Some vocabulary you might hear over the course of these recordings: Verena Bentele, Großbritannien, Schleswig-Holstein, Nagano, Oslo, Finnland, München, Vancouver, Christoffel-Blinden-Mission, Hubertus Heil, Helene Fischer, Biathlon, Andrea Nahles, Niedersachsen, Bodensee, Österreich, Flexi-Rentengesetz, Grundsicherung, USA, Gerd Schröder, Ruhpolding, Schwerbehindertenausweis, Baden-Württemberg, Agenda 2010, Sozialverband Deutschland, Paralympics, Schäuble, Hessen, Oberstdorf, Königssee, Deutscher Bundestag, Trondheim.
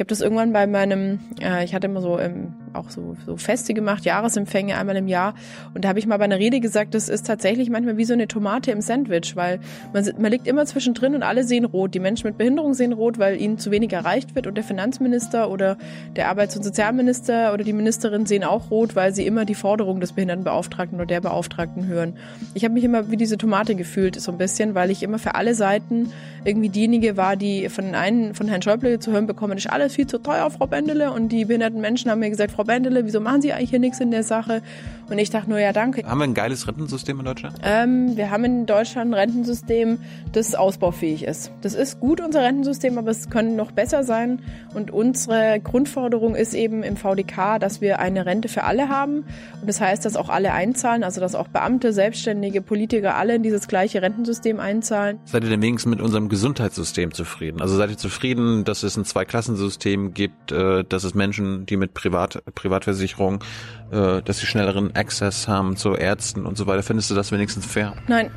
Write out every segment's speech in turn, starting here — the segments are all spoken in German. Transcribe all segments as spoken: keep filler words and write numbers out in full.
Ich habe das irgendwann bei meinem, äh, ich hatte immer so ähm, auch so, so Feste gemacht, Jahresempfänge einmal im Jahr. Und da habe ich mal bei einer Rede gesagt, das ist tatsächlich manchmal wie so eine Tomate im Sandwich, weil man, man liegt immer zwischendrin und alle sehen rot. Die Menschen mit Behinderung sehen rot, weil ihnen zu wenig erreicht wird. Und der Finanzminister oder der Arbeits- und Sozialminister oder die Ministerin sehen auch rot, weil sie immer die Forderung des Behindertenbeauftragten oder der Beauftragten hören. Ich habe mich immer wie diese Tomate gefühlt, so ein bisschen, weil ich immer für alle Seiten irgendwie diejenige war, die von den einen, von Herrn Schäuble zu hören bekommen, ist alles viel zu teuer, Frau Bentele. Und die behinderten Menschen haben mir gesagt, Frau Bentele, wieso machen Sie eigentlich hier nichts in der Sache? Und ich dachte nur, ja, danke. Haben wir ein geiles Rentensystem in Deutschland? Ähm, wir haben in Deutschland ein Rentensystem, das ausbaufähig ist. Das ist gut, unser Rentensystem, aber es können noch besser sein. Und unsere Grundforderung ist eben im V d K, dass wir eine Rente für alle haben. Und das heißt, dass auch alle einzahlen, also dass auch Beamte, Selbstständige, Politiker alle in dieses gleiche Rentensystem einzahlen. Seid ihr denn wenigstens mit unserem Gesundheitssystem zufrieden? Also seid ihr zufrieden, dass es ein Zweiklassensystem gibt, dass es Menschen, die mit Privat, Privatversicherung, dass sie schnelleren Access haben zu Ärzten und so weiter. Findest du das wenigstens fair? Nein.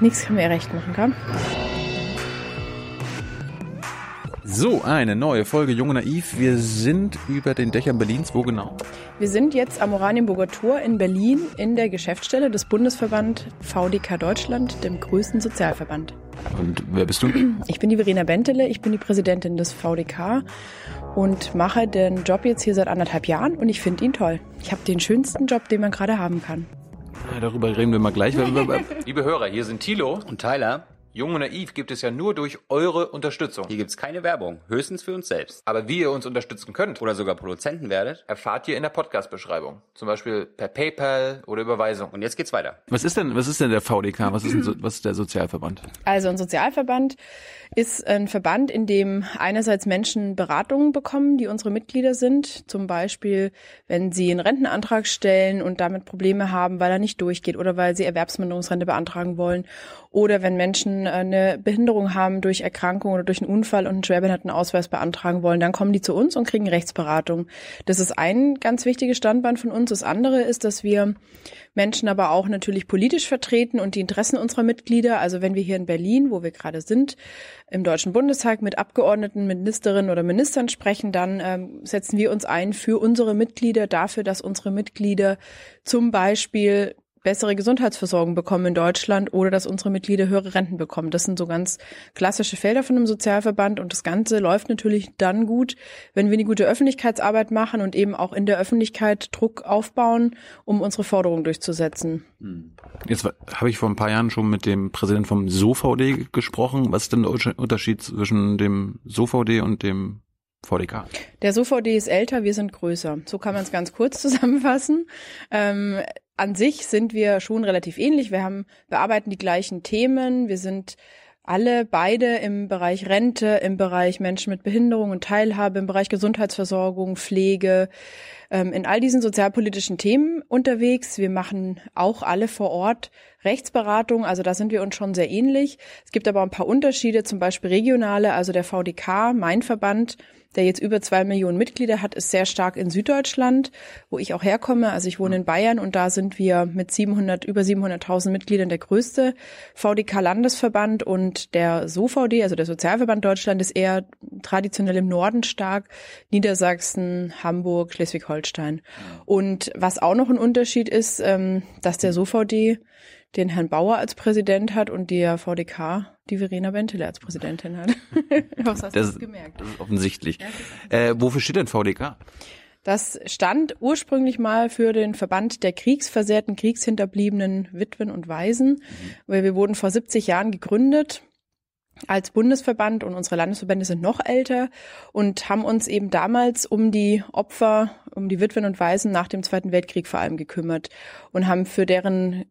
Nichts kann mir recht machen, kann. So, eine neue Folge Jung und Naiv. Wir sind über den Dächern Berlins. Wo genau? Wir sind jetzt am Oranienburger Tor in Berlin in der Geschäftsstelle des Bundesverband V d K Deutschland, dem größten Sozialverband. Und wer bist du? Ich bin die Verena Bentele, ich bin die Präsidentin des V d K und mache den Job jetzt hier seit anderthalb Jahren und ich finde ihn toll. Ich habe den schönsten Job, den man gerade haben kann. Ja, darüber reden wir mal gleich. Liebe Hörer, hier sind Thilo und Tyler. Jung und Naiv gibt es ja nur durch eure Unterstützung. Hier gibt es keine Werbung, höchstens für uns selbst. Aber wie ihr uns unterstützen könnt oder sogar Produzenten werdet, erfahrt ihr in der Podcast-Beschreibung. Zum Beispiel per PayPal oder Überweisung. Und jetzt geht's weiter. Was ist denn, was ist denn der V d K? Was ist, ein, was ist der Sozialverband? Also ein Sozialverband ist ein Verband, in dem einerseits Menschen Beratungen bekommen, die unsere Mitglieder sind. Zum Beispiel, wenn sie einen Rentenantrag stellen und damit Probleme haben, weil er nicht durchgeht oder weil sie Erwerbsminderungsrente beantragen wollen. Oder wenn Menschen eine Behinderung haben durch Erkrankung oder durch einen Unfall und einen Schwerbehindertenausweis beantragen wollen, dann kommen die zu uns und kriegen Rechtsberatung. Das ist ein ganz wichtiges Standbein von uns. Das andere ist, dass wir Menschen aber auch natürlich politisch vertreten und die Interessen unserer Mitglieder. Also wenn wir hier in Berlin, wo wir gerade sind, im Deutschen Bundestag mit Abgeordneten, Ministerinnen oder Ministern sprechen, dann ähm, setzen wir uns ein für unsere Mitglieder, dafür, dass unsere Mitglieder zum Beispiel bessere Gesundheitsversorgung bekommen in Deutschland oder dass unsere Mitglieder höhere Renten bekommen. Das sind so ganz klassische Felder von einem Sozialverband und das Ganze läuft natürlich dann gut, wenn wir eine gute Öffentlichkeitsarbeit machen und eben auch in der Öffentlichkeit Druck aufbauen, um unsere Forderungen durchzusetzen. Jetzt habe ich vor ein paar Jahren schon mit dem Präsidenten vom S O V D gesprochen. Was ist denn der Unterschied zwischen dem S O V D und dem V d K? Der S O V D ist älter, wir sind größer. So kann man es ganz kurz zusammenfassen. Ähm, An sich sind wir schon relativ ähnlich. Wir haben, bearbeiten die gleichen Themen. Wir sind alle beide im Bereich Rente, im Bereich Menschen mit Behinderung und Teilhabe, im Bereich Gesundheitsversorgung, Pflege, ähm, in all diesen sozialpolitischen Themen unterwegs. Wir machen auch alle vor Ort Rechtsberatung, also da sind wir uns schon sehr ähnlich. Es gibt aber ein paar Unterschiede, zum Beispiel regionale, also der V d K, mein Verband, der jetzt über zwei Millionen Mitglieder hat, ist sehr stark in Süddeutschland, wo ich auch herkomme. Also ich wohne in Bayern und da sind wir mit siebenhundert, über siebenhunderttausend Mitgliedern der größte V d K-Landesverband und der S O V D, also der Sozialverband Deutschland, ist eher traditionell im Norden stark, Niedersachsen, Hamburg, Schleswig-Holstein. Und was auch noch ein Unterschied ist, dass der S O V D den Herrn Bauer als Präsident hat und der V d K die Verena Bentele als Präsidentin hat. Was hast du das gemerkt? Das ist offensichtlich. Äh, wofür steht denn V d K? Das stand ursprünglich mal für den Verband der kriegsversehrten, kriegshinterbliebenen Witwen und Waisen. Mhm. Weil wir wurden vor siebzig Jahren gegründet als Bundesverband und unsere Landesverbände sind noch älter und haben uns eben damals um die Opfer, um die Witwen und Waisen nach dem Zweiten Weltkrieg vor allem gekümmert und haben für deren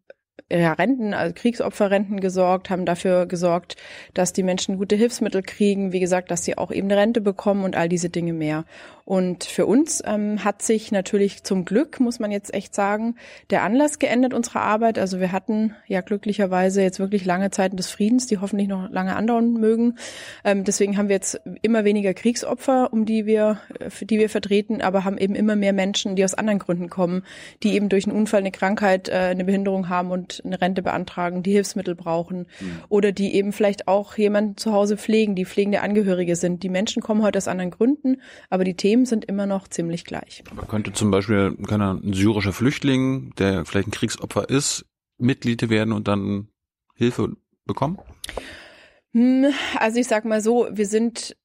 Ja, Renten, also Kriegsopferrenten gesorgt, haben dafür gesorgt, dass die Menschen gute Hilfsmittel kriegen, wie gesagt, dass sie auch eben eine Rente bekommen und all diese Dinge mehr. Und für uns ähm, hat sich natürlich zum Glück, muss man jetzt echt sagen, der Anlass geändert unserer Arbeit. Also wir hatten ja glücklicherweise jetzt wirklich lange Zeiten des Friedens, die hoffentlich noch lange andauern mögen. Ähm, deswegen haben wir jetzt immer weniger Kriegsopfer, um die wir, für die wir vertreten, aber haben eben immer mehr Menschen, die aus anderen Gründen kommen, die eben durch einen Unfall, eine Krankheit, äh, eine Behinderung haben und eine Rente beantragen, die Hilfsmittel brauchen mhm. oder die eben vielleicht auch jemanden zu Hause pflegen, die pflegende Angehörige sind. Die Menschen kommen heute aus anderen Gründen, aber die Themen sind immer noch ziemlich gleich. Man könnte zum Beispiel kann ein syrischer Flüchtling, der vielleicht ein Kriegsopfer ist, Mitglied werden und dann Hilfe bekommen? Also ich sag mal so, wir sind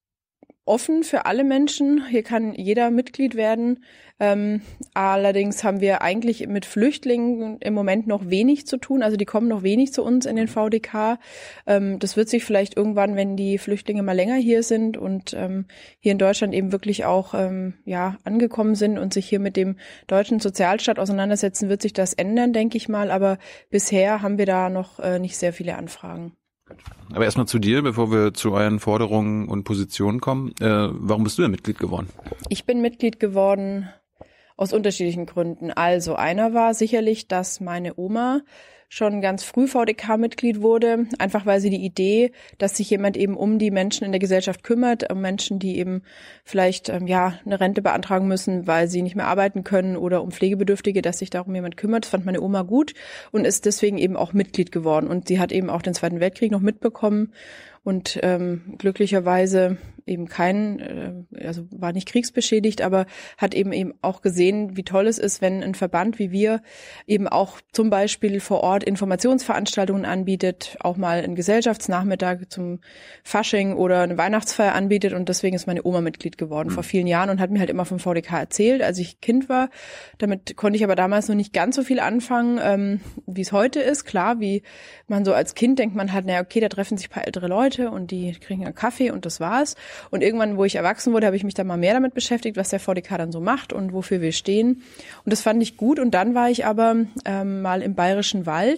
offen für alle Menschen. Hier kann jeder Mitglied werden. Ähm, allerdings haben wir eigentlich mit Flüchtlingen im Moment noch wenig zu tun. Also die kommen noch wenig zu uns in den V d K. Ähm, das wird sich vielleicht irgendwann, wenn die Flüchtlinge mal länger hier sind und ähm, hier in Deutschland eben wirklich auch ähm, ja angekommen sind und sich hier mit dem deutschen Sozialstaat auseinandersetzen, wird sich das ändern, denke ich mal. Aber bisher haben wir da noch äh, nicht sehr viele Anfragen. Aber erstmal zu dir, bevor wir zu euren Forderungen und Positionen kommen. Äh, warum bist du denn Mitglied geworden? Ich bin Mitglied geworden aus unterschiedlichen Gründen. Also einer war sicherlich, dass meine Oma schon ganz früh V d K-Mitglied wurde, einfach weil sie die Idee, dass sich jemand eben um die Menschen in der Gesellschaft kümmert, um Menschen, die eben vielleicht ähm, ja eine Rente beantragen müssen, weil sie nicht mehr arbeiten können oder um Pflegebedürftige, dass sich darum jemand kümmert. Das fand meine Oma gut und ist deswegen eben auch Mitglied geworden. Und sie hat eben auch den Zweiten Weltkrieg noch mitbekommen und ähm, glücklicherweise eben keinen, äh, also war nicht kriegsbeschädigt, aber hat eben eben auch gesehen, wie toll es ist, wenn ein Verband wie wir eben auch zum Beispiel vor Ort Informationsveranstaltungen anbietet, auch mal einen Gesellschaftsnachmittag zum Fasching oder eine Weihnachtsfeier anbietet. Und deswegen ist meine Oma Mitglied geworden mhm. vor vielen Jahren und hat mir halt immer vom V d K erzählt, als ich Kind war. Damit konnte ich aber damals noch nicht ganz so viel anfangen, ähm, wie es heute ist. Klar, wie man so als Kind denkt, man halt, naja, okay, da treffen sich ein paar ältere Leute und die kriegen einen Kaffee und das war's. Und irgendwann, wo ich erwachsen wurde, habe ich mich dann mal mehr damit beschäftigt, was der V d K dann so macht und wofür wir stehen. Und das fand ich gut. Und dann war ich aber ähm, mal im Bayerischen Wald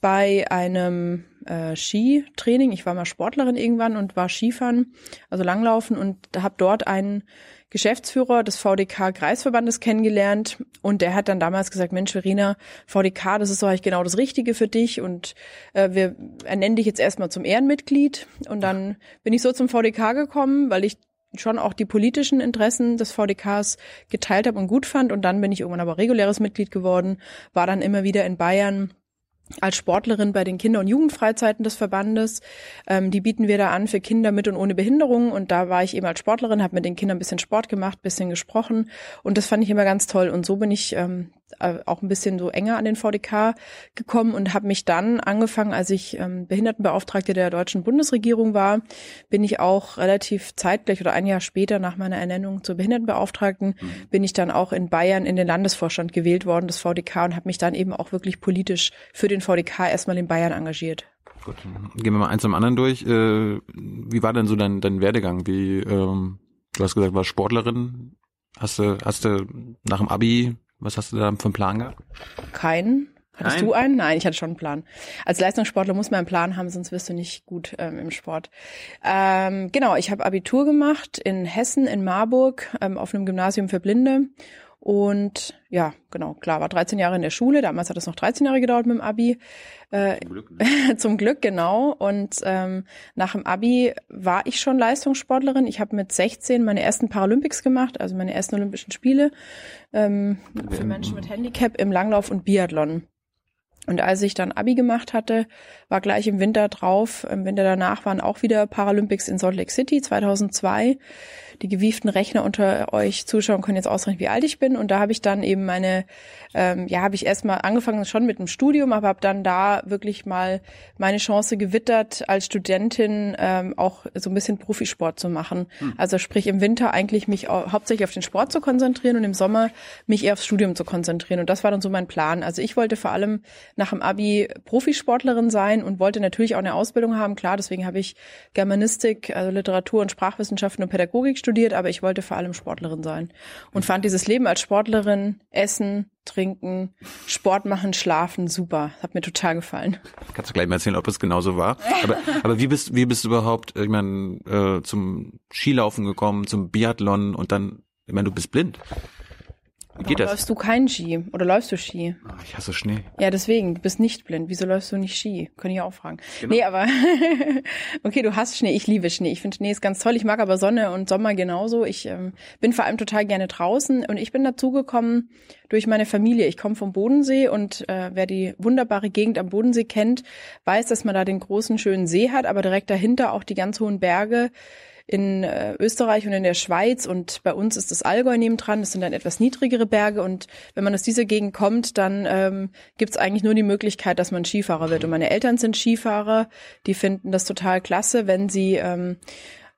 bei einem äh, Skitraining. Ich war mal Sportlerin irgendwann und war Skifahren, also Langlaufen, und habe dort einen Geschäftsführer des V d K-Kreisverbandes kennengelernt und der hat dann damals gesagt, Mensch Verena, V d K, das ist doch eigentlich genau das Richtige für dich und äh, wir ernennen dich jetzt erstmal zum Ehrenmitglied. Und dann bin ich so zum V d K gekommen, weil ich schon auch die politischen Interessen des V d Ks geteilt habe und gut fand, und dann bin ich irgendwann aber reguläres Mitglied geworden, war dann immer wieder in Bayern als Sportlerin bei den Kinder- und Jugendfreizeiten des Verbandes. Ähm, die bieten wir da an für Kinder mit und ohne Behinderung. Und da war ich eben als Sportlerin, habe mit den Kindern ein bisschen Sport gemacht, ein bisschen gesprochen. Und das fand ich immer ganz toll. Und so bin ich ähm, auch ein bisschen so enger an den V d K gekommen und habe mich dann angefangen, als ich ähm, Behindertenbeauftragte der deutschen Bundesregierung war, bin ich auch relativ zeitgleich oder ein Jahr später nach meiner Ernennung zur Behindertenbeauftragten, mhm. bin ich dann auch in Bayern in den Landesvorstand gewählt worden des V d K und habe mich dann eben auch wirklich politisch für den V d K erstmal in Bayern engagiert. Gut, gehen wir mal eins zum anderen durch. Äh, wie war denn so dein, dein Werdegang? Wie, ähm, du hast gesagt, du warst Sportlerin. Hast du, hast du nach dem Abi, was hast du da für einen Plan gehabt? Keinen. Hattest Nein. du einen? Nein, ich hatte schon einen Plan. Als Leistungssportler muss man einen Plan haben, sonst wirst du nicht gut ähm, im Sport. Ähm, genau, ich habe Abitur gemacht in Hessen, in Marburg, ähm, auf einem Gymnasium für Blinde. Und ja, genau, klar, war dreizehn Jahre in der Schule. Damals hat es noch dreizehn Jahre gedauert mit dem Abi. Äh, zum Glück, ne? Zum Glück, genau. Und ähm, nach dem Abi war ich schon Leistungssportlerin. Ich habe mit sechzehn meine ersten Paralympics gemacht, also meine ersten Olympischen Spiele ähm, für Menschen mit Handicap im Langlauf und Biathlon. Und als ich dann Abi gemacht hatte, war gleich im Winter drauf, im Winter danach waren auch wieder Paralympics in Salt Lake City zweitausendzwei. Die gewieften Rechner unter euch Zuschauern können jetzt ausrechnen, wie alt ich bin. Und da habe ich dann eben meine, ähm, ja, habe ich erstmal angefangen schon mit dem Studium, aber habe dann da wirklich mal meine Chance gewittert, als Studentin ähm, auch so ein bisschen Profisport zu machen. Hm. Also sprich im Winter eigentlich mich au- hauptsächlich auf den Sport zu konzentrieren und im Sommer mich eher aufs Studium zu konzentrieren. Und das war dann so mein Plan. Also ich wollte vor allem nach dem Abi Profisportlerin sein und wollte natürlich auch eine Ausbildung haben. Klar, deswegen habe ich Germanistik, also Literatur und Sprachwissenschaften und Pädagogik studiert, aber ich wollte vor allem Sportlerin sein und fand dieses Leben als Sportlerin, Essen, Trinken, Sport machen, Schlafen super. Hat mir total gefallen. Kannst du gleich mal erzählen, ob es genauso war. Aber, aber wie bist wie bist du überhaupt, ich meine, äh, zum Skilaufen gekommen, zum Biathlon und dann Ich meine, du bist blind. Wie geht das? Läufst du keinen Ski? Oder läufst du Ski? Ach, ich hasse Schnee. Ja, deswegen. Du bist nicht blind. Wieso läufst du nicht Ski? Könnte ich auch fragen. Genau. Nee, aber okay, du hast Schnee. Ich liebe Schnee. Ich finde Schnee ist ganz toll. Ich mag aber Sonne und Sommer genauso. Ich ähm, bin vor allem total gerne draußen. Und ich bin dazugekommen durch meine Familie. Ich komme vom Bodensee. Und äh, wer die wunderbare Gegend am Bodensee kennt, weiß, dass man da den großen, schönen See hat. Aber direkt dahinter auch die ganz hohen Berge in äh, Österreich und in der Schweiz, und bei uns ist das Allgäu nebendran, das sind dann etwas niedrigere Berge, und wenn man aus dieser Gegend kommt, dann ähm, gibt es eigentlich nur die Möglichkeit, dass man Skifahrer wird, und meine Eltern sind Skifahrer, die finden das total klasse, wenn sie ähm,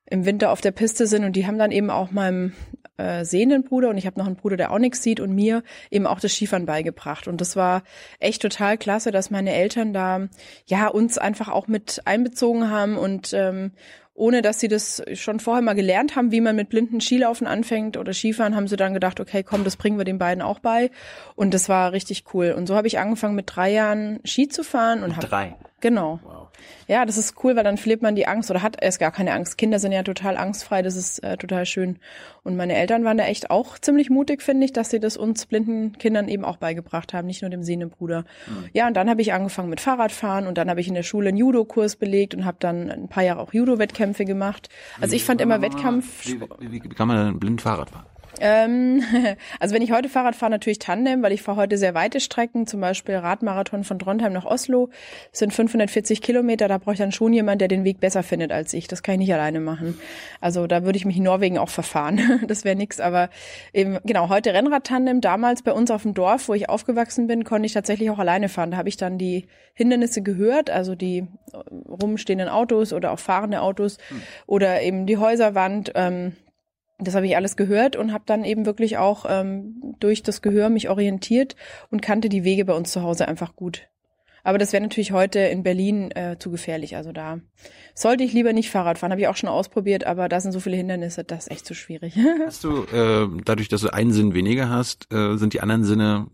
im Winter auf der Piste sind, und die haben dann eben auch meinem äh, sehenden Bruder, und ich habe noch einen Bruder, der auch nichts sieht, und mir eben auch das Skifahren beigebracht, und das war echt total klasse, dass meine Eltern da ja uns einfach auch mit einbezogen haben, und ähm, ohne dass sie das schon vorher mal gelernt haben, wie man mit blinden Skilaufen anfängt oder Skifahren, haben sie dann gedacht, okay, komm, das bringen wir den beiden auch bei. Und das war richtig cool. Und so habe ich angefangen, mit drei Jahren Ski zu fahren. Und hab, drei? Genau. Wow. Ja, das ist cool, weil dann verliert man die Angst oder hat erst gar keine Angst. Kinder sind ja total angstfrei, das ist äh, total schön. Und meine Eltern waren da echt auch ziemlich mutig, finde ich, dass sie das uns blinden Kindern eben auch beigebracht haben, nicht nur dem sehenden Bruder. Mhm. Ja, und dann habe ich angefangen mit Fahrradfahren, und dann habe ich in der Schule einen Judo-Kurs belegt und habe dann ein paar Jahre auch Judo-Wettkämpfe gemacht. Also ich fand immer Wettkampf... Wie, wie, wie kann man denn blind Fahrrad fahren? Ähm, also wenn ich heute Fahrrad fahre, natürlich Tandem, weil ich fahre heute sehr weite Strecken, zum Beispiel Radmarathon von Trondheim nach Oslo, das sind fünfhundertvierzig Kilometer, da brauche ich dann schon jemanden, der den Weg besser findet als ich, das kann ich nicht alleine machen. Also da würde ich mich in Norwegen auch verfahren, das wäre nix, aber eben, genau, heute Rennrad-Tandem, damals bei uns auf dem Dorf, wo ich aufgewachsen bin, konnte ich tatsächlich auch alleine fahren, da habe ich dann die Hindernisse gehört, also die rumstehenden Autos oder auch fahrende Autos hm. oder eben die Häuserwand, ähm, das habe ich alles gehört und habe dann eben wirklich auch ähm, durch das Gehör mich orientiert und kannte die Wege bei uns zu Hause einfach gut. Aber das wäre natürlich heute in Berlin äh, zu gefährlich. Also da sollte ich lieber nicht Fahrrad fahren, habe ich auch schon ausprobiert, aber da sind so viele Hindernisse, das ist echt zu schwierig. Hast du, äh, dadurch, dass du einen Sinn weniger hast, äh, sind die anderen Sinne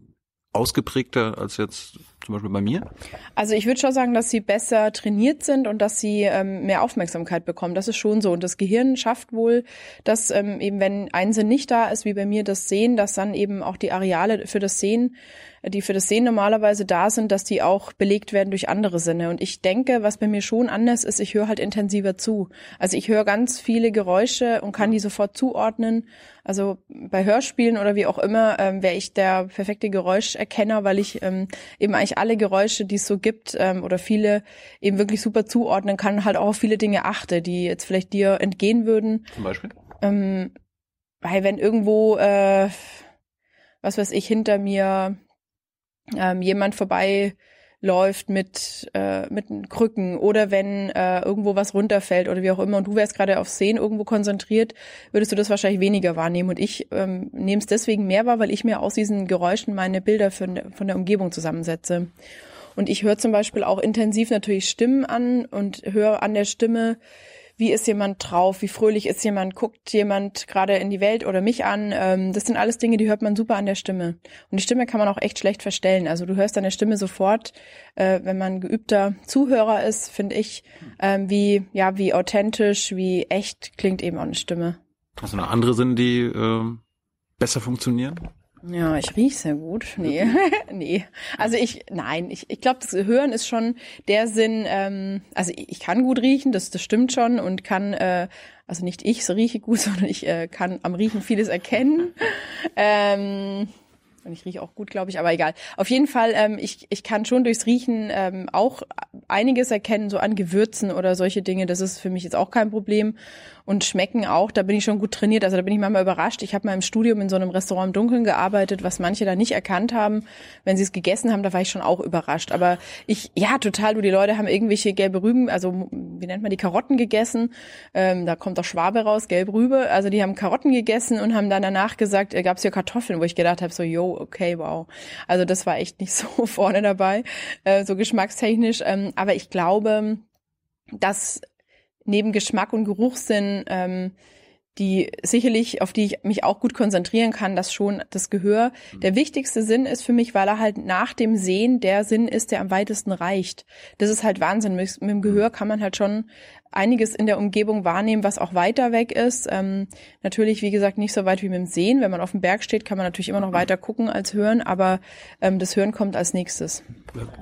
ausgeprägter als jetzt zum Beispiel bei mir? Also ich würde schon sagen, dass sie besser trainiert sind und dass sie ähm, mehr Aufmerksamkeit bekommen. Das ist schon so. Und das Gehirn schafft wohl, dass ähm, eben wenn ein Sinn nicht da ist, wie bei mir das Sehen, dass dann eben auch die Areale für das Sehen, die für das Sehen normalerweise da sind, dass die auch belegt werden durch andere Sinne. Und ich denke, was bei mir schon anders ist, ich höre halt intensiver zu. Also ich höre ganz viele Geräusche und kann die sofort zuordnen. Also bei Hörspielen oder wie auch immer ähm, wäre ich der perfekte Geräuscherkenner, weil ich ähm, eben eigentlich alle Geräusche, die es so gibt ähm, oder viele, eben wirklich super zuordnen kann und halt auch auf viele Dinge achte, die jetzt vielleicht dir entgehen würden. Zum Beispiel? Ähm, weil wenn irgendwo, äh, was weiß ich, hinter mir ähm, jemand vorbei läuft mit äh, mit Krücken oder wenn äh, irgendwo was runterfällt oder wie auch immer und du wärst gerade auf Sehen irgendwo konzentriert, würdest du das wahrscheinlich weniger wahrnehmen und ich ähm, nehme es deswegen mehr wahr, weil ich mir aus diesen Geräuschen meine Bilder für, von der Umgebung zusammensetze. Und ich höre zum Beispiel auch intensiv natürlich Stimmen an und höre an der Stimme, wie ist jemand drauf, wie fröhlich ist jemand, guckt jemand gerade in die Welt oder mich an. Das sind alles Dinge, die hört man super an der Stimme. Und die Stimme kann man auch echt schlecht verstellen. Also du hörst an der Stimme sofort, wenn man geübter Zuhörer ist, finde ich, wie ja wie authentisch, wie echt klingt eben auch eine Stimme. Hast du noch andere Sinne, die äh, besser funktionieren? Ja, ich riech sehr gut. Nee, nee. Also ich, nein, ich, ich glaube, das Hören ist schon der Sinn, ähm, also ich, ich kann gut riechen, das, das stimmt schon und kann, äh, also nicht ich so rieche gut, sondern ich äh, kann am Riechen vieles erkennen. Ähm, und ich rieche auch gut, glaube ich, aber egal. Auf jeden Fall, ähm, ich, ich kann schon durchs Riechen ähm, auch einiges erkennen, so an Gewürzen oder solche Dinge. Das ist für mich jetzt auch kein Problem. Und Schmecken auch, da bin ich schon gut trainiert. Also da bin ich manchmal überrascht. Ich habe mal im Studium in so einem Restaurant im Dunkeln gearbeitet, was manche da nicht erkannt haben. Wenn sie es gegessen haben, da war ich schon auch überrascht. Aber ich, ja, total, du, die Leute haben irgendwelche gelbe Rüben, also wie nennt man die, Karotten gegessen. Ähm, da kommt doch Schwabe raus, gelbe Rübe. Also die haben Karotten gegessen und haben dann danach gesagt, äh, gab es hier Kartoffeln, wo ich gedacht habe, so, yo, okay, wow. Also das war echt nicht so vorne dabei, äh, so geschmackstechnisch. Ähm, aber ich glaube, dass neben Geschmack und Geruchssinn, ähm, die sicherlich, auf die ich mich auch gut konzentrieren kann, das schon das Gehör. Der wichtigste Sinn ist für mich, weil er halt nach dem Sehen der Sinn ist, der am weitesten reicht. Das ist halt Wahnsinn. Mit, mit dem Gehör kann man halt schon einiges in der Umgebung wahrnehmen, was auch weiter weg ist. Ähm, natürlich, wie gesagt, nicht so weit wie mit dem Sehen. Wenn man auf dem Berg steht, kann man natürlich immer noch weiter gucken als hören, aber ähm, das Hören kommt als nächstes.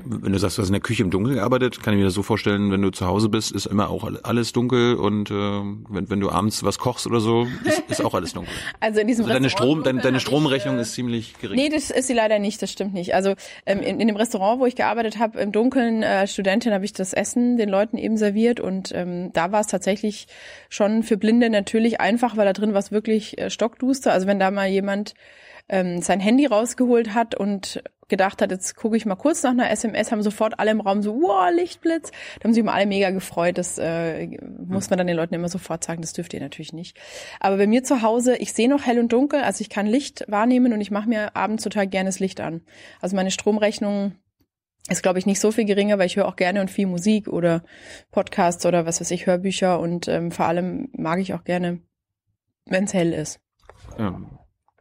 Wenn du sagst, du hast in der Küche im Dunkeln gearbeitet, kann ich mir das so vorstellen, wenn du zu Hause bist, ist immer auch alles dunkel und äh, wenn, wenn du abends was kochst oder so, ist, ist auch alles dunkel. Also in diesem also deine, Strom, deine, deine Stromrechnung ist ziemlich gering. Nee, das ist sie leider nicht, das stimmt nicht. Also ähm, in, in dem Restaurant, wo ich gearbeitet habe, im Dunkeln, äh, Studentin, habe ich das Essen den Leuten eben serviert und ähm, da war es tatsächlich schon für Blinde natürlich einfach, weil da drin war es wirklich äh, stockduster. Also wenn da mal jemand ähm, sein Handy rausgeholt hat und gedacht hat, jetzt gucke ich mal kurz nach einer S M S, haben sofort alle im Raum so, wow, Lichtblitz. Da haben sich immer alle mega gefreut. Das äh, muss man dann den Leuten immer sofort sagen, das dürft ihr natürlich nicht. Aber bei mir zu Hause, ich sehe noch hell und dunkel, also ich kann Licht wahrnehmen und ich mache mir abends total gerne das Licht an. Also meine Stromrechnung ist, glaube ich, nicht so viel geringer, weil ich höre auch gerne und viel Musik oder Podcasts oder was weiß ich, Hörbücher und ähm, vor allem mag ich auch gerne, wenn es hell ist. Ja.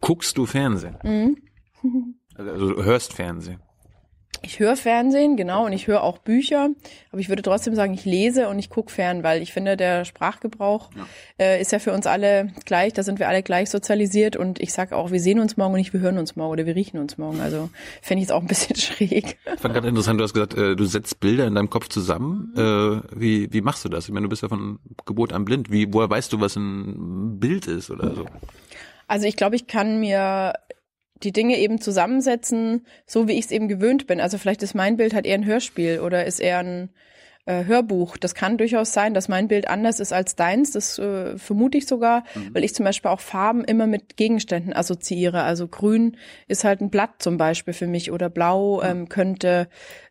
Guckst du Fernsehen? Mhm. Also du hörst Fernsehen? Ich höre Fernsehen, genau, und ich höre auch Bücher, aber ich würde trotzdem sagen, ich lese und ich gucke fern, weil ich finde, der Sprachgebrauch ja. Äh, ist ja für uns alle gleich, da sind wir alle gleich sozialisiert und ich sage auch, wir sehen uns morgen und nicht, wir hören uns morgen oder wir riechen uns morgen, also fände ich es auch ein bisschen schräg. Ich fand gerade interessant, du hast gesagt, äh, du setzt Bilder in deinem Kopf zusammen, äh, wie, wie machst du das? Ich meine, du bist ja von Geburt an blind, wie, woher weißt du, was ein Bild ist oder so? Also ich glaube, ich kann mir die Dinge eben zusammensetzen, so wie ich es eben gewöhnt bin. Also vielleicht ist mein Bild halt eher ein Hörspiel oder ist eher ein äh, Hörbuch. Das kann durchaus sein, dass mein Bild anders ist als deins. Das äh, vermute ich sogar, mhm. weil ich zum Beispiel auch Farben immer mit Gegenständen assoziiere. Also grün ist halt ein Blatt zum Beispiel für mich oder blau ähm, könnte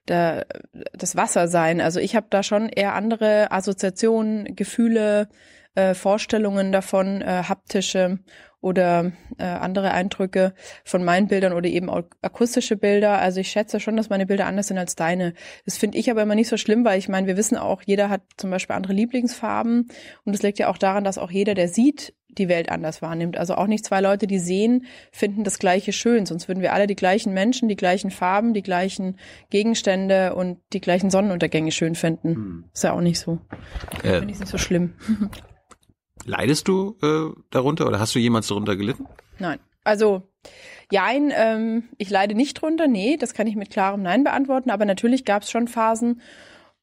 da, das Wasser sein. Also ich habe da schon eher andere Assoziationen, Gefühle, äh, Vorstellungen davon, äh, haptische oder äh, andere Eindrücke von meinen Bildern oder eben auch akustische Bilder. Also ich schätze schon, dass meine Bilder anders sind als deine. Das finde ich aber immer nicht so schlimm, weil ich meine, wir wissen auch, jeder hat zum Beispiel andere Lieblingsfarben und das liegt ja auch daran, dass auch jeder, der sieht, die Welt anders wahrnimmt. Also auch nicht zwei Leute, die sehen, finden das Gleiche schön, sonst würden wir alle die gleichen Menschen, die gleichen Farben, die gleichen Gegenstände und die gleichen Sonnenuntergänge schön finden. Hm. Ist ja auch nicht so. Äh. Finde ich nicht so schlimm. Leidest du äh, darunter oder hast du jemals darunter gelitten? Nein. Also, jein, ähm, ich leide nicht drunter. Nee, das kann ich mit klarem Nein beantworten. Aber natürlich gab es schon Phasen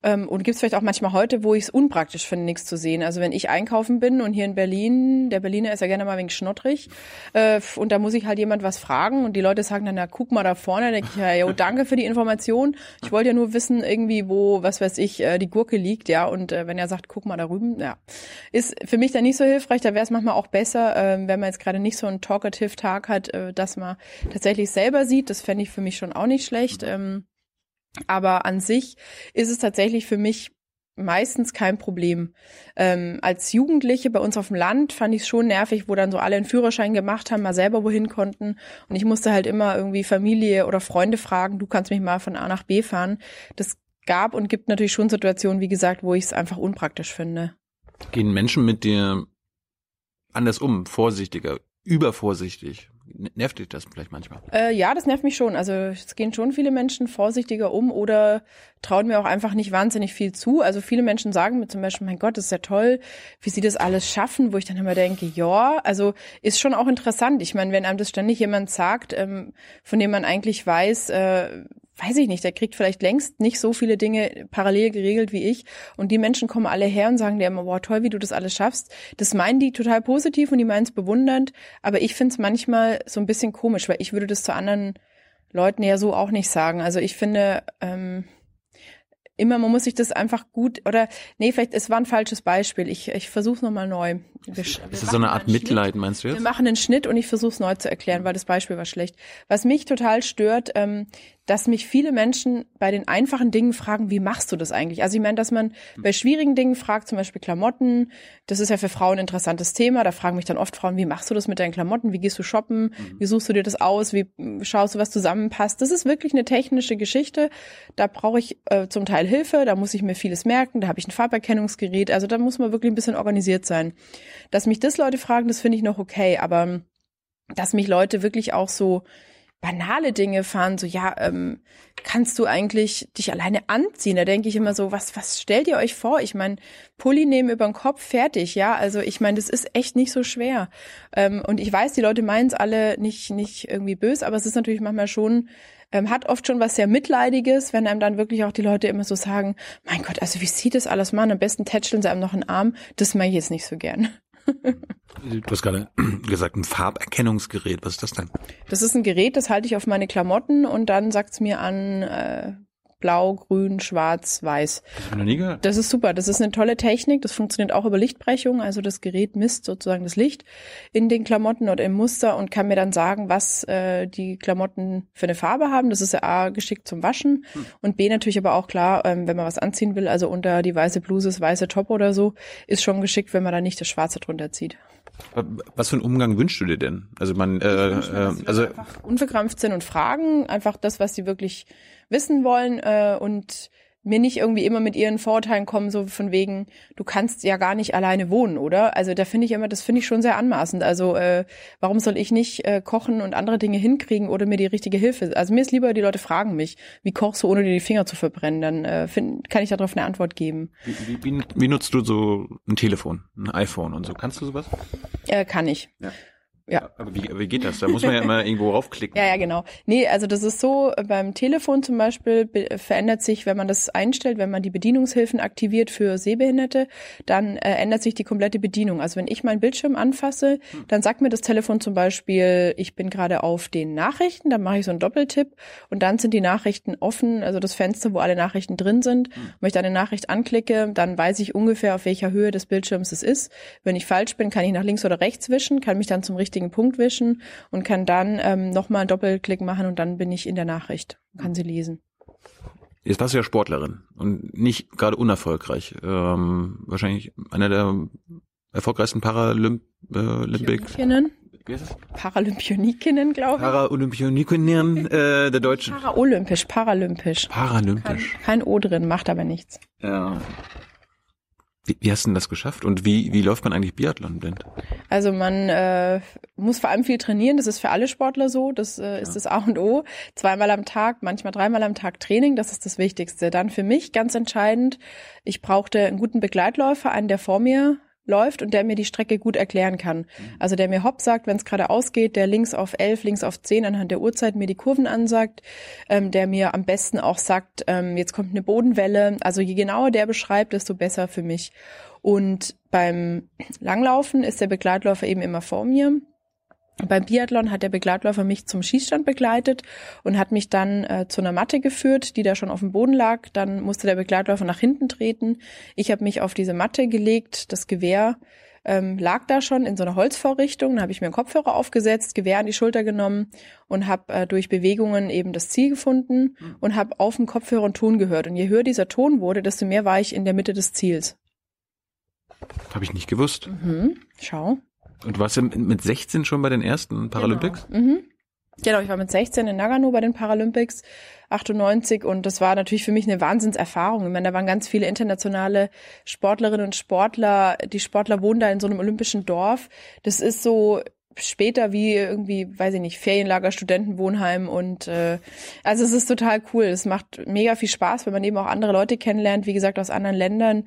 ähm, und gibt es vielleicht auch manchmal heute, wo ich es unpraktisch finde, nichts zu sehen. Also wenn ich einkaufen bin und hier in Berlin, der Berliner ist ja gerne mal ein wenig schnottrig äh, und da muss ich halt jemand was fragen und die Leute sagen dann, na guck mal da vorne. Da denke ich, ja, jo, danke für die Information. Ich wollte ja nur wissen irgendwie, wo, was weiß ich, äh, die Gurke liegt, ja. Und äh, wenn er sagt, guck mal da rüben, ja. Ist für mich dann nicht so hilfreich. Da wäre es manchmal auch besser, äh, wenn man jetzt gerade nicht so einen talkative Tag hat, äh, dass man tatsächlich selber sieht. Das fände ich für mich schon auch nicht schlecht. Ähm, Aber an sich ist es tatsächlich für mich meistens kein Problem. Ähm, als Jugendliche bei uns auf dem Land fand ich es schon nervig, wo dann so alle einen Führerschein gemacht haben, mal selber wohin konnten. Und ich musste halt immer irgendwie Familie oder Freunde fragen, du kannst mich mal von A nach B fahren. Das gab und gibt natürlich schon Situationen, wie gesagt, wo ich es einfach unpraktisch finde. Gehen Menschen mit dir anders um, vorsichtiger, übervorsichtig? Nervt dich das vielleicht manchmal? Äh, ja, das nervt mich schon. Also es gehen schon viele Menschen vorsichtiger um oder trauen mir auch einfach nicht wahnsinnig viel zu. Also viele Menschen sagen mir zum Beispiel, mein Gott, das ist ja toll, wie sie das alles schaffen, wo ich dann immer denke, ja, also ist schon auch interessant. Ich meine, wenn einem das ständig jemand sagt, ähm, von dem man eigentlich weiß, äh, weiß ich nicht, der kriegt vielleicht längst nicht so viele Dinge parallel geregelt wie ich und die Menschen kommen alle her und sagen dir immer, wow, toll, wie du das alles schaffst. Das meinen die total positiv und die meinen es bewundernd, aber ich finde es manchmal so ein bisschen komisch, weil ich würde das zu anderen Leuten ja so auch nicht sagen. Also ich finde ähm, immer, man muss sich das einfach gut oder, nee, vielleicht, es war ein falsches Beispiel. Ich, ich versuche es nochmal neu. Wir, ist wir das so eine Art Mitleid, meinst du jetzt? Wir machen einen Schnitt und ich versuche es neu zu erklären, weil das Beispiel war schlecht. Was mich total stört, ähm, dass mich viele Menschen bei den einfachen Dingen fragen, wie machst du das eigentlich? Also ich meine, dass man bei schwierigen Dingen fragt, zum Beispiel Klamotten, das ist ja für Frauen ein interessantes Thema, da fragen mich dann oft Frauen, wie machst du das mit deinen Klamotten, wie gehst du shoppen, wie suchst du dir das aus, wie schaust du, was zusammenpasst? Das ist wirklich eine technische Geschichte, da brauche ich äh, zum Teil Hilfe, da muss ich mir vieles merken, da habe ich ein Farberkennungsgerät, also da muss man wirklich ein bisschen organisiert sein. Dass mich das Leute fragen, das finde ich noch okay, aber dass mich Leute wirklich auch so banale Dinge fahren, so ja, ähm, kannst du eigentlich dich alleine anziehen? Da denke ich immer so, was was stellt ihr euch vor? Ich meine, Pulli nehmen über den Kopf, fertig, ja. Also ich meine, das ist echt nicht so schwer. Ähm, und ich weiß, die Leute meinen es alle nicht nicht irgendwie böse, aber es ist natürlich manchmal schon, ähm, hat oft schon was sehr Mitleidiges, wenn einem dann wirklich auch die Leute immer so sagen, mein Gott, also wie sieht das alles mal? Am besten tätscheln sie einem noch einen Arm. Das mag ich jetzt nicht so gern. Du hast gerade gesagt, ein Farberkennungsgerät. Was ist das denn? Das ist ein Gerät, das halte ich auf meine Klamotten und dann sagt es mir an äh, blau, grün, schwarz, weiß. Das habe ich noch nie gehört. Das ist super. Das ist eine tolle Technik. Das funktioniert auch über Lichtbrechung. Also das Gerät misst sozusagen das Licht in den Klamotten oder im Muster und kann mir dann sagen, was äh, die Klamotten für eine Farbe haben. Das ist ja A, geschickt zum Waschen hm. und B, natürlich aber auch klar, ähm, wenn man was anziehen will, also unter die weiße Bluse, das weiße Top oder so, ist schon geschickt, wenn man da nicht das Schwarze drunter zieht. Was für einen Umgang wünschst du dir denn? Also man, äh, äh, also unverkrampft sind und fragen einfach das, was sie wirklich wissen wollen äh, und mir nicht irgendwie immer mit ihren Vorurteilen kommen, so von wegen, du kannst ja gar nicht alleine wohnen, oder? Also da finde ich immer, das finde ich schon sehr anmaßend. Also äh, warum soll ich nicht äh, kochen und andere Dinge hinkriegen oder mir die richtige Hilfe? Also mir ist lieber, die Leute fragen mich, wie kochst du, ohne dir die Finger zu verbrennen? Dann äh, find, kann ich darauf eine Antwort geben. Wie, wie, wie nutzt du so ein Telefon, ein iPhone und so? Kannst du sowas? Äh, kann ich. Ja. Ja. Aber wie, wie geht das? Da muss man ja immer irgendwo raufklicken. Ja, ja, genau. Nee, also das ist so, beim Telefon zum Beispiel be- verändert sich, wenn man das einstellt, wenn man die Bedienungshilfen aktiviert für Sehbehinderte, dann äh, ändert sich die komplette Bedienung. Also wenn ich meinen Bildschirm anfasse, hm. dann sagt mir das Telefon zum Beispiel, ich bin gerade auf den Nachrichten, dann mache ich so einen Doppeltipp und dann sind die Nachrichten offen, also das Fenster, wo alle Nachrichten drin sind. Hm. Wenn ich da eine Nachricht anklicke, dann weiß ich ungefähr, auf welcher Höhe des Bildschirms es ist. Wenn ich falsch bin, kann ich nach links oder rechts wischen, kann mich dann zum richtigen Punkt wischen und kann dann ähm, nochmal einen Doppelklick machen und dann bin ich in der Nachricht und kann sie lesen. Jetzt warst du ja Sportlerin und nicht gerade unerfolgreich. Ähm, wahrscheinlich einer der erfolgreichsten Paralymp- äh, Olympic- Paralympionikinnen. Paralympionikinnen, glaube ich. Paralympionikinnen äh, der Deutschen. Paralympisch, paralympisch. Paralympisch. Kein, kein O drin, macht aber nichts. Ja. Wie hast du denn das geschafft und wie wie läuft man eigentlich Biathlon blind? Also man äh, muss vor allem viel trainieren, das ist für alle Sportler so, das äh, ist ja. das A und O. Zweimal am Tag, manchmal dreimal am Tag Training, das ist das Wichtigste. Dann für mich ganz entscheidend, ich brauchte einen guten Begleitläufer, einen, der vor mir läuft und der mir die Strecke gut erklären kann. Also der mir hopp sagt, wenn es gerade ausgeht, der links auf elf, links auf zehn anhand der Uhrzeit mir die Kurven ansagt, ähm, der mir am besten auch sagt, ähm, jetzt kommt eine Bodenwelle. Also je genauer der beschreibt, desto besser für mich. Und beim Langlaufen ist der Begleitläufer eben immer vor mir. Beim Biathlon hat der Begleitläufer mich zum Schießstand begleitet und hat mich dann äh, zu einer Matte geführt, die da schon auf dem Boden lag. Dann musste der Begleitläufer nach hinten treten. Ich habe mich auf diese Matte gelegt, das Gewehr ähm, lag da schon in so einer Holzvorrichtung. Dann habe ich mir einen Kopfhörer aufgesetzt, Gewehr an die Schulter genommen und habe äh, durch Bewegungen eben das Ziel gefunden und habe auf dem Kopfhörer einen Ton gehört. Und je höher dieser Ton wurde, desto mehr war ich in der Mitte des Ziels. Habe ich nicht gewusst. Mhm. Schau. Und du warst ja mit sechzehn schon bei den ersten Paralympics? Genau. Mhm. Genau, ich war mit sechzehn in Nagano bei den Paralympics, achtundneunzig, und das war natürlich für mich eine Wahnsinnserfahrung. Ich meine, da waren ganz viele internationale Sportlerinnen und Sportler. Die Sportler wohnen da in so einem olympischen Dorf. Das ist so später wie irgendwie, weiß ich nicht, Ferienlager, Studentenwohnheim und äh, also es ist total cool. Es macht mega viel Spaß, wenn man eben auch andere Leute kennenlernt, wie gesagt, aus anderen Ländern,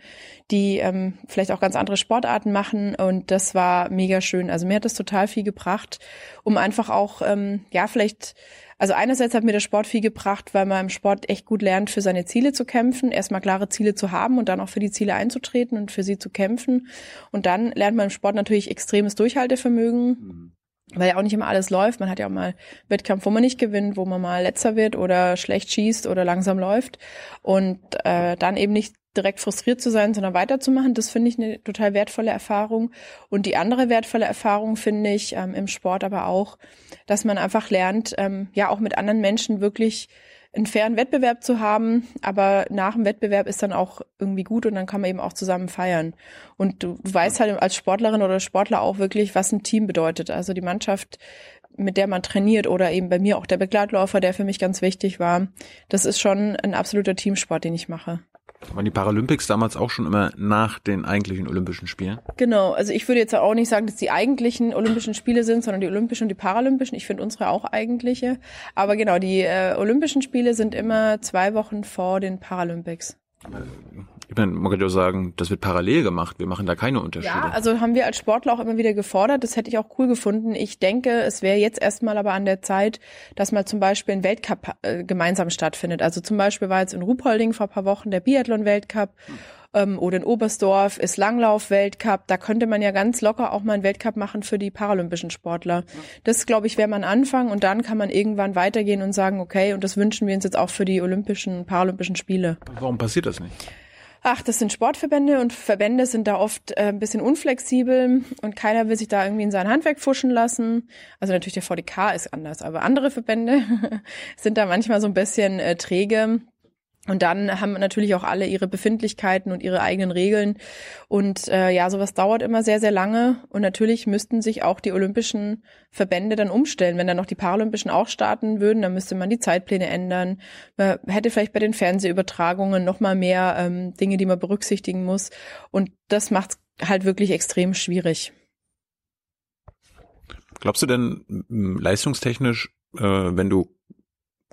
die ähm, vielleicht auch ganz andere Sportarten machen, und das war mega schön. Also mir hat das total viel gebracht, um einfach auch, ähm, ja vielleicht, also einerseits hat mir der Sport viel gebracht, weil man im Sport echt gut lernt, für seine Ziele zu kämpfen, erstmal klare Ziele zu haben und dann auch für die Ziele einzutreten und für sie zu kämpfen. Und dann lernt man im Sport natürlich extremes Durchhaltevermögen, weil ja auch nicht immer alles läuft. Man hat ja auch mal Wettkampf, wo man nicht gewinnt, wo man mal letzter wird oder schlecht schießt oder langsam läuft. Und äh, dann eben nicht direkt frustriert zu sein, sondern weiterzumachen, das finde ich eine total wertvolle Erfahrung. Und die andere wertvolle Erfahrung finde ich ähm, im Sport aber auch, dass man einfach lernt, ähm, ja auch mit anderen Menschen wirklich einen fairen Wettbewerb zu haben, aber nach dem Wettbewerb ist dann auch irgendwie gut und dann kann man eben auch zusammen feiern. Und du weißt halt als Sportlerin oder Sportler auch wirklich, was ein Team bedeutet. Also die Mannschaft, mit der man trainiert, oder eben bei mir auch der Begleitläufer, der für mich ganz wichtig war. Das ist schon ein absoluter Teamsport, den ich mache. Waren die Paralympics damals auch schon immer nach den eigentlichen Olympischen Spielen? Genau, also ich würde jetzt auch nicht sagen, dass die eigentlichen Olympischen Spiele sind, sondern die Olympischen und die Paralympischen. Ich finde unsere auch eigentliche. Aber genau, die äh, Olympischen Spiele sind immer zwei Wochen vor den Paralympics. Ich meine, man könnte ja sagen, das wird parallel gemacht, wir machen da keine Unterschiede. Ja, also haben wir als Sportler auch immer wieder gefordert, das hätte ich auch cool gefunden. Ich denke, es wäre jetzt erstmal aber an der Zeit, dass mal zum Beispiel ein Weltcup äh, gemeinsam stattfindet. Also zum Beispiel war jetzt in Ruhpolding vor ein paar Wochen der Biathlon-Weltcup. Hm. Oder in Oberstdorf ist Langlauf-Weltcup. Da könnte man ja ganz locker auch mal einen Weltcup machen für die paralympischen Sportler. Das, glaube ich, wäre man anfangen und dann kann man irgendwann weitergehen und sagen, okay, und das wünschen wir uns jetzt auch für die olympischen, paralympischen Spiele. Warum passiert das nicht? Ach, das sind Sportverbände und Verbände sind da oft äh, ein bisschen unflexibel und keiner will sich da irgendwie in sein Handwerk fuschen lassen. Also natürlich der V d K ist anders, aber andere Verbände sind da manchmal so ein bisschen äh, träge. Und dann haben natürlich auch alle ihre Befindlichkeiten und ihre eigenen Regeln. Und äh, ja, sowas dauert immer sehr, sehr lange. Und natürlich müssten sich auch die olympischen Verbände dann umstellen. Wenn dann noch die Paralympischen auch starten würden, dann müsste man die Zeitpläne ändern. Man hätte vielleicht bei den Fernsehübertragungen noch mal mehr ähm, Dinge, die man berücksichtigen muss. Und das macht es halt wirklich extrem schwierig. Glaubst du denn leistungstechnisch, äh, wenn du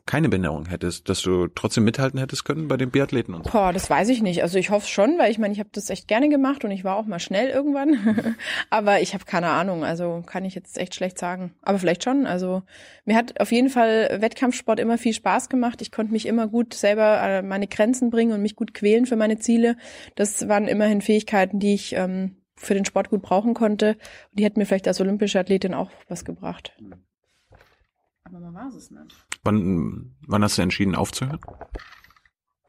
keine Behinderung hättest, dass du trotzdem mithalten hättest können bei den Biathleten und so? Boah, das weiß ich nicht. Also ich hoffe schon, weil ich meine, ich habe das echt gerne gemacht und ich war auch mal schnell irgendwann. Aber ich habe keine Ahnung, also kann ich jetzt echt schlecht sagen. Aber vielleicht schon. Also mir hat auf jeden Fall Wettkampfsport immer viel Spaß gemacht. Ich konnte mich immer gut selber an meine Grenzen bringen und mich gut quälen für meine Ziele. Das waren immerhin Fähigkeiten, die ich ähm, für den Sport gut brauchen konnte. Und die hätten mir vielleicht als olympische Athletin auch was gebracht. Aber man war es nicht. Wann, wann hast du entschieden, aufzuhören?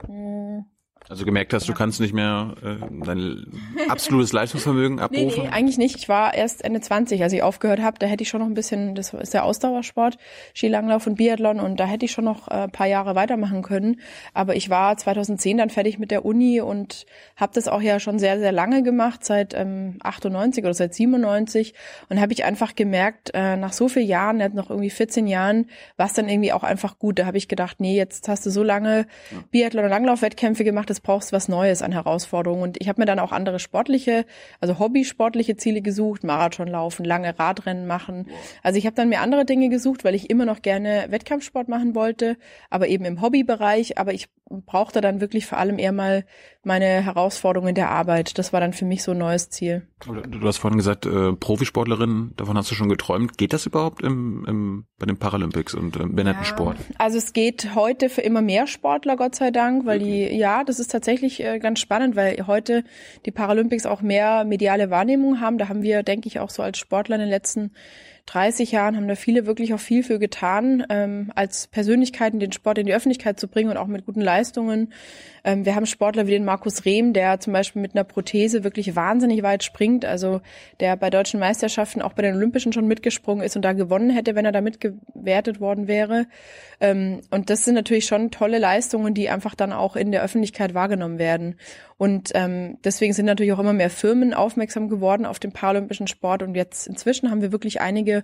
Hm. Also gemerkt hast, du kannst nicht mehr äh, dein absolutes Leistungsvermögen abrufen? Nee, nee, eigentlich nicht. Ich war erst Ende zwanzig, als ich aufgehört habe. Da hätte ich schon noch ein bisschen, das ist der Ausdauersport, Skilanglauf und Biathlon, und da hätte ich schon noch äh, ein paar Jahre weitermachen können. Aber ich war zweitausendzehn dann fertig mit der Uni und habe das auch ja schon sehr, sehr lange gemacht, seit ähm, achtundneunzig oder seit siebenundneunzig. Und habe ich einfach gemerkt, äh, nach so vielen Jahren, noch irgendwie vierzehn Jahren, war es dann irgendwie auch einfach gut. Da habe ich gedacht, nee, jetzt hast du so lange Biathlon- und Langlaufwettkämpfe gemacht, das brauchst was Neues an Herausforderungen. Und ich habe mir dann auch andere sportliche, also hobbysportliche Ziele gesucht, Marathon laufen, lange Radrennen machen. Also ich habe dann mir andere Dinge gesucht, weil ich immer noch gerne Wettkampfsport machen wollte, aber eben im Hobbybereich. Aber ich brauchte dann wirklich vor allem eher mal meine Herausforderungen der Arbeit. Das war dann für mich so ein neues Ziel. Du hast vorhin gesagt, äh, Profisportlerin, davon hast du schon geträumt. Geht das überhaupt im, im, bei den Paralympics und im Behindertensport? Ja, also es geht heute für immer mehr Sportler, Gott sei Dank, weil die, ja, das ist tatsächlich äh, ganz spannend, weil heute die Paralympics auch mehr mediale Wahrnehmung haben. Da haben wir, denke ich, auch so als Sportler in den letzten dreißig Jahren haben da viele wirklich auch viel für getan, ähm, als Persönlichkeiten den Sport in die Öffentlichkeit zu bringen und auch mit guten Leistungen. Ähm, wir haben Sportler wie den Markus Rehm, der zum Beispiel mit einer Prothese wirklich wahnsinnig weit springt, also der bei deutschen Meisterschaften, auch bei den Olympischen schon mitgesprungen ist und da gewonnen hätte, wenn er da mitgewertet worden wäre. Ähm, und das sind natürlich schon tolle Leistungen, die einfach dann auch in der Öffentlichkeit wahrgenommen werden. Und ähm, deswegen sind natürlich auch immer mehr Firmen aufmerksam geworden auf den paralympischen Sport. Und jetzt inzwischen haben wir wirklich einige,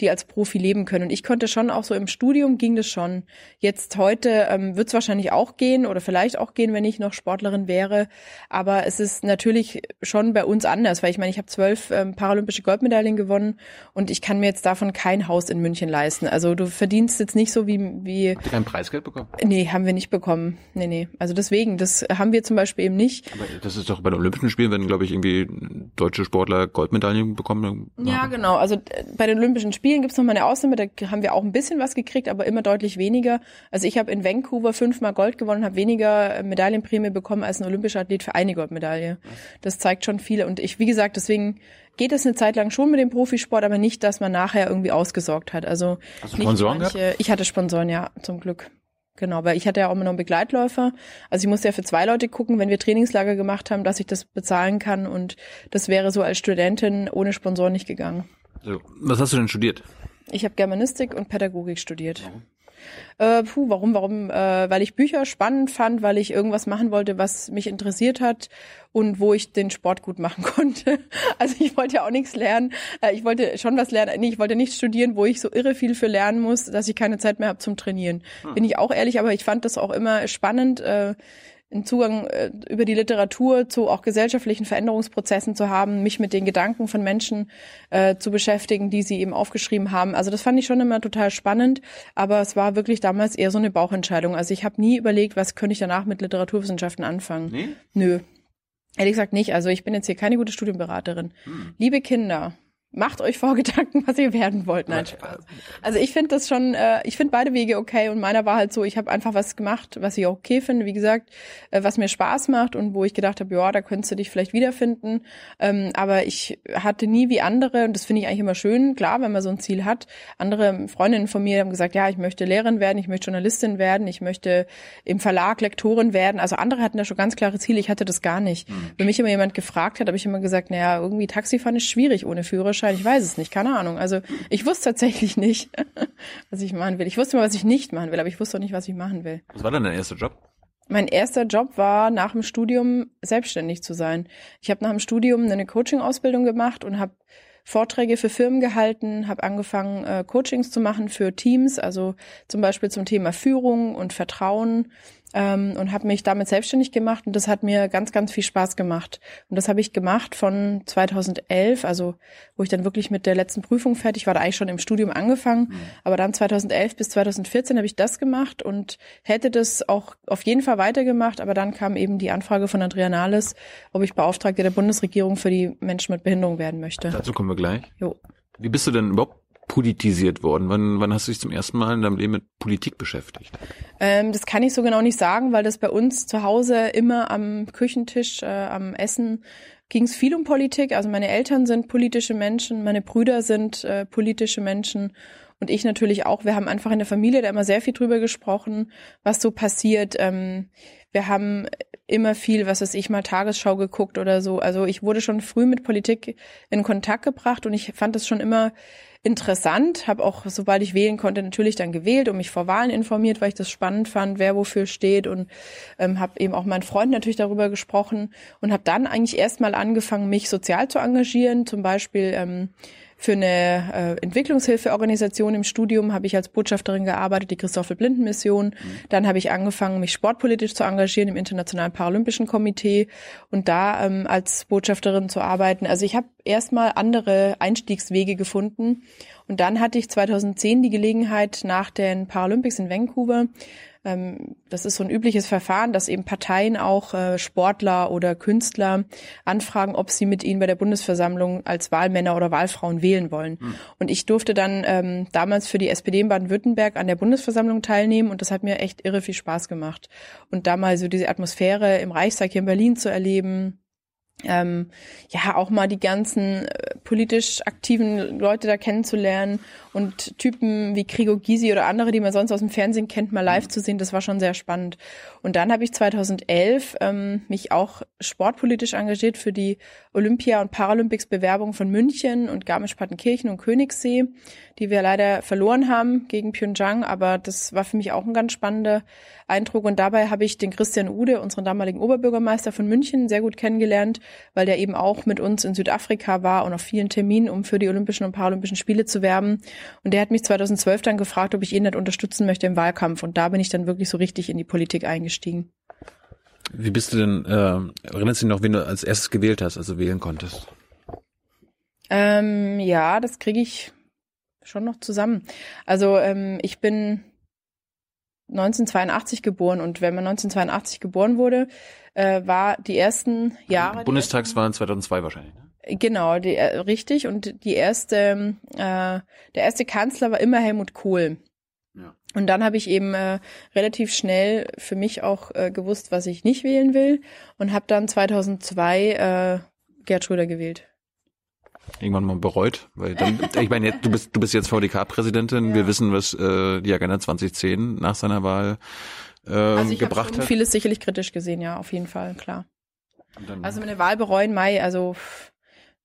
die als Profi leben können. Und ich konnte schon auch so im Studium, ging das schon. Jetzt heute ähm, wird es wahrscheinlich auch gehen oder vielleicht auch gehen, wenn ich noch Sportlerin wäre. Aber es ist natürlich schon bei uns anders, weil ich meine, ich habe zwölf ähm, paralympische Goldmedaillen gewonnen und ich kann mir jetzt davon kein Haus in München leisten. Also du verdienst jetzt nicht so wie... wie Habt ihr kein Preisgeld bekommen? Nee, haben wir nicht bekommen. Nee, nee. Also deswegen, das haben wir zum Beispiel eben nicht. Aber das ist doch bei den Olympischen Spielen, wenn, glaube ich, irgendwie deutsche Sportler Goldmedaillen bekommen. Ja, genau. Also bei den Olympischen Spielen gibt es nochmal eine Ausnahme, da haben wir auch ein bisschen was gekriegt, aber immer deutlich weniger. Also ich habe in Vancouver fünfmal Gold gewonnen, habe weniger Medaillenprämie bekommen als ein olympischer Athlet für eine Goldmedaille. Das zeigt schon viele. Und ich, wie gesagt, deswegen geht es eine Zeit lang schon mit dem Profisport, aber nicht, dass man nachher irgendwie ausgesorgt hat. Also Hast du Sponsoren manche, gehabt? Ich hatte Sponsoren, ja, zum Glück. Genau, weil ich hatte ja auch immer noch einen Begleitläufer. Also ich musste ja für zwei Leute gucken, wenn wir Trainingslager gemacht haben, dass ich das bezahlen kann. Und das wäre so als Studentin ohne Sponsor nicht gegangen. So, was hast du denn studiert? Ich habe Germanistik und Pädagogik studiert. Warum? Äh, puh, warum, warum? Äh, weil ich Bücher spannend fand, weil ich irgendwas machen wollte, was mich interessiert hat und wo ich den Sport gut machen konnte. Also ich wollte ja auch nichts lernen. Äh, ich wollte schon was lernen. Nee, ich wollte nicht studieren, wo ich so irre viel für lernen muss, dass ich keine Zeit mehr habe zum Trainieren. Hm. Bin ich auch ehrlich, aber ich fand das auch immer spannend, äh, einen Zugang äh, über die Literatur zu auch gesellschaftlichen Veränderungsprozessen zu haben, mich mit den Gedanken von Menschen äh, zu beschäftigen, die sie eben aufgeschrieben haben. Also das fand ich schon immer total spannend, aber es war wirklich damals eher so eine Bauchentscheidung. Also ich habe nie überlegt, was könnte ich danach mit Literaturwissenschaften anfangen. Nee? Nö, ehrlich gesagt nicht. Also ich bin jetzt hier keine gute Studienberaterin. Hm. Liebe Kinder, macht euch vor Gedanken, was ihr werden wollt. Nein, Spaß. Also ich finde das schon, äh, ich finde beide Wege okay und meiner war halt so, ich habe einfach was gemacht, was ich auch okay finde, wie gesagt, äh, was mir Spaß macht und wo ich gedacht habe, ja, da könntest du dich vielleicht wiederfinden, ähm, aber ich hatte nie wie andere, und das finde ich eigentlich immer schön, klar, wenn man so ein Ziel hat, andere Freundinnen von mir haben gesagt, ja, ich möchte Lehrerin werden, ich möchte Journalistin werden, ich möchte im Verlag Lektorin werden, also andere hatten da schon ganz klare Ziele, ich hatte das gar nicht. Mhm. Wenn mich immer jemand gefragt hat, habe ich immer gesagt, naja, irgendwie Taxifahren ist schwierig ohne Führerschein. Ich weiß es nicht, keine Ahnung. Also ich wusste tatsächlich nicht, was ich machen will. Ich wusste mal, was ich nicht machen will, aber ich wusste auch nicht, was ich machen will. Was war denn dein erster Job? Mein erster Job war, nach dem Studium selbstständig zu sein. Ich habe nach dem Studium eine Coaching-Ausbildung gemacht und habe Vorträge für Firmen gehalten, habe angefangen, äh, Coachings zu machen für Teams, also zum Beispiel zum Thema Führung und Vertrauen, ähm, und habe mich damit selbstständig gemacht. Und das hat mir ganz, ganz viel Spaß gemacht. Und das habe ich gemacht von zweitausendelf, also wo ich dann wirklich mit der letzten Prüfung fertig war, da eigentlich schon im Studium angefangen. Mhm. Aber dann zweitausendelf bis zweitausendvierzehn habe ich das gemacht und hätte das auch auf jeden Fall weitergemacht. Aber dann kam eben die Anfrage von Andrea Nahles, ob ich Beauftragte der Bundesregierung für die Menschen mit Behinderung werden möchte. Dazu kommen wir gleich. Jo. Wie bist du denn überhaupt politisiert worden? Wann, wann hast du dich zum ersten Mal in deinem Leben mit Politik beschäftigt? Ähm, das kann ich so genau nicht sagen, weil das bei uns zu Hause immer am Küchentisch, äh, am Essen ging es viel um Politik. Also meine Eltern sind politische Menschen, meine Brüder sind äh, politische Menschen. Und ich natürlich auch. Wir haben einfach in der Familie da immer sehr viel drüber gesprochen, was so passiert. Wir haben immer viel, was weiß ich, mal Tagesschau geguckt oder so. Also ich wurde schon früh mit Politik in Kontakt gebracht und ich fand das schon immer interessant. Habe auch, sobald ich wählen konnte, natürlich dann gewählt und mich vor Wahlen informiert, weil ich das spannend fand, wer wofür steht. Und ähm, habe eben auch meinen Freunden natürlich darüber gesprochen und habe dann eigentlich erst mal angefangen, mich sozial zu engagieren. Zum Beispiel ähm, für eine äh, Entwicklungshilfeorganisation im Studium habe ich als Botschafterin gearbeitet, die Christoffel-Blinden-Mission. Mhm. Dann habe ich angefangen, mich sportpolitisch zu engagieren im Internationalen Paralympischen Komitee und da ähm, als Botschafterin zu arbeiten. Also ich habe erstmal andere Einstiegswege gefunden. Und dann hatte ich zweitausendzehn die Gelegenheit, nach den Paralympics in Vancouver, das ist so ein übliches Verfahren, dass eben Parteien auch äh, Sportler oder Künstler anfragen, ob sie mit ihnen bei der Bundesversammlung als Wahlmänner oder Wahlfrauen wählen wollen. Mhm. Und ich durfte dann ähm, damals für die S P D in Baden-Württemberg an der Bundesversammlung teilnehmen und das hat mir echt irre viel Spaß gemacht. Und da mal so diese Atmosphäre im Reichstag hier in Berlin zu erleben, Ähm, ja, auch mal die ganzen äh, politisch aktiven Leute da kennenzulernen und Typen wie Gregor Gysi oder andere, die man sonst aus dem Fernsehen kennt, mal live zu sehen, das war schon sehr spannend. Und dann habe ich zweitausendelf ähm, mich auch sportpolitisch engagiert für die Olympia- und Paralympics-Bewerbung von München und Garmisch-Partenkirchen und Königssee, die wir leider verloren haben gegen Pyeongchang, aber das war für mich auch ein ganz spannender Eindruck. Und dabei habe ich den Christian Ude, unseren damaligen Oberbürgermeister von München, sehr gut kennengelernt, weil der eben auch mit uns in Südafrika war und auf vielen Terminen, um für die Olympischen und Paralympischen Spiele zu werben. Und der hat mich zweitausendzwölf dann gefragt, ob ich ihn nicht unterstützen möchte im Wahlkampf. Und da bin ich dann wirklich so richtig in die Politik eingestiegen. Wie bist du denn, äh, erinnerst du dich noch, wen du als erstes gewählt hast, also wählen konntest? Ähm, ja, das kriege ich schon noch zusammen. Also ähm, ich bin neunzehnhundertzweiundachtzig geboren und wenn man neunzehnhundertzweiundachtzig geboren wurde, äh, war die ersten Jahre... Die Bundestagswahlen zweitausendzwei wahrscheinlich, ne? Genau, die, äh, richtig. Und die erste, äh, der erste Kanzler war immer Helmut Kohl. Ja. Und dann habe ich eben äh, relativ schnell für mich auch äh, gewusst, was ich nicht wählen will und habe dann zweitausendzwei äh, Gerd Schröder gewählt. Irgendwann mal bereut, weil dann, ich meine, du bist du bist jetzt V D K-Präsidentin, ja. Wir wissen, was äh, die Agenda zwanzig zehn nach seiner Wahl äh, also ich gebracht hat. Also vieles sicherlich kritisch gesehen, ja, auf jeden Fall, klar. Also meine Wahl bereuen, Mai, also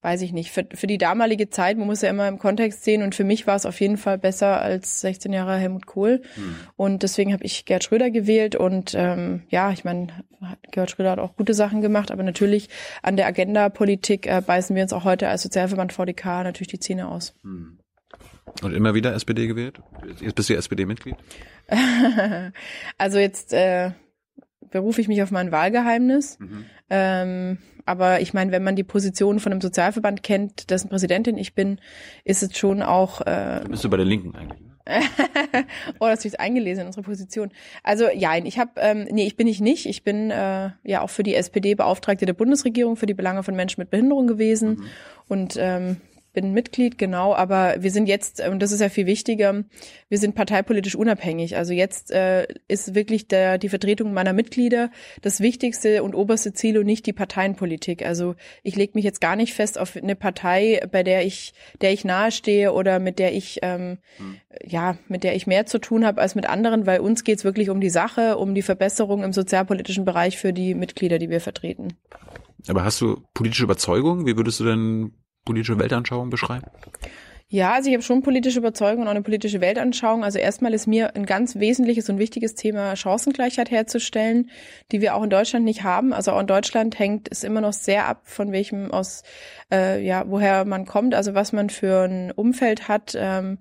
weiß ich nicht, für, für die damalige Zeit, man muss ja immer im Kontext sehen und für mich war es auf jeden Fall besser als sechzehn Jahre Helmut Kohl, hm. Und deswegen habe ich Gerd Schröder gewählt und ähm, ja, ich meine, Gerd Schröder hat auch gute Sachen gemacht, aber natürlich an der Agenda-Politik äh, beißen wir uns auch heute als Sozialverband V d K natürlich die Zähne aus. Hm. Und immer wieder S P D gewählt? Jetzt bist du ja S P D-Mitglied? Also jetzt... Äh, berufe ich mich auf mein Wahlgeheimnis. Mhm. Ähm, aber ich meine, wenn man die Position von einem Sozialverband kennt, dessen Präsidentin ich bin, ist es schon auch... Äh, Dann bist du bei der Linken eigentlich. Oh, das ist eingelesen in unsere Position. Also ja, ich habe, ähm, nee, ich bin ich nicht. Ich bin äh, ja auch für die S P D Beauftragte der Bundesregierung für die Belange von Menschen mit Behinderung gewesen mhm. und ähm, bin Mitglied, genau. Aber wir sind jetzt, und das ist ja viel wichtiger, wir sind parteipolitisch unabhängig. Also jetzt äh, ist wirklich der, die Vertretung meiner Mitglieder das wichtigste und oberste Ziel und nicht die Parteienpolitik. Also ich lege mich jetzt gar nicht fest auf eine Partei, bei der ich, der ich nahestehe oder mit der ich, ähm, mhm. ja, mit der ich mehr zu tun habe als mit anderen, weil uns geht's wirklich um die Sache, um die Verbesserung im sozialpolitischen Bereich für die Mitglieder, die wir vertreten. Aber hast du politische Überzeugungen? Wie würdest du denn politische Weltanschauung beschreiben? Ja, also ich habe schon politische Überzeugung und auch eine politische Weltanschauung. Also erstmal ist mir ein ganz wesentliches und wichtiges Thema Chancengleichheit herzustellen, die wir auch in Deutschland nicht haben. Also auch in Deutschland hängt es immer noch sehr ab, von welchem aus, äh, ja, woher man kommt, also was man für ein Umfeld hat, ähm,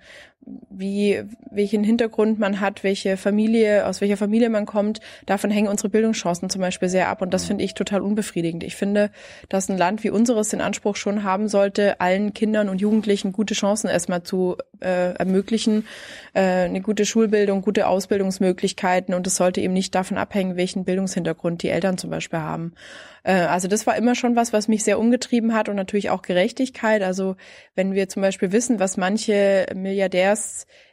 wie, welchen Hintergrund man hat, welche Familie, aus welcher Familie man kommt, davon hängen unsere Bildungschancen zum Beispiel sehr ab und das finde ich total unbefriedigend. Ich finde, dass ein Land wie unseres den Anspruch schon haben sollte, allen Kindern und Jugendlichen gute Chancen erstmal zu äh, ermöglichen, äh, eine gute Schulbildung, gute Ausbildungsmöglichkeiten und es sollte eben nicht davon abhängen, welchen Bildungshintergrund die Eltern zum Beispiel haben. Äh, also das war immer schon was, was mich sehr umgetrieben hat und natürlich auch Gerechtigkeit. Also wenn wir zum Beispiel wissen, was manche Milliardärs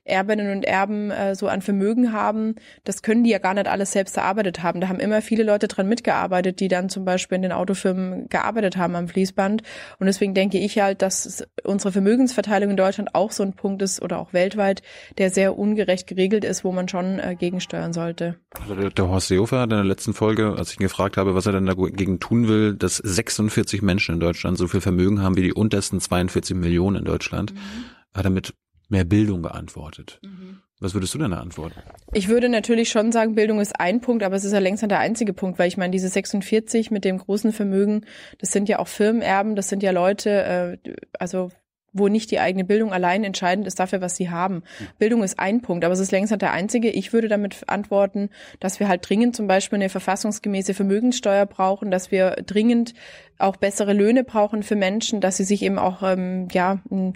Erbinnen und Erben äh, so an Vermögen haben, das können die ja gar nicht alles selbst erarbeitet haben. Da haben immer viele Leute dran mitgearbeitet, die dann zum Beispiel in den Autofirmen gearbeitet haben am Fließband. Und deswegen denke ich halt, dass unsere Vermögensverteilung in Deutschland auch so ein Punkt ist oder auch weltweit, der sehr ungerecht geregelt ist, wo man schon äh, gegensteuern sollte. Also der Horst Seehofer hat in der letzten Folge, als ich ihn gefragt habe, was er denn dagegen tun will, dass sechsundvierzig Menschen in Deutschland so viel Vermögen haben wie die untersten zweiundvierzig Millionen in Deutschland, mhm. hat er mit mehr Bildung beantwortet. Mhm. Was würdest du denn da antworten? Ich würde natürlich schon sagen, Bildung ist ein Punkt, aber es ist ja längst nicht der einzige Punkt, weil ich meine, diese sechsundvierzig mit dem großen Vermögen, das sind ja auch Firmenerben, das sind ja Leute, äh, also wo nicht die eigene Bildung allein entscheidend ist dafür, was sie haben. Mhm. Bildung ist ein Punkt, aber es ist längst nicht der einzige. Ich würde damit antworten, dass wir halt dringend zum Beispiel eine verfassungsgemäße Vermögenssteuer brauchen, dass wir dringend auch bessere Löhne brauchen für Menschen, dass sie sich eben auch, ähm, ja, ein,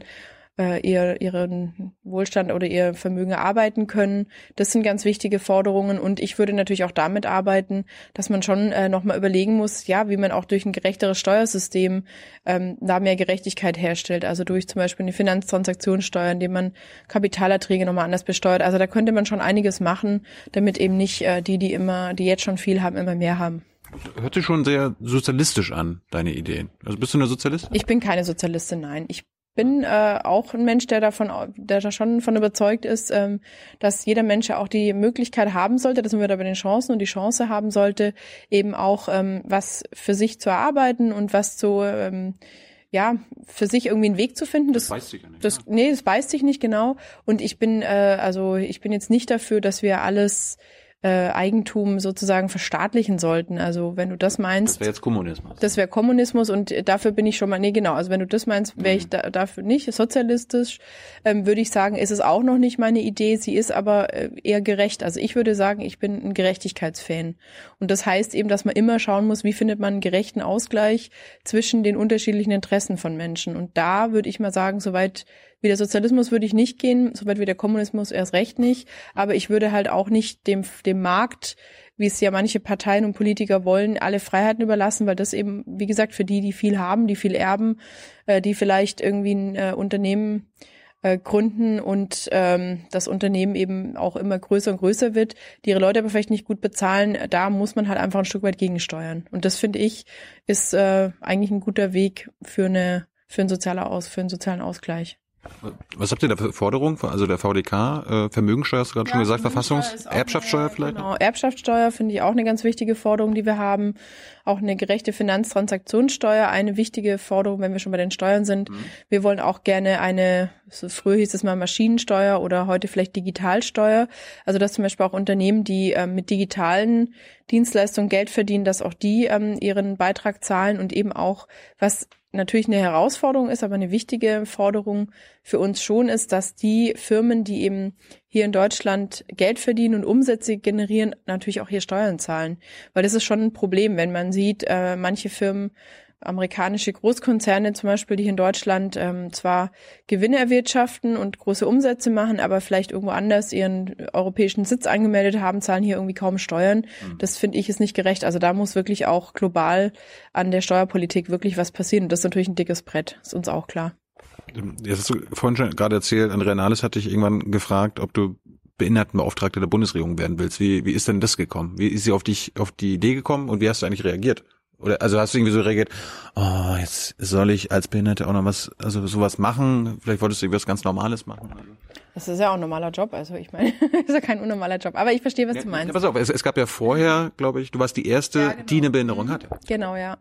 Ihr, ihren Wohlstand oder ihr Vermögen erarbeiten können. Das sind ganz wichtige Forderungen und ich würde natürlich auch damit arbeiten, dass man schon äh, nochmal überlegen muss, ja, wie man auch durch ein gerechteres Steuersystem ähm, da mehr Gerechtigkeit herstellt, also durch zum Beispiel eine Finanztransaktionssteuer, indem man Kapitalerträge nochmal anders besteuert. Also da könnte man schon einiges machen, damit eben nicht äh, die, die immer, die jetzt schon viel haben, immer mehr haben. Hört sich schon sehr sozialistisch an, deine Ideen. Also bist du eine Sozialistin? Ich bin keine Sozialistin, nein. Ich bin äh, auch ein Mensch, der davon, der da schon von überzeugt ist, ähm, dass jeder Mensch ja auch die Möglichkeit haben sollte, dass man wieder bei den Chancen und die Chance haben sollte, eben auch ähm, was für sich zu erarbeiten und was zu ähm, ja, für sich irgendwie einen Weg zu finden. Das, das beißt sich ja nicht. Das, ja. Nee, das beißt sich nicht, genau. Und ich bin äh, also ich bin jetzt nicht dafür, dass wir alles Äh, Eigentum sozusagen verstaatlichen sollten. Also wenn du das meinst... Das wäre jetzt Kommunismus. Das wäre Kommunismus und dafür bin ich schon mal... Nee, genau. Also wenn du das meinst, wäre ich da, dafür nicht sozialistisch. Ähm, würde ich sagen, ist es auch noch nicht meine Idee. Sie ist aber äh, eher gerecht. Also ich würde sagen, ich bin ein Gerechtigkeitsfan. Und das heißt eben, dass man immer schauen muss, wie findet man einen gerechten Ausgleich zwischen den unterschiedlichen Interessen von Menschen. Und da würde ich mal sagen, soweit... Wie der Sozialismus würde ich nicht gehen, soweit wie der Kommunismus erst recht nicht. Aber ich würde halt auch nicht dem, dem Markt, wie es ja manche Parteien und Politiker wollen, alle Freiheiten überlassen, weil das eben, wie gesagt, für die, die viel haben, die viel erben, äh, die vielleicht irgendwie ein äh, Unternehmen äh, gründen und ähm, das Unternehmen eben auch immer größer und größer wird, die ihre Leute aber vielleicht nicht gut bezahlen, da muss man halt einfach ein Stück weit gegensteuern. Und das, finde ich, ist äh, eigentlich ein guter Weg für eine für einen sozialen Aus, für einen sozialen Ausgleich. Was habt ihr da für Forderungen? Also der V d K, äh, Vermögensteuer hast du gerade ja, schon gesagt, Verfassungs-, Erbschaftssteuer eine, vielleicht? Genau, Erbschaftssteuer finde ich auch eine ganz wichtige Forderung, die wir haben. Auch eine gerechte Finanztransaktionssteuer, eine wichtige Forderung, wenn wir schon bei den Steuern sind. Mhm. Wir wollen auch gerne eine, so früher hieß es mal Maschinensteuer oder heute vielleicht Digitalsteuer. Also dass zum Beispiel auch Unternehmen, die äh, mit digitalen Dienstleistungen Geld verdienen, dass auch die ähm, ihren Beitrag zahlen und eben auch, was natürlich eine Herausforderung ist, aber eine wichtige Forderung für uns schon ist, dass die Firmen, die eben hier in Deutschland Geld verdienen und Umsätze generieren, natürlich auch hier Steuern zahlen. Weil das ist schon ein Problem, wenn man sieht, äh, manche Firmen, amerikanische Großkonzerne zum Beispiel, die hier in Deutschland ähm, zwar Gewinne erwirtschaften und große Umsätze machen, aber vielleicht irgendwo anders ihren europäischen Sitz angemeldet haben, zahlen hier irgendwie kaum Steuern. Mhm. Das finde ich ist nicht gerecht. Also da muss wirklich auch global an der Steuerpolitik wirklich was passieren. Und das ist natürlich ein dickes Brett, ist uns auch klar. Jetzt hast du vorhin schon gerade erzählt, Andrea Nahles hat dich irgendwann gefragt, ob du Behindertenbeauftragte der Bundesregierung werden willst. Wie, wie ist denn das gekommen? Wie ist sie auf dich, auf die Idee gekommen und wie hast du eigentlich reagiert? Oder also hast du irgendwie so reagiert, oh, jetzt soll ich als Behinderte auch noch was, also sowas machen? Vielleicht wolltest du irgendwas ganz Normales machen. Das ist ja auch ein normaler Job, also ich meine, das ist ja kein unnormaler Job. Aber ich verstehe, was ja, du meinst. Ja, pass auf, es, es gab ja vorher, glaube ich, du warst die erste, ja, genau, die eine Behinderung hatte. Genau, ja.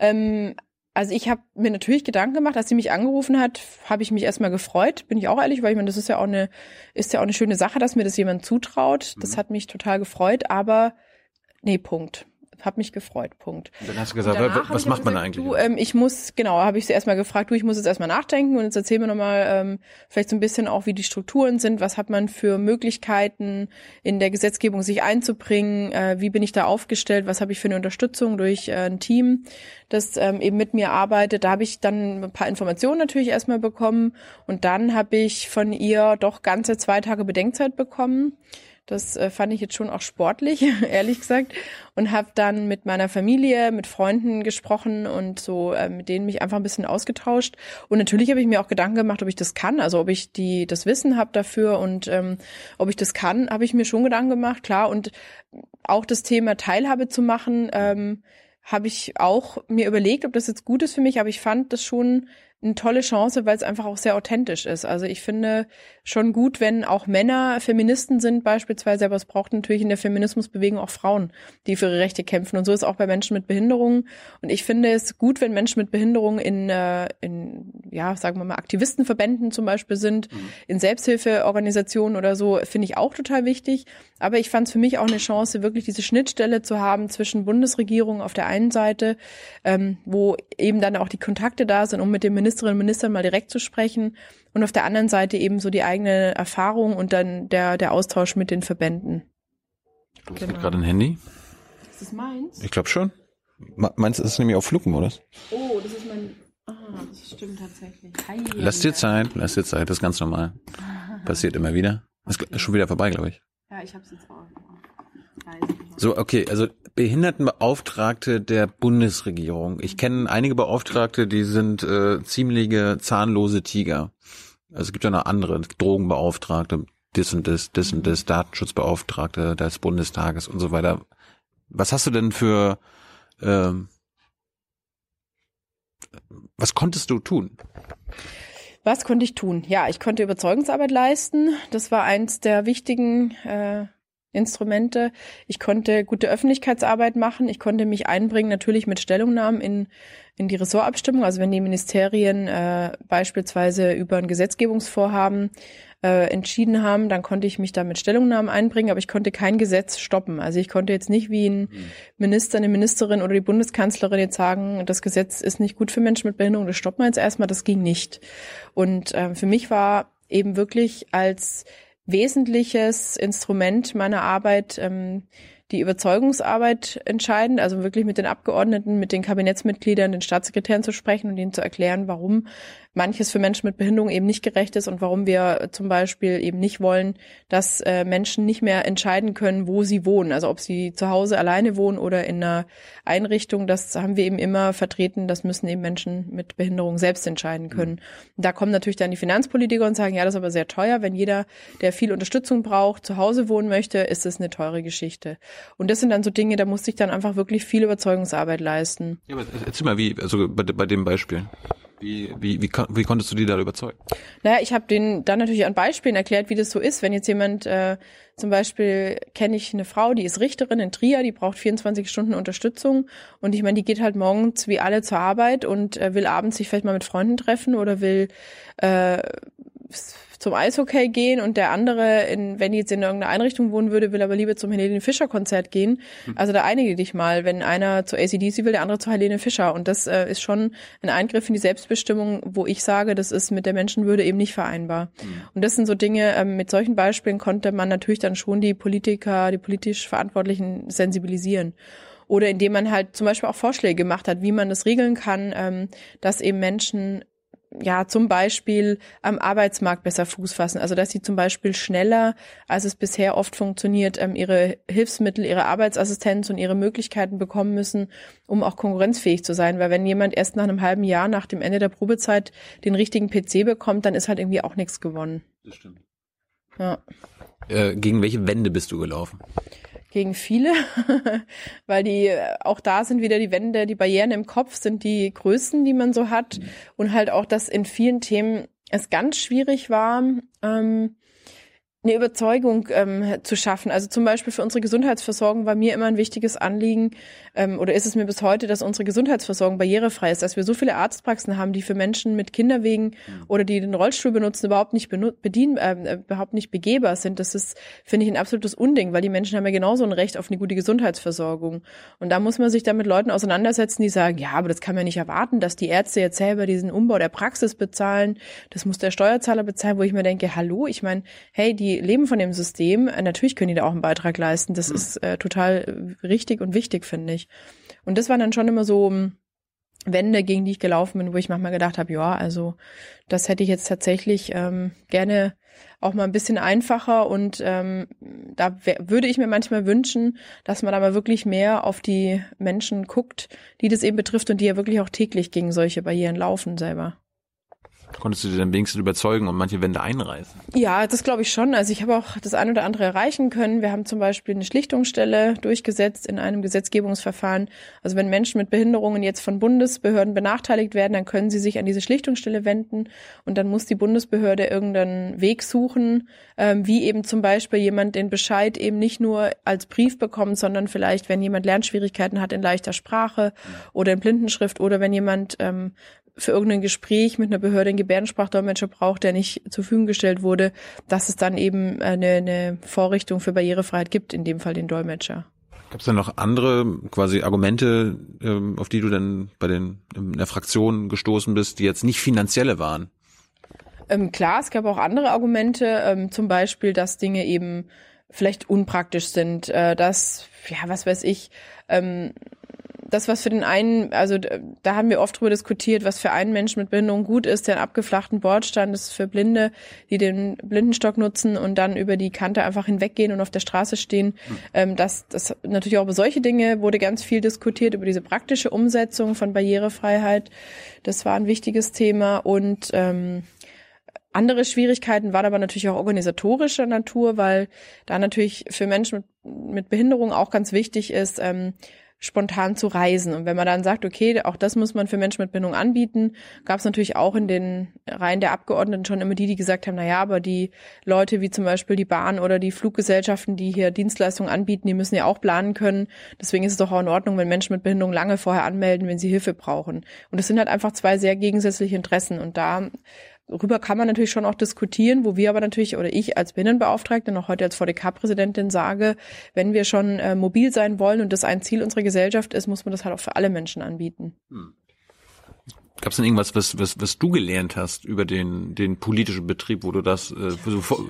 Ähm, Also ich habe mir natürlich Gedanken gemacht, als sie mich angerufen hat, habe ich mich erstmal gefreut, bin ich auch ehrlich, weil ich meine, das ist ja auch eine ist ja auch eine schöne Sache, dass mir das jemand zutraut. Das mhm. hat mich total gefreut, aber nee, Punkt. Hab mich gefreut, Punkt. Und dann hast du gesagt, was macht man gesagt, eigentlich? Du, ähm, ich muss, genau, habe ich sie erstmal gefragt, du, ich muss jetzt erstmal nachdenken und jetzt erzähl mir nochmal ähm, vielleicht so ein bisschen auch, wie die Strukturen sind, was hat man für Möglichkeiten in der Gesetzgebung sich einzubringen, äh, wie bin ich da aufgestellt, was habe ich für eine Unterstützung durch äh, ein Team, das ähm, eben mit mir arbeitet. Da habe ich dann ein paar Informationen natürlich erstmal bekommen und dann habe ich von ihr doch ganze zwei Tage Bedenkzeit bekommen. Das äh, fand ich jetzt schon auch sportlich, ehrlich gesagt. Und habe dann mit meiner Familie, mit Freunden gesprochen und so äh, mit denen mich einfach ein bisschen ausgetauscht. Und natürlich habe ich mir auch Gedanken gemacht, ob ich das kann, also ob ich die das Wissen habe dafür und ähm, ob ich das kann, habe ich mir schon Gedanken gemacht, klar. Und auch das Thema Teilhabe zu machen, ähm, habe ich auch mir überlegt, ob das jetzt gut ist für mich. Aber ich fand das schon eine tolle Chance, weil es einfach auch sehr authentisch ist. Also ich finde schon gut, wenn auch Männer Feministen sind beispielsweise, aber es braucht natürlich in der Feminismusbewegung auch Frauen, die für ihre Rechte kämpfen. Und so ist auch bei Menschen mit Behinderungen. Und ich finde es gut, wenn Menschen mit Behinderungen in, in ja, sagen wir mal, Aktivistenverbänden zum Beispiel sind, mhm. in Selbsthilfeorganisationen oder so, finde ich auch total wichtig. Aber ich fand es für mich auch eine Chance, wirklich diese Schnittstelle zu haben zwischen Bundesregierung auf der einen Seite, ähm, wo eben dann auch die Kontakte da sind, um mit dem Minister Ministerinnen und Ministern mal direkt zu sprechen und auf der anderen Seite eben so die eigene Erfahrung und dann der, der Austausch mit den Verbänden. Du hast genau. gerade ein Handy. Ist das meins? Ich glaube schon. Meins ist nämlich auf Flugmodus. Oh, das ist mein... Ah, das stimmt tatsächlich. Hi, lass dir Zeit, lass dir Zeit. Das ist ganz normal. Passiert immer wieder. Das ist schon wieder vorbei, glaube ich. Ja, ich habe es jetzt auch. So, okay, also Behindertenbeauftragte der Bundesregierung. Ich kenne einige Beauftragte, die sind äh, ziemliche zahnlose Tiger. Also es gibt ja noch andere, Drogenbeauftragte, das und das, das und das, Datenschutzbeauftragte des Bundestages und so weiter. Was hast du denn für, äh, was konntest du tun? Was konnte ich tun? Ja, ich konnte Überzeugungsarbeit leisten. Das war eins der wichtigen äh Instrumente. Ich konnte gute Öffentlichkeitsarbeit machen. Ich konnte mich einbringen, natürlich mit Stellungnahmen in in die Ressortabstimmung. Also wenn die Ministerien äh, beispielsweise über ein Gesetzgebungsvorhaben äh, entschieden haben, dann konnte ich mich da mit Stellungnahmen einbringen, aber ich konnte kein Gesetz stoppen. Also ich konnte jetzt nicht wie ein Minister, eine Ministerin oder die Bundeskanzlerin jetzt sagen, das Gesetz ist nicht gut für Menschen mit Behinderung, das stoppen wir jetzt erstmal. Das ging nicht. Und äh, für mich war eben wirklich als wesentliches Instrument meiner Arbeit ähm, die Überzeugungsarbeit entscheidend, also wirklich mit den Abgeordneten, mit den Kabinettsmitgliedern, den Staatssekretären zu sprechen und ihnen zu erklären, warum manches für Menschen mit Behinderung eben nicht gerecht ist und warum wir zum Beispiel eben nicht wollen, dass äh, Menschen nicht mehr entscheiden können, wo sie wohnen, also ob sie zu Hause alleine wohnen oder in einer Einrichtung, das haben wir eben immer vertreten, das müssen eben Menschen mit Behinderung selbst entscheiden können. Mhm. Da kommen natürlich dann die Finanzpolitiker und sagen, ja, das ist aber sehr teuer, wenn jeder, der viel Unterstützung braucht, zu Hause wohnen möchte, ist das eine teure Geschichte. Und das sind dann so Dinge, da musste ich dann einfach wirklich viel Überzeugungsarbeit leisten. Ja, aber erzähl mal, wie, also bei, bei dem Beispiel, wie, wie, wie, kon- wie konntest du die da überzeugen? Naja, ich habe denen dann natürlich an Beispielen erklärt, wie das so ist, wenn jetzt jemand, äh, zum Beispiel kenne ich eine Frau, die ist Richterin in Trier, die braucht vierundzwanzig Stunden Unterstützung und ich meine, die geht halt morgens wie alle zur Arbeit und äh, will abends sich vielleicht mal mit Freunden treffen oder will... Äh, zum Eishockey gehen und der andere, in, wenn die jetzt in irgendeiner Einrichtung wohnen würde, will aber lieber zum Helene Fischer-Konzert gehen. Also da einige dich mal, wenn einer zu A C D C will, der andere zu Helene Fischer. Und das äh, ist schon ein Eingriff in die Selbstbestimmung, wo ich sage, das ist mit der Menschenwürde eben nicht vereinbar. Mhm. Und das sind so Dinge, äh, mit solchen Beispielen konnte man natürlich dann schon die Politiker, die politisch Verantwortlichen sensibilisieren. Oder indem man halt zum Beispiel auch Vorschläge gemacht hat, wie man das regeln kann, ähm, dass eben Menschen ja zum Beispiel am Arbeitsmarkt besser Fuß fassen. Also dass sie zum Beispiel schneller, als es bisher oft funktioniert, ähm, ihre Hilfsmittel, ihre Arbeitsassistenz und ihre Möglichkeiten bekommen müssen, um auch konkurrenzfähig zu sein. Weil wenn jemand erst nach einem halben Jahr, nach dem Ende der Probezeit, den richtigen P C bekommt, dann ist halt irgendwie auch nichts gewonnen. Das stimmt. Ja. Äh, gegen welche Wände bist du gelaufen? Gegen viele, weil die, auch da sind wieder die Wände, die Barrieren im Kopf sind die größten, die man so hat. Und halt auch, dass in vielen Themen es ganz schwierig war, ähm, eine Überzeugung ähm, zu schaffen. Also zum Beispiel für unsere Gesundheitsversorgung war mir immer ein wichtiges Anliegen, ähm, oder ist es mir bis heute, dass unsere Gesundheitsversorgung barrierefrei ist, dass wir so viele Arztpraxen haben, die für Menschen mit Kinderwegen oder die den Rollstuhl benutzen, überhaupt nicht bedien, äh, überhaupt nicht begehbar sind. Das ist, finde ich, ein absolutes Unding, weil die Menschen haben ja genauso ein Recht auf eine gute Gesundheitsversorgung. Und da muss man sich dann mit Leuten auseinandersetzen, die sagen, ja, aber das kann man nicht erwarten, dass die Ärzte jetzt selber diesen Umbau der Praxis bezahlen, das muss der Steuerzahler bezahlen, wo ich mir denke, hallo, ich meine, hey, die leben von dem System, natürlich können die da auch einen Beitrag leisten. Das ist äh, total richtig und wichtig, finde ich. Und das waren dann schon immer so um, Wände, gegen die ich gelaufen bin, wo ich manchmal gedacht habe, ja, also das hätte ich jetzt tatsächlich ähm, gerne auch mal ein bisschen einfacher. Und ähm, da w- würde ich mir manchmal wünschen, dass man da mal wirklich mehr auf die Menschen guckt, die das eben betrifft und die ja wirklich auch täglich gegen solche Barrieren laufen selber. Konntest du dir dann wenigstens überzeugen und manche Wände einreißen? Ja, das glaube ich schon. Also ich habe auch das ein oder andere erreichen können. Wir haben zum Beispiel eine Schlichtungsstelle durchgesetzt in einem Gesetzgebungsverfahren. Also wenn Menschen mit Behinderungen jetzt von Bundesbehörden benachteiligt werden, dann können sie sich an diese Schlichtungsstelle wenden und dann muss die Bundesbehörde irgendeinen Weg suchen, ähm, wie eben zum Beispiel jemand den Bescheid eben nicht nur als Brief bekommt, sondern vielleicht, wenn jemand Lernschwierigkeiten hat in leichter Sprache oder in Blindenschrift oder wenn jemand ähm, für irgendein Gespräch mit einer Behörde einen Gebärdensprachdolmetscher braucht, der nicht zur Verfügung gestellt wurde, dass es dann eben eine, eine Vorrichtung für Barrierefreiheit gibt, in dem Fall den Dolmetscher. Gab es dann noch andere quasi Argumente, auf die du dann bei den in der Fraktion gestoßen bist, die jetzt nicht finanzielle waren? Ähm, klar, es gab auch andere Argumente, ähm, zum Beispiel, dass Dinge eben vielleicht unpraktisch sind, äh, dass, ja, was weiß ich, ähm, das, was für den einen, also da haben wir oft drüber diskutiert, was für einen Menschen mit Behinderung gut ist, der einen abgeflachten Bordstein ist für Blinde, die den Blindenstock nutzen und dann über die Kante einfach hinweggehen und auf der Straße stehen. Ähm, das, das natürlich auch über solche Dinge wurde ganz viel diskutiert, über diese praktische Umsetzung von Barrierefreiheit. Das war ein wichtiges Thema und ähm, andere Schwierigkeiten waren aber natürlich auch organisatorischer Natur, weil da natürlich für Menschen mit, mit Behinderung auch ganz wichtig ist, ähm, spontan zu reisen. Und wenn man dann sagt, okay, auch das muss man für Menschen mit Behinderung anbieten, gab es natürlich auch in den Reihen der Abgeordneten schon immer die, die gesagt haben, naja, aber die Leute wie zum Beispiel die Bahn oder die Fluggesellschaften, die hier Dienstleistungen anbieten, die müssen ja auch planen können. Deswegen ist es doch auch in Ordnung, wenn Menschen mit Behinderung lange vorher anmelden, wenn sie Hilfe brauchen. Und das sind halt einfach zwei sehr gegensätzliche Interessen. Und da Darüber kann man natürlich schon auch diskutieren, wo wir aber natürlich, oder ich als Behindertenbeauftragte noch heute als V d K-Präsidentin sage, wenn wir schon äh, mobil sein wollen und das ein Ziel unserer Gesellschaft ist, muss man das halt auch für alle Menschen anbieten. Hm. Gab es denn irgendwas, was, was, was du gelernt hast über den, den politischen Betrieb, wo du das, äh, so vor,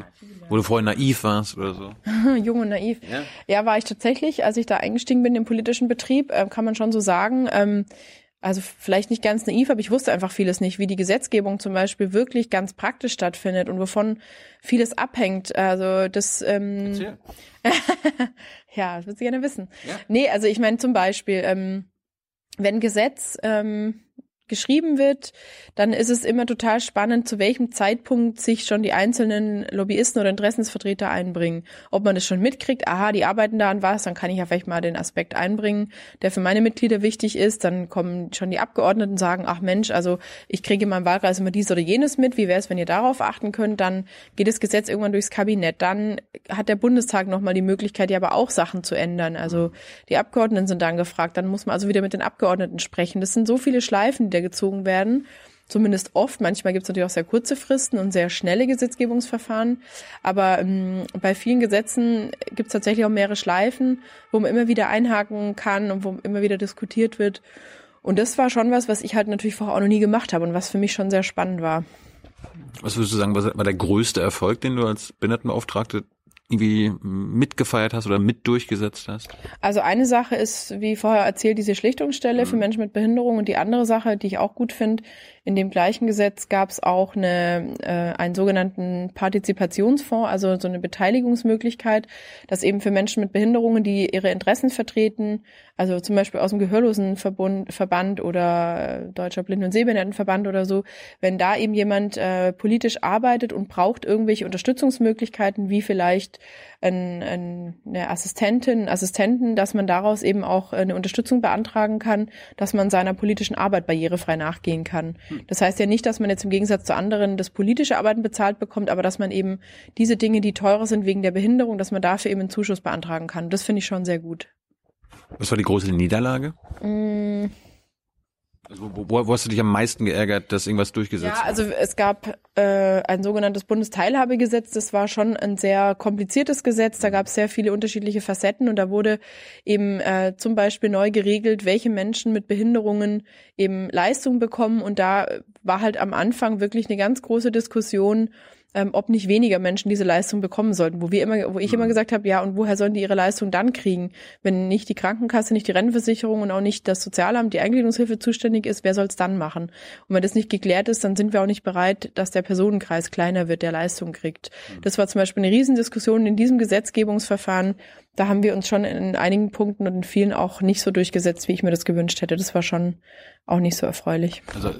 wo du vorher naiv warst oder so? Jung und naiv. Ja? ja, war ich tatsächlich, als ich da eingestiegen bin im politischen Betrieb, äh, kann man schon so sagen, ähm, also vielleicht nicht ganz naiv, aber ich wusste einfach vieles nicht, wie die Gesetzgebung zum Beispiel wirklich ganz praktisch stattfindet und wovon vieles abhängt. Also das ähm, ja, das würdest du gerne wissen. Ja. Nee, also ich meine zum Beispiel, ähm, wenn Gesetz ähm, geschrieben wird, dann ist es immer total spannend, zu welchem Zeitpunkt sich schon die einzelnen Lobbyisten oder Interessensvertreter einbringen. Ob man das schon mitkriegt, aha, die arbeiten da an was, dann kann ich ja vielleicht mal den Aspekt einbringen, der für meine Mitglieder wichtig ist. Dann kommen schon die Abgeordneten und sagen, ach Mensch, also ich kriege in meinem Wahlkreis immer dies oder jenes mit, wie wäre es, wenn ihr darauf achten könnt? Dann geht das Gesetz irgendwann durchs Kabinett. Dann hat der Bundestag nochmal die Möglichkeit, ja aber auch Sachen zu ändern. Also die Abgeordneten sind dann gefragt, dann muss man also wieder mit den Abgeordneten sprechen. Das sind so viele Schleifen, gezogen werden. zumindest oft. Manchmal gibt es natürlich auch sehr kurze Fristen und sehr schnelle Gesetzgebungsverfahren. Aber ähm, bei vielen Gesetzen gibt es tatsächlich auch mehrere Schleifen, wo man immer wieder einhaken kann und wo immer wieder diskutiert wird. Und das war schon was, was ich halt natürlich vorher auch noch nie gemacht habe und was für mich schon sehr spannend war. Was würdest du sagen, was war der größte Erfolg, den du als Behindertenbeauftragte irgendwie mitgefeiert hast oder mit durchgesetzt hast? Also eine Sache ist, wie vorher erzählt, diese Schlichtungsstelle mhm. für Menschen mit Behinderung. Und die andere Sache, die ich auch gut finde, in dem gleichen Gesetz gab es auch eine, äh, einen sogenannten Partizipationsfonds, also so eine Beteiligungsmöglichkeit, dass eben für Menschen mit Behinderungen, die ihre Interessen vertreten, also zum Beispiel aus dem Gehörlosenverband oder Deutscher Blinden- und Sehbehindertenverband oder so, wenn da eben jemand äh, politisch arbeitet und braucht irgendwelche Unterstützungsmöglichkeiten, wie vielleicht Ein, ein, eine Assistentin, Assistenten, dass man daraus eben auch eine Unterstützung beantragen kann, dass man seiner politischen Arbeit barrierefrei nachgehen kann. Das heißt ja nicht, dass man jetzt im Gegensatz zu anderen das politische Arbeiten bezahlt bekommt, aber dass man eben diese Dinge, die teurer sind wegen der Behinderung, dass man dafür eben einen Zuschuss beantragen kann. Das finde ich schon sehr gut. Was war die große Niederlage? Mm. Also wo, wo hast du dich am meisten geärgert, dass irgendwas durchgesetzt wurde? Ja, also es gab äh, ein sogenanntes Bundesteilhabegesetz. Das war schon ein sehr kompliziertes Gesetz. Da gab es sehr viele unterschiedliche Facetten und da wurde eben äh, zum Beispiel neu geregelt, welche Menschen mit Behinderungen eben Leistungen bekommen. Und da war halt am Anfang wirklich eine ganz große Diskussion, ähm, ob nicht weniger Menschen diese Leistung bekommen sollten, wo wir immer, wo ich immer gesagt habe, ja, und woher sollen die ihre Leistung dann kriegen, wenn nicht die Krankenkasse, nicht die Rentenversicherung und auch nicht das Sozialamt, die Eingliederungshilfe zuständig ist, wer soll es dann machen? Und wenn das nicht geklärt ist, dann sind wir auch nicht bereit, dass der Personenkreis kleiner wird, der Leistung kriegt. Das war zum Beispiel eine Riesendiskussion in diesem Gesetzgebungsverfahren. Da haben wir uns schon in einigen Punkten und in vielen auch nicht so durchgesetzt, wie ich mir das gewünscht hätte. Das war schon auch nicht so erfreulich. Also,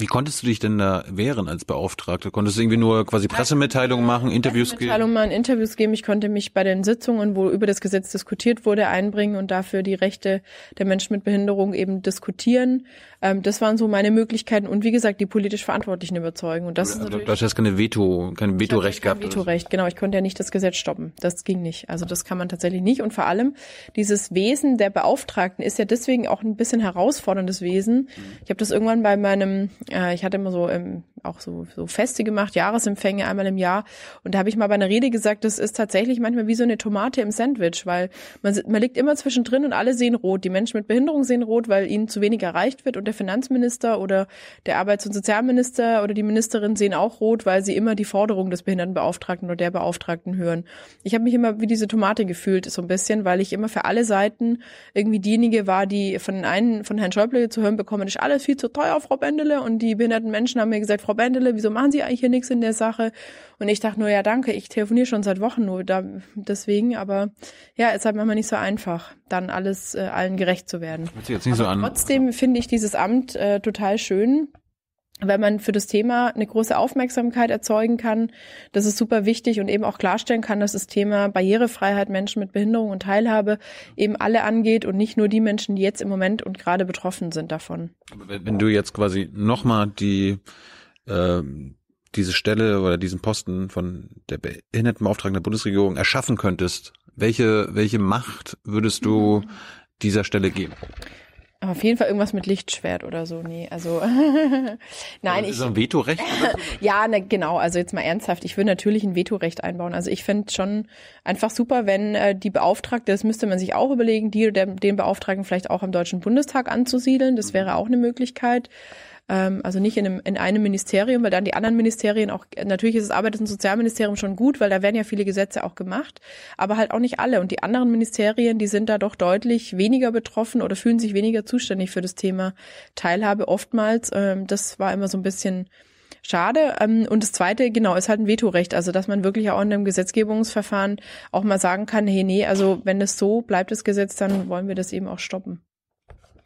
wie konntest du dich denn da wehren als Beauftragte? Konntest du irgendwie nur quasi Pressemitteilungen machen, Interviews geben? Pressemitteilungen machen, Interviews geben. Ich konnte mich bei den Sitzungen, wo über das Gesetz diskutiert wurde, einbringen und dafür die Rechte der Menschen mit Behinderung eben diskutieren. Ähm, das waren so meine Möglichkeiten und wie gesagt, die politisch Verantwortlichen überzeugen. Und das ist natürlich. Du hast keine Veto, kein Vetorecht gehabt. Kein Vetorecht, genau. Ich konnte ja nicht das Gesetz stoppen. Das ging nicht. Also das kann man tatsächlich nicht. Und vor allem dieses Wesen der Beauftragten ist ja deswegen auch ein bisschen herausforderndes Wesen. Ich habe das irgendwann bei meinem Ich hatte immer so ähm, auch so, so Feste gemacht, Jahresempfänge einmal im Jahr. Und da habe ich mal bei einer Rede gesagt, das ist tatsächlich manchmal wie so eine Tomate im Sandwich, weil man, man liegt immer zwischendrin und alle sehen rot. Die Menschen mit Behinderung sehen rot, weil ihnen zu wenig erreicht wird. Und der Finanzminister oder der Arbeits- und Sozialminister oder die Ministerin sehen auch rot, weil sie immer die Forderung des Behindertenbeauftragten oder der Beauftragten hören. Ich habe mich immer wie diese Tomate gefühlt, so ein bisschen, weil ich immer für alle Seiten irgendwie diejenige war, die von einen, von Herrn Schäuble zu hören bekommen, das ist alles viel zu teuer, Frau Bentele. Und die behinderten Menschen haben mir gesagt, Frau Bentele, wieso machen Sie eigentlich hier nichts in der Sache? Und ich dachte nur, ja danke, ich telefoniere schon seit Wochen nur da, deswegen, aber ja, es ist halt manchmal nicht so einfach, dann alles äh, allen gerecht zu werden. Hört sich jetzt nicht so an. Trotzdem finde ich dieses Amt äh, total schön, weil man für das Thema eine große Aufmerksamkeit erzeugen kann. Das ist super wichtig und eben auch klarstellen kann, dass das Thema Barrierefreiheit, Menschen mit Behinderung und Teilhabe eben alle angeht und nicht nur die Menschen, die jetzt im Moment und gerade betroffen sind davon. Wenn du jetzt quasi nochmal die äh, diese Stelle oder diesen Posten von der Behindertenbeauftragten der Bundesregierung erschaffen könntest, welche welche Macht würdest du dieser Stelle geben? Auf jeden Fall irgendwas mit Lichtschwert oder so, nee, also nein, ich... So ein Vetorecht? Ja, ne, genau, also jetzt mal ernsthaft, ich würde natürlich ein Vetorecht einbauen, also ich fände schon einfach super, wenn äh, die Beauftragte, das müsste man sich auch überlegen, die oder den Beauftragten vielleicht auch am Deutschen Bundestag anzusiedeln, das wäre auch eine Möglichkeit. Also nicht in einem, in einem Ministerium, weil dann die anderen Ministerien auch, natürlich ist das Arbeits- und Sozialministerium schon gut, weil da werden ja viele Gesetze auch gemacht, aber halt auch nicht alle. Und die anderen Ministerien, die sind da doch deutlich weniger betroffen oder fühlen sich weniger zuständig für das Thema Teilhabe oftmals. Das war immer so ein bisschen schade. Und das Zweite, genau, ist halt ein Vetorecht. Also, dass man wirklich auch in einem Gesetzgebungsverfahren auch mal sagen kann, hey, nee, also wenn es so bleibt, das Gesetz, dann wollen wir das eben auch stoppen.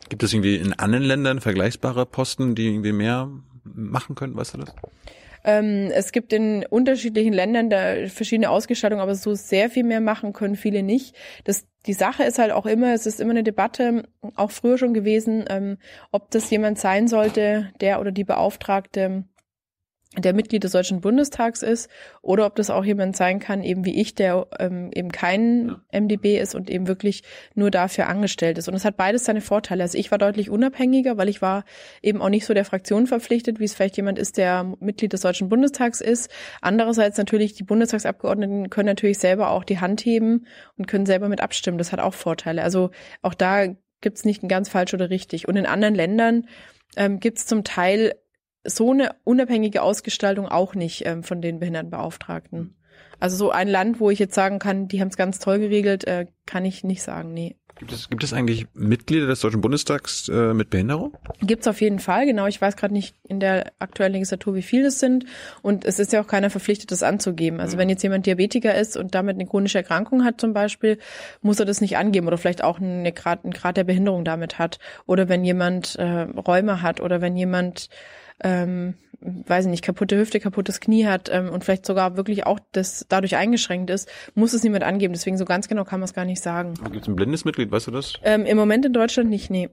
Gibt es irgendwie in anderen Ländern vergleichbare Posten, die irgendwie mehr machen können, weißt du das? Ähm, es gibt in unterschiedlichen Ländern da verschiedene Ausgestaltungen, aber so sehr viel mehr machen können viele nicht. Das Die Sache ist halt auch immer, es ist immer eine Debatte, auch früher schon gewesen, ähm, ob das jemand sein sollte, der oder die Beauftragte der Mitglied des Deutschen Bundestags ist, oder ob das auch jemand sein kann, eben wie ich, der ähm, eben kein M D B ist und eben wirklich nur dafür angestellt ist. Und es hat beides seine Vorteile. Also ich war deutlich unabhängiger, weil ich war eben auch nicht so der Fraktion verpflichtet, wie es vielleicht jemand ist, der Mitglied des Deutschen Bundestags ist. Andererseits natürlich, die Bundestagsabgeordneten können natürlich selber auch die Hand heben und können selber mit abstimmen. Das hat auch Vorteile. Also auch da gibt es nicht ein ganz falsch oder richtig. Und in anderen Ländern ähm, gibt es zum Teil so eine unabhängige Ausgestaltung auch nicht ähm, von den Behindertenbeauftragten. Also so ein Land, wo ich jetzt sagen kann, die haben es ganz toll geregelt, äh, kann ich nicht sagen, nee. Gibt es, gibt es eigentlich Mitglieder des Deutschen Bundestags äh, mit Behinderung? Gibt es auf jeden Fall, genau. Ich weiß gerade nicht in der aktuellen Legislatur, wie viele es sind. Und es ist ja auch keiner verpflichtet, das anzugeben. Also mhm. wenn jetzt jemand Diabetiker ist und damit eine chronische Erkrankung hat zum Beispiel, muss er das nicht angeben oder vielleicht auch eine Grad, einen Grad der Behinderung damit hat. Oder wenn jemand äh, Rheuma hat oder wenn jemand ähm, weiß nicht, kaputte Hüfte, kaputtes Knie hat ähm, und vielleicht sogar wirklich auch das dadurch eingeschränkt ist, muss es niemand angeben. Deswegen so ganz genau kann man es gar nicht sagen. Gibt es ein blindes Mitglied, weißt du das? Ähm, Im Moment in Deutschland nicht, nee.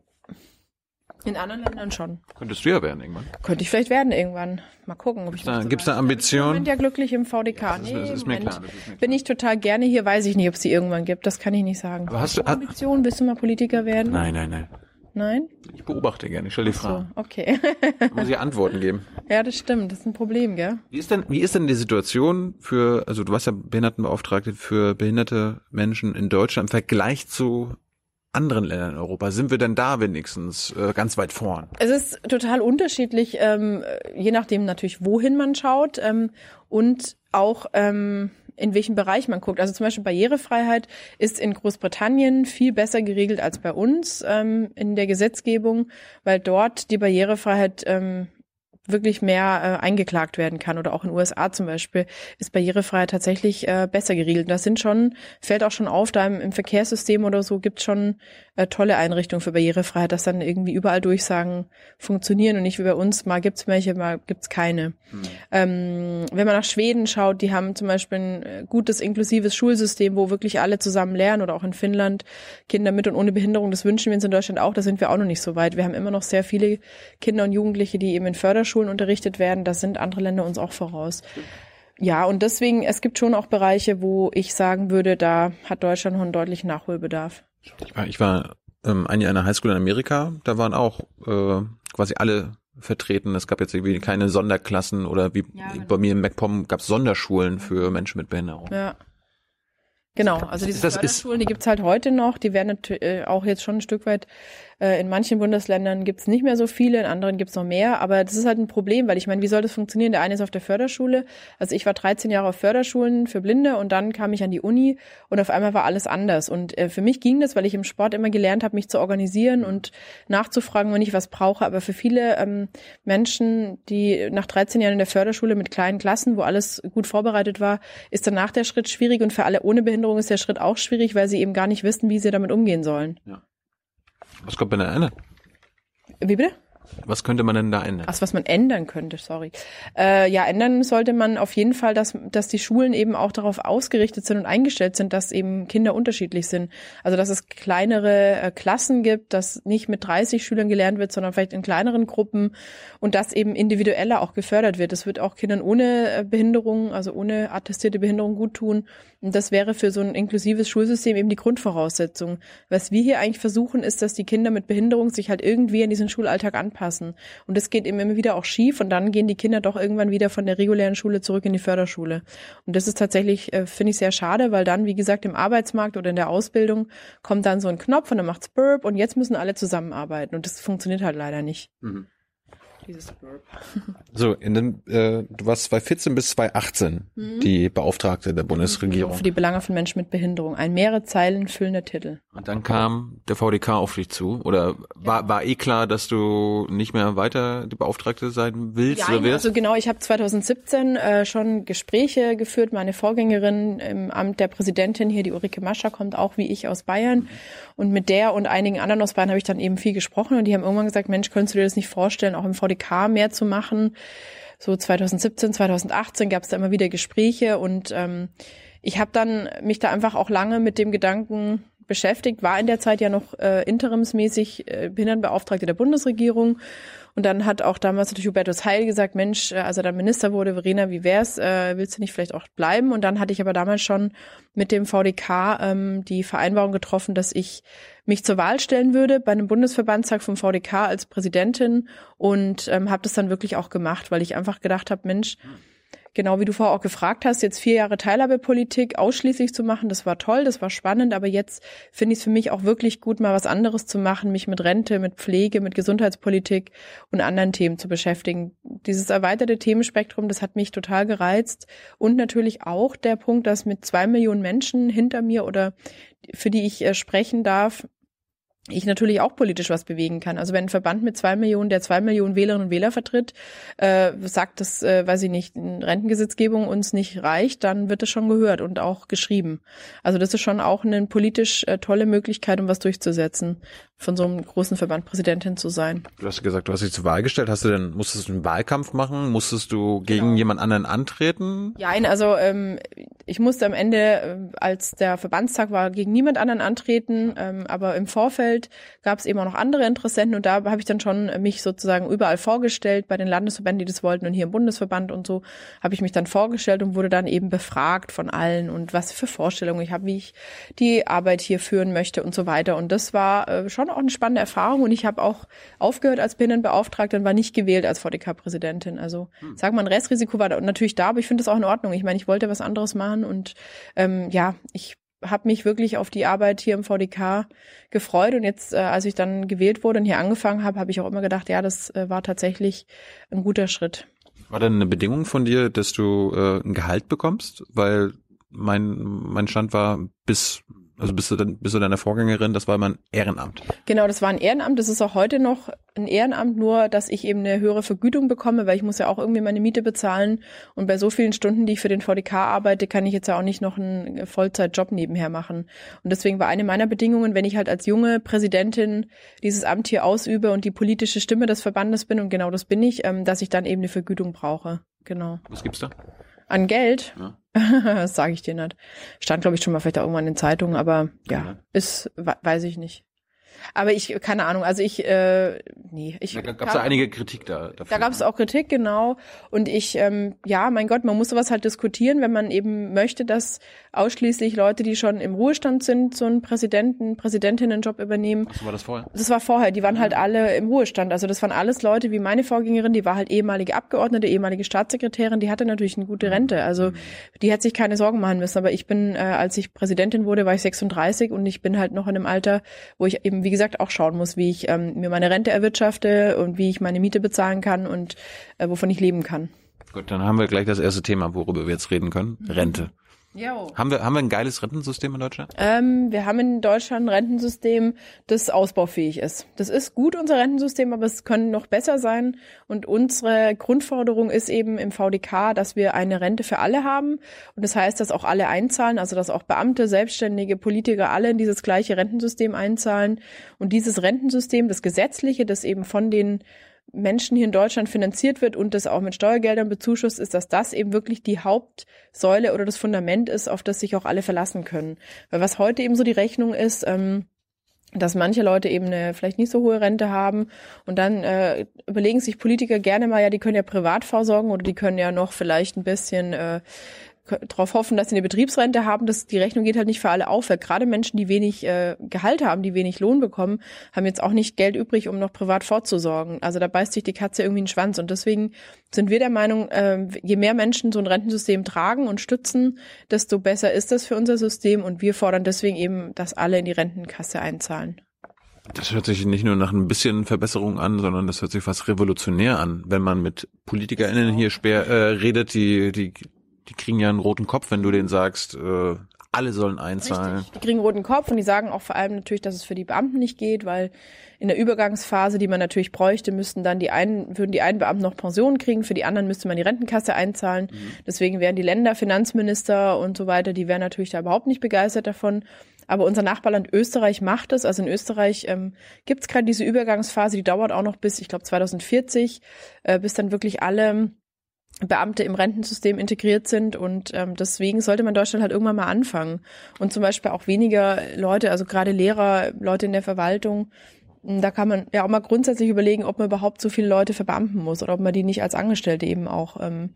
In anderen Ländern schon. Könntest du ja werden irgendwann. Könnte ich vielleicht werden irgendwann. Mal gucken. Ob ich da, gibt's da Ambitionen? Ich bin ja glücklich im V D K. Ja, das ist, nee, das ist mir klar, das ist mir bin klar. Ich total gerne hier, weiß ich nicht, ob es die irgendwann gibt. Das kann ich nicht sagen. Aber hast du Ambitionen? Willst du mal Politiker werden? Nein, nein, nein. Nein? Ich beobachte gerne, ich stelle die Frage. So, okay. Da muss ich Antworten geben. Ja, das stimmt, das ist ein Problem, gell? Wie ist denn, wie ist denn die Situation für, also du warst ja Behindertenbeauftragte für behinderte Menschen in Deutschland im Vergleich zu anderen Ländern in Europa? Sind wir denn da wenigstens äh, ganz weit vorn? Es ist total unterschiedlich, ähm, je nachdem natürlich, wohin man schaut ähm, und auch ähm, in welchem Bereich man guckt. Also zum Beispiel Barrierefreiheit ist in Großbritannien viel besser geregelt als bei uns ähm, in der Gesetzgebung, weil dort die Barrierefreiheit ähm, wirklich mehr äh, eingeklagt werden kann. Oder auch in den U S A zum Beispiel ist Barrierefreiheit tatsächlich äh, besser geregelt. Das sind schon, fällt auch schon auf, da im, im Verkehrssystem oder so gibt es schon äh, tolle Einrichtungen für Barrierefreiheit, dass dann irgendwie überall Durchsagen funktionieren und nicht wie bei uns, mal gibt's welche, mal gibt's keine. Hm. Ähm, wenn man nach Schweden schaut, die haben zum Beispiel ein gutes, inklusives Schulsystem, wo wirklich alle zusammen lernen, oder auch in Finnland Kinder mit und ohne Behinderung. Das wünschen wir uns in Deutschland auch, da sind wir auch noch nicht so weit. Wir haben immer noch sehr viele Kinder und Jugendliche, die eben in Förderschulen unterrichtet werden, da sind andere Länder uns auch voraus. Ja, und deswegen, es gibt schon auch Bereiche, wo ich sagen würde, da hat Deutschland noch einen deutlichen Nachholbedarf. Ich war, ich war ähm, ein Jahr in der Highschool in Amerika, da waren auch äh, quasi alle vertreten. Es gab jetzt irgendwie keine Sonderklassen oder wie ja, genau. Bei mir in MacPom gab es Sonderschulen für Menschen mit Behinderung. Ja. Genau, also diese das Förderschulen, die gibt's halt heute noch, die werden natürlich auch jetzt schon ein Stück weit, äh, in manchen Bundesländern gibt's nicht mehr so viele, in anderen gibt's noch mehr, aber das ist halt ein Problem, weil ich meine, wie soll das funktionieren? Der eine ist auf der Förderschule, also ich war dreizehn Jahre auf Förderschulen für Blinde und dann kam ich an die Uni und auf einmal war alles anders und äh, für mich ging das, weil ich im Sport immer gelernt habe, mich zu organisieren und nachzufragen, wenn ich was brauche, aber für viele ähm, Menschen, die nach dreizehn Jahren in der Förderschule mit kleinen Klassen, wo alles gut vorbereitet war, ist danach der Schritt schwierig und für alle ohne Behinderung ist der Schritt auch schwierig, weil sie eben gar nicht wissen, wie sie damit umgehen sollen. Ja. Was kommt man denn ändern? Wie bitte? Was könnte man denn da ändern? Ach, was man ändern könnte, sorry. Äh, ja, ändern sollte man auf jeden Fall, dass, dass die Schulen eben auch darauf ausgerichtet sind und eingestellt sind, dass eben Kinder unterschiedlich sind. Also, dass es kleinere äh, Klassen gibt, dass nicht mit dreißig Schülern gelernt wird, sondern vielleicht in kleineren Gruppen und dass eben individueller auch gefördert wird. Das wird auch Kindern ohne äh, Behinderung, also ohne attestierte Behinderung gut tun. Und das wäre für so ein inklusives Schulsystem eben die Grundvoraussetzung. Was wir hier eigentlich versuchen, ist, dass die Kinder mit Behinderung sich halt irgendwie an diesen Schulalltag anpassen. Passen. Und das geht eben immer wieder auch schief und dann gehen die Kinder doch irgendwann wieder von der regulären Schule zurück in die Förderschule. Und das ist tatsächlich, äh, finde ich, sehr schade, weil dann, wie gesagt, im Arbeitsmarkt oder in der Ausbildung kommt dann so ein Knopf und dann macht's Burp und jetzt müssen alle zusammenarbeiten und das funktioniert halt leider nicht. Mhm. Dieses Burp. So, in den, äh, du warst zwanzig vierzehn bis zwanzig achtzehn mhm. die Beauftragte der Bundesregierung. Für die Belange von Menschen mit Behinderung. Ein mehrere Zeilen füllender Titel. Und dann kam der V D K auf dich zu? Oder war, war eh klar, dass du nicht mehr weiter die Beauftragte sein willst ja, oder wirst? Also genau, ich habe zwanzig siebzehn äh, schon Gespräche geführt. Meine Vorgängerin im Amt der Präsidentin hier, die Ulrike Mascher, kommt auch wie ich aus Bayern. Mhm. Und mit der und einigen anderen aus Bayern habe ich dann eben viel gesprochen. Und die haben irgendwann gesagt, Mensch, könntest du dir das nicht vorstellen, auch im V D K mehr zu machen? So zwanzig siebzehn, zwanzig achtzehn gab es da immer wieder Gespräche. Und ähm, ich habe dann mich da einfach auch lange mit dem Gedanken beschäftigt, war in der Zeit ja noch äh, interimsmäßig äh, Behindertenbeauftragte der Bundesregierung Und dann hat auch damals natürlich Hubertus Heil gesagt, Mensch, als er dann Minister wurde, Verena, wie wär's, äh, willst du nicht vielleicht auch bleiben? Und dann hatte ich aber damals schon mit dem V d K ähm, die Vereinbarung getroffen, dass ich mich zur Wahl stellen würde bei einem Bundesverbandstag vom V d K als Präsidentin und ähm, habe das dann wirklich auch gemacht, weil ich einfach gedacht habe, Mensch, genau wie du vorher auch gefragt hast, jetzt vier Jahre Teilhabepolitik ausschließlich zu machen, das war toll, das war spannend, aber jetzt finde ich es für mich auch wirklich gut, mal was anderes zu machen, mich mit Rente, mit Pflege, mit Gesundheitspolitik und anderen Themen zu beschäftigen. Dieses erweiterte Themenspektrum, das hat mich total gereizt und natürlich auch der Punkt, dass mit zwei Millionen Menschen hinter mir oder für die ich äh, sprechen darf, ich natürlich auch politisch was bewegen kann. Also wenn ein Verband mit zwei Millionen, der zwei Millionen Wählerinnen und Wähler vertritt, äh, sagt, dass, äh, weiß ich nicht, Rentengesetzgebung uns nicht reicht, dann wird das schon gehört und auch geschrieben. Also das ist schon auch eine politisch äh, tolle Möglichkeit, um was durchzusetzen, von so einem großen Verband Präsidentin zu sein. Du hast gesagt, du hast dich zur Wahl gestellt. Hast du denn, musstest du einen Wahlkampf machen? Musstest du gegen genau. jemand anderen antreten? Ja, nein, also ähm, ich musste am Ende, als der Verbandstag war, gegen niemand anderen antreten, ähm, aber im Vorfeld gab es eben auch noch andere Interessenten und da habe ich dann schon mich sozusagen überall vorgestellt, bei den Landesverbänden, die das wollten und hier im Bundesverband und so, habe ich mich dann vorgestellt und wurde dann eben befragt von allen und was für Vorstellungen ich habe, wie ich die Arbeit hier führen möchte und so weiter. Und das war äh, schon auch eine spannende Erfahrung und ich habe auch aufgehört als Behindertenbeauftragte und war nicht gewählt als V d K-Präsidentin. Also hm. sag mal, ein Restrisiko war da natürlich da, aber ich finde das auch in Ordnung. Ich meine, ich wollte was anderes machen und ähm, ja, ich habe mich wirklich auf die Arbeit hier im V d K gefreut und jetzt, äh, als ich dann gewählt wurde und hier angefangen habe, habe ich auch immer gedacht, ja, das äh, war tatsächlich ein guter Schritt. War denn eine Bedingung von dir, dass du äh, ein Gehalt bekommst? Weil mein mein Stand war, bis also bist du dann bist du deiner Vorgängerin, das war immer ein Ehrenamt. Genau, das war ein Ehrenamt, das ist auch heute noch ein Ehrenamt, nur dass ich eben eine höhere Vergütung bekomme, weil ich muss ja auch irgendwie meine Miete bezahlen und bei so vielen Stunden, die ich für den V d K arbeite, kann ich jetzt ja auch nicht noch einen Vollzeitjob nebenher machen. Und deswegen war eine meiner Bedingungen, wenn ich halt als junge Präsidentin dieses Amt hier ausübe und die politische Stimme des Verbandes bin, und genau das bin ich, dass ich dann eben eine Vergütung brauche. Genau. Was gibt's da? An Geld? Ja. Das sage ich dir nicht. Stand, glaube ich, schon mal vielleicht auch irgendwann in Zeitungen, aber ja, ja, ist, weiß ich nicht. Aber ich, keine Ahnung, also ich, äh, nee. Ich, da gab es da einige Kritik da, dafür. Da gab es auch Kritik, genau. Und ich, ähm, ja, mein Gott, man muss sowas halt diskutieren, wenn man eben möchte, dass ausschließlich Leute, die schon im Ruhestand sind, so einen Präsidenten, Präsidentinnenjob übernehmen. Ach, so war das vorher? Das war vorher, die waren mhm. halt alle im Ruhestand. Also das waren alles Leute wie meine Vorgängerin, die war halt ehemalige Abgeordnete, ehemalige Staatssekretärin, die hatte natürlich eine gute Rente. Also mhm. die hätte sich keine Sorgen machen müssen. Aber ich bin, äh, als ich Präsidentin wurde, war ich sechsunddreißig und ich bin halt noch in einem Alter, wo ich eben, wie gesagt, auch schauen muss, wie ich ähm, mir meine Rente erwirtschafte und wie ich meine Miete bezahlen kann und äh, wovon ich leben kann. Gut, dann haben wir gleich das erste Thema, worüber wir jetzt reden können, Rente. Jo. Haben wir, haben wir ein geiles Rentensystem in Deutschland? Ähm, wir haben in Deutschland ein Rentensystem, das ausbaufähig ist. Das ist gut, unser Rentensystem, aber es können noch besser sein. Und unsere Grundforderung ist eben im V d K, dass wir eine Rente für alle haben. Und das heißt, dass auch alle einzahlen, also dass auch Beamte, Selbstständige, Politiker alle in dieses gleiche Rentensystem einzahlen. Und dieses Rentensystem, das gesetzliche, das eben von den Menschen hier in Deutschland finanziert wird und das auch mit Steuergeldern bezuschusst ist, dass das eben wirklich die Hauptsäule oder das Fundament ist, auf das sich auch alle verlassen können. Weil was heute eben so die Rechnung ist, ähm dass manche Leute eben eine vielleicht nicht so hohe Rente haben und dann äh, überlegen sich Politiker gerne mal, ja, die können ja privat vorsorgen oder die können ja noch vielleicht ein bisschen äh, darauf hoffen, dass sie eine Betriebsrente haben. Das, die Rechnung geht halt nicht für alle auf. Gerade Menschen, die wenig äh, Gehalt haben, die wenig Lohn bekommen, haben jetzt auch nicht Geld übrig, um noch privat vorzusorgen. Also da beißt sich die Katze irgendwie in den Schwanz. Und deswegen sind wir der Meinung, äh, je mehr Menschen so ein Rentensystem tragen und stützen, desto besser ist das für unser System. Und wir fordern deswegen eben, dass alle in die Rentenkasse einzahlen. Das hört sich nicht nur nach ein bisschen Verbesserung an, sondern das hört sich fast revolutionär an, wenn man mit PolitikerInnen hier schwer, äh, redet, die, die, die kriegen ja einen roten Kopf, wenn du denen sagst, äh, alle sollen einzahlen. Richtig. Die kriegen einen roten Kopf und die sagen auch vor allem natürlich, dass es für die Beamten nicht geht, weil in der Übergangsphase, die man natürlich bräuchte, müssten dann die einen, würden die einen Beamten noch Pensionen kriegen, für die anderen müsste man die Rentenkasse einzahlen. Mhm. Deswegen wären die Länder, Finanzminister und so weiter, die wären natürlich da überhaupt nicht begeistert davon. Aber unser Nachbarland Österreich macht es. Also in Österreich ähm, gibt es gerade diese Übergangsphase, die dauert auch noch bis, ich glaube, zwanzig vierzig, äh, bis dann wirklich alle Beamte im Rentensystem integriert sind. Und ähm, deswegen sollte man in Deutschland halt irgendwann mal anfangen. Und zum Beispiel auch weniger Leute, also gerade Lehrer, Leute in der Verwaltung, Da kann man ja auch mal grundsätzlich überlegen, ob man überhaupt so viele Leute verbeamten muss oder ob man die nicht als Angestellte eben auch ähm,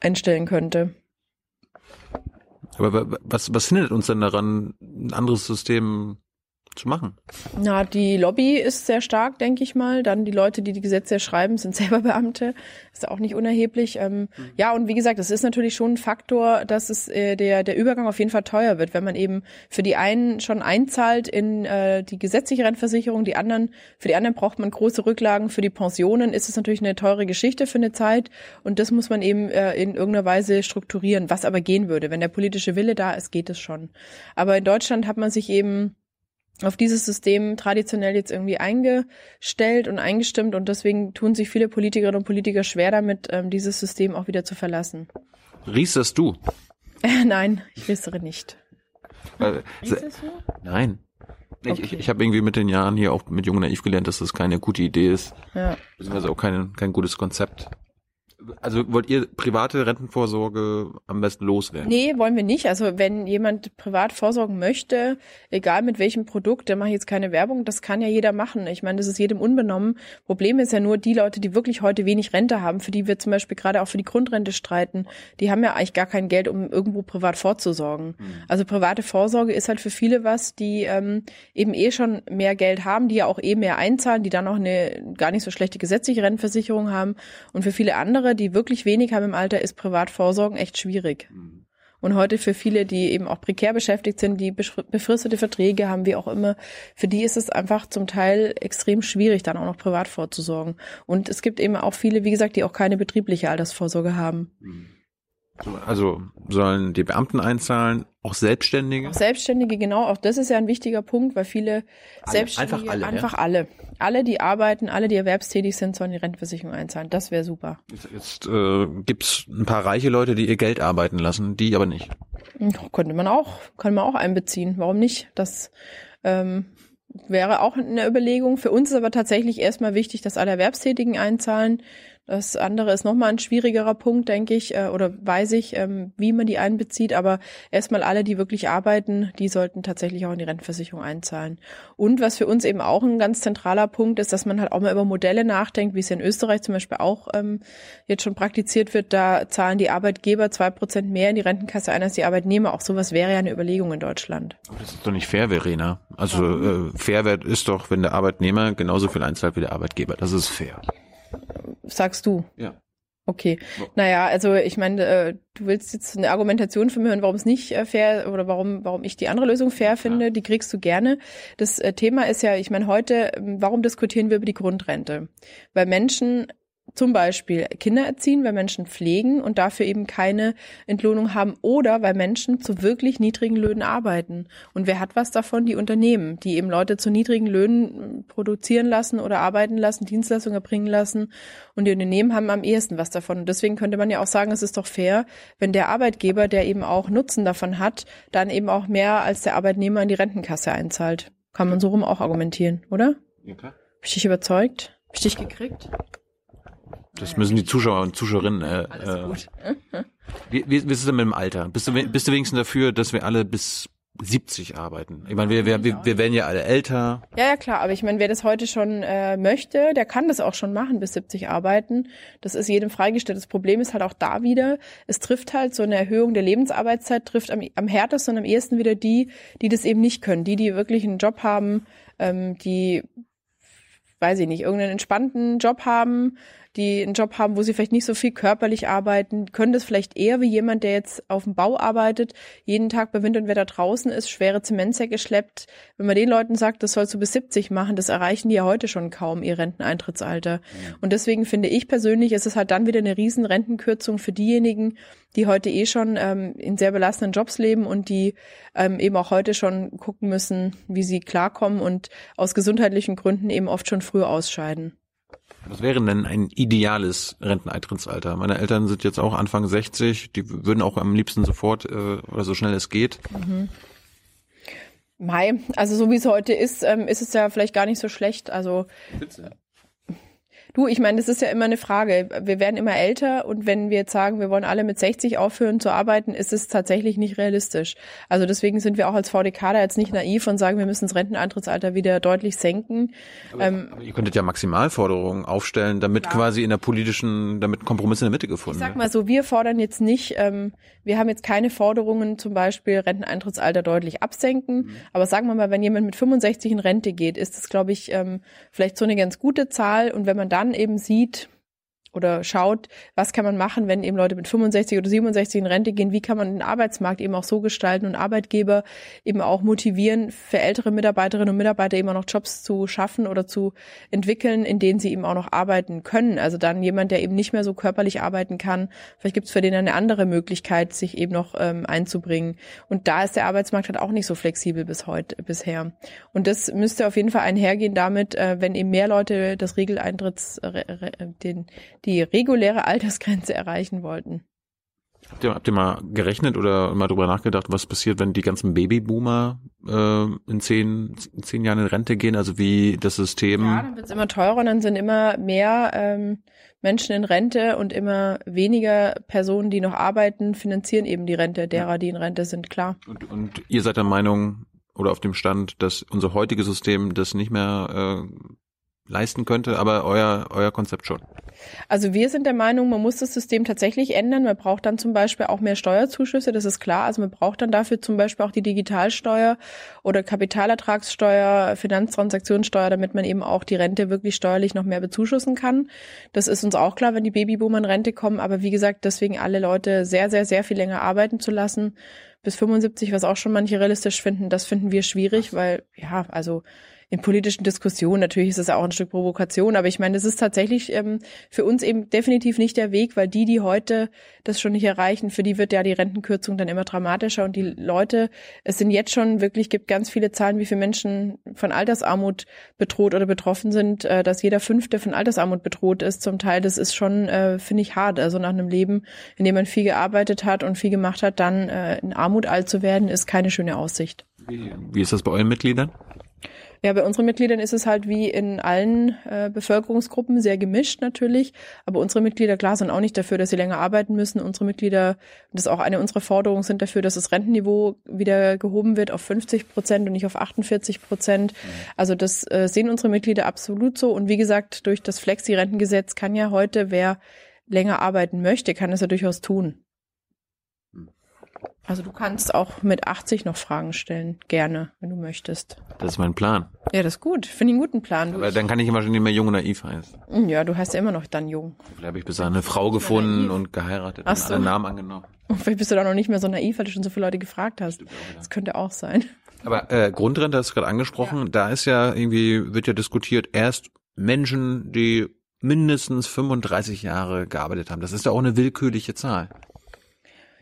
einstellen könnte. Aber was, was hindert uns denn daran, ein anderes System zu machen? Na, die Lobby ist sehr stark, denke ich mal. Dann die Leute, die die Gesetze schreiben, sind selber Beamte. Ist auch nicht unerheblich. Ähm, mhm. Ja, und wie gesagt, das ist natürlich schon ein Faktor, dass es äh, der der Übergang auf jeden Fall teuer wird, wenn man eben für die einen schon einzahlt in äh, die gesetzliche Rentenversicherung, die anderen für die anderen braucht man große Rücklagen für die Pensionen. Ist es natürlich eine teure Geschichte für eine Zeit und das muss man eben äh, in irgendeiner Weise strukturieren, was aber gehen würde, wenn der politische Wille da ist, geht es schon. Aber in Deutschland hat man sich eben auf dieses System traditionell jetzt irgendwie eingestellt und eingestimmt und deswegen tun sich viele Politikerinnen und Politiker schwer damit, dieses System auch wieder zu verlassen. Riesterst du? Äh, nein, ich riestere nicht. Äh, Riesterst du? Nein. Ich, okay. ich, ich habe irgendwie mit den Jahren hier auch mit Jung und Naiv gelernt, dass das keine gute Idee ist. Ja. Beziehungsweise auch kein, kein gutes Konzept. Also wollt ihr private Rentenvorsorge am besten loswerden? Nee, wollen wir nicht. Also wenn jemand privat vorsorgen möchte, egal mit welchem Produkt, da mache ich jetzt keine Werbung, das kann ja jeder machen. Ich meine, das ist jedem unbenommen. Problem ist ja nur, die Leute, die wirklich heute wenig Rente haben, für die wir zum Beispiel gerade auch für die Grundrente streiten, die haben ja eigentlich gar kein Geld, um irgendwo privat vorzusorgen. Mhm. Also private Vorsorge ist halt für viele was, die ähm, eben eh schon mehr Geld haben, die ja auch eh mehr einzahlen, die dann auch eine gar nicht so schlechte gesetzliche Rentenversicherung haben. Und für viele andere, die wirklich wenig haben im Alter, ist Privatvorsorgen echt schwierig. Und heute für viele, die eben auch prekär beschäftigt sind, die befristete Verträge haben, wie auch immer, für die ist es einfach zum Teil extrem schwierig, dann auch noch privat vorzusorgen. Und es gibt eben auch viele, wie gesagt, die auch keine betriebliche Altersvorsorge haben. Also sollen die Beamten einzahlen, auch Selbstständige? Auch Selbstständige, genau. Auch das ist ja ein wichtiger Punkt, weil viele alle, Selbstständige, einfach, alle, einfach ja? alle, alle, die arbeiten, alle, die erwerbstätig sind, sollen die Rentenversicherung einzahlen. Das wäre super. Jetzt, jetzt äh, gibt es ein paar reiche Leute, die ihr Geld arbeiten lassen, die aber nicht. Könnte man auch, kann man auch einbeziehen. Warum nicht? Das ähm, wäre auch eine Überlegung. Für uns ist aber tatsächlich erstmal wichtig, dass alle Erwerbstätigen einzahlen. Das andere ist nochmal ein schwierigerer Punkt, denke ich, oder weiß ich, wie man die einbezieht. Aber erstmal alle, die wirklich arbeiten, die sollten tatsächlich auch in die Rentenversicherung einzahlen. Und was für uns eben auch ein ganz zentraler Punkt ist, dass man halt auch mal über Modelle nachdenkt, wie es in Österreich zum Beispiel auch ähm, jetzt schon praktiziert wird. Da zahlen die Arbeitgeber zwei Prozent mehr in die Rentenkasse ein als die Arbeitnehmer. Auch sowas wäre ja eine Überlegung in Deutschland. Aber das ist doch nicht fair, Verena. Also mhm. äh, Fairwert ist doch, wenn der Arbeitnehmer genauso viel einzahlt wie der Arbeitgeber. Das ist fair. Sagst du? Ja. Okay. Naja, also ich meine, äh, du willst jetzt eine Argumentation von mir hören, warum es nicht äh, fair oder warum warum ich die andere Lösung fair finde, ja. Die kriegst du gerne. Das äh, Thema ist ja, ich meine heute, warum diskutieren wir über die Grundrente? Weil Menschen zum Beispiel Kinder erziehen, weil Menschen pflegen und dafür eben keine Entlohnung haben oder weil Menschen zu wirklich niedrigen Löhnen arbeiten. Und wer hat was davon? Die Unternehmen, die eben Leute zu niedrigen Löhnen produzieren lassen oder arbeiten lassen, Dienstleistungen erbringen lassen. Und die Unternehmen haben am ehesten was davon. Und deswegen könnte man ja auch sagen, es ist doch fair, wenn der Arbeitgeber, der eben auch Nutzen davon hat, dann eben auch mehr als der Arbeitnehmer in die Rentenkasse einzahlt. Kann man so rum auch argumentieren, oder? Ja, klar. Hab ich dich überzeugt? Hab ich dich gekriegt? Das müssen die Zuschauer und Zuschauerinnen. Äh, Alles gut. Äh, wie, wie ist es denn mit dem Alter? Bist du, bist du wenigstens dafür, dass wir alle bis siebzig arbeiten? Ich meine, wir, wir, wir, wir werden ja alle älter. Ja, ja klar, aber ich meine, wer das heute schon äh, möchte, der kann das auch schon machen, bis siebzig arbeiten. Das ist jedem freigestellt. Das Problem ist halt auch da wieder, es trifft halt so eine Erhöhung der Lebensarbeitszeit, trifft am, am härtesten und am ehesten wieder die, die das eben nicht können. Die, die wirklich einen Job haben, ähm, die, weiß ich nicht, irgendeinen entspannten Job haben, die einen Job haben, wo sie vielleicht nicht so viel körperlich arbeiten, können das vielleicht eher wie jemand, der jetzt auf dem Bau arbeitet, jeden Tag bei Wind und Wetter draußen ist, schwere Zementsäcke schleppt. Wenn man den Leuten sagt, das sollst du bis siebzig machen, das erreichen die ja heute schon kaum, ihr Renteneintrittsalter. Und deswegen finde ich persönlich, ist es halt dann wieder eine riesen Rentenkürzung für diejenigen, die heute eh schon ähm, in sehr belastenden Jobs leben und die ähm, eben auch heute schon gucken müssen, wie sie klarkommen und aus gesundheitlichen Gründen eben oft schon früh ausscheiden. Was wäre denn ein ideales Renteneintrittsalter? Meine Eltern sind jetzt auch Anfang sechzig, die würden auch am liebsten sofort äh, oder so schnell es geht. Mhm. Mei, also so wie es heute ist, ähm, ist es ja vielleicht gar nicht so schlecht. Also, Du, ich meine, das ist ja immer eine Frage. Wir werden immer älter und wenn wir jetzt sagen, wir wollen alle mit sechzig aufhören zu arbeiten, ist es tatsächlich nicht realistisch. Also deswegen sind wir auch als V d K da jetzt nicht naiv und sagen, wir müssen das Renteneintrittsalter wieder deutlich senken. Aber, ähm, aber ihr könntet ja Maximalforderungen aufstellen, damit ja. quasi in der politischen, damit Kompromiss in der Mitte gefunden wird. Ich sag mal so, wir fordern jetzt nicht, ähm, wir haben jetzt keine Forderungen, zum Beispiel Renteneintrittsalter deutlich absenken. Mhm. Aber sagen wir mal, wenn jemand mit fünfundsechzig in Rente geht, ist das, glaube ich, ähm, vielleicht so eine ganz gute Zahl. Und wenn man dann eben sieht oder schaut, was kann man machen, wenn eben Leute mit fünfundsechzig oder siebenundsechzig in Rente gehen, wie kann man den Arbeitsmarkt eben auch so gestalten und Arbeitgeber eben auch motivieren, für ältere Mitarbeiterinnen und Mitarbeiter eben auch noch Jobs zu schaffen oder zu entwickeln, in denen sie eben auch noch arbeiten können. Also dann jemand, der eben nicht mehr so körperlich arbeiten kann, vielleicht gibt es für den eine andere Möglichkeit, sich eben noch ähm, einzubringen. Und da ist der Arbeitsmarkt halt auch nicht so flexibel bis heute bisher. Und das müsste auf jeden Fall einhergehen damit, äh, wenn eben mehr Leute das Regeleintritts, äh, den die reguläre Altersgrenze erreichen wollten. Habt ihr, habt ihr mal gerechnet oder mal drüber nachgedacht, was passiert, wenn die ganzen Babyboomer äh, in zehn, zehn Jahren in Rente gehen? Also wie das System... Ja, dann wird es immer teurer und dann sind immer mehr ähm, Menschen in Rente und immer weniger Personen, die noch arbeiten, finanzieren eben die Rente derer, ja. die in Rente sind, klar. Und, und ihr seid der Meinung oder auf dem Stand, dass unser heutiges System das nicht mehr... Äh, leisten könnte, aber euer euer Konzept schon. Also wir sind der Meinung, man muss das System tatsächlich ändern. Man braucht dann zum Beispiel auch mehr Steuerzuschüsse, das ist klar. Also man braucht dann dafür zum Beispiel auch die Digitalsteuer oder Kapitalertragssteuer, Finanztransaktionssteuer, damit man eben auch die Rente wirklich steuerlich noch mehr bezuschussen kann. Das ist uns auch klar, wenn die Babyboomer in Rente kommen. Aber wie gesagt, deswegen alle Leute sehr, sehr, sehr viel länger arbeiten zu lassen. Bis fünfundsiebzig, was auch schon manche realistisch finden, das finden wir schwierig, weil, ja, also... in politischen Diskussionen, natürlich ist es auch ein Stück Provokation, aber ich meine, das ist tatsächlich ähm, für uns eben definitiv nicht der Weg, weil die, die heute das schon nicht erreichen, für die wird ja die Rentenkürzung dann immer dramatischer und die Leute, es sind jetzt schon wirklich, gibt ganz viele Zahlen, wie viele Menschen von Altersarmut bedroht oder betroffen sind, äh, dass jeder Fünfte von Altersarmut bedroht ist, zum Teil, das ist schon, äh, finde ich, hart, also nach einem Leben, in dem man viel gearbeitet hat und viel gemacht hat, dann äh, in Armut alt zu werden, ist keine schöne Aussicht. Wie, wie ist das bei euren Mitgliedern? Ja, bei unseren Mitgliedern ist es halt wie in allen äh, Bevölkerungsgruppen sehr gemischt natürlich, aber unsere Mitglieder, klar, sind auch nicht dafür, dass sie länger arbeiten müssen. Unsere Mitglieder, das ist auch eine unserer Forderungen, sind dafür, dass das Rentenniveau wieder gehoben wird auf fünfzig Prozent und nicht auf achtundvierzig Prozent. Also das äh, sehen unsere Mitglieder absolut so und wie gesagt, durch das Flexi-Rentengesetz kann ja heute, wer länger arbeiten möchte, kann es ja durchaus tun. Also du kannst auch mit achtzig noch Fragen stellen, gerne, wenn du möchtest. Das ist mein Plan. Ja, das ist gut. Ich finde einen guten Plan. Aber dann kann ich immer schon nicht mehr jung und naiv heißen. Ja, du heißt ja immer noch dann jung. Vielleicht habe ich bis dahin eine Frau gefunden und geheiratet und einen Namen angenommen. Und vielleicht bist du dann auch nicht mehr so naiv, weil du schon so viele Leute gefragt hast. Das könnte auch sein. Aber äh, Grundrente hast du gerade angesprochen. Ja. Da ist ja irgendwie, wird ja diskutiert, erst Menschen, die mindestens fünfunddreißig Jahre gearbeitet haben. Das ist ja auch eine willkürliche Zahl.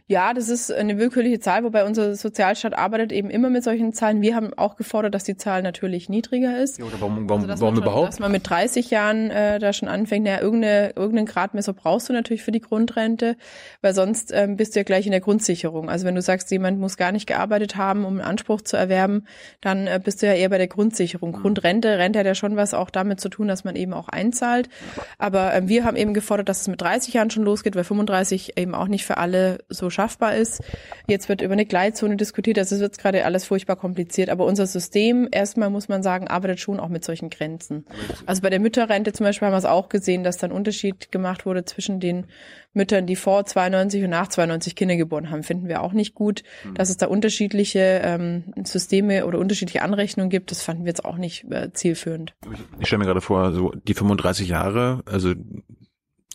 Ja, das ist eine willkürliche Zahl, wobei unser Sozialstaat arbeitet eben immer mit solchen Zahlen. Wir haben auch gefordert, dass die Zahl natürlich niedriger ist. Ja, oder warum, warum, also, warum schon, überhaupt? Dass man mit dreißig Jahren äh, da schon anfängt, naja, irgendeine, irgendeinen Gradmesser brauchst du natürlich für die Grundrente, weil sonst ähm, bist du ja gleich in der Grundsicherung. Also wenn du sagst, jemand muss gar nicht gearbeitet haben, um einen Anspruch zu erwerben, dann äh, bist du ja eher bei der Grundsicherung. Grundrente, Rente hat ja schon was auch damit zu tun, dass man eben auch einzahlt. Aber ähm, wir haben eben gefordert, dass es mit dreißig Jahren schon losgeht, weil fünfunddreißig eben auch nicht für alle so schaffbar ist. Jetzt wird über eine Gleitzone diskutiert, das ist jetzt gerade alles furchtbar kompliziert, aber unser System, erstmal muss man sagen, arbeitet schon auch mit solchen Grenzen. Also bei der Mütterrente zum Beispiel haben wir es auch gesehen, dass da ein Unterschied gemacht wurde zwischen den Müttern, die vor zweiundneunzig und nach zweiundneunzig Kinder geboren haben, finden wir auch nicht gut. Dass es da unterschiedliche ähm, Systeme oder unterschiedliche Anrechnungen gibt, das fanden wir jetzt auch nicht äh, zielführend. Ich stelle mir gerade vor, so die fünfunddreißig Jahre, also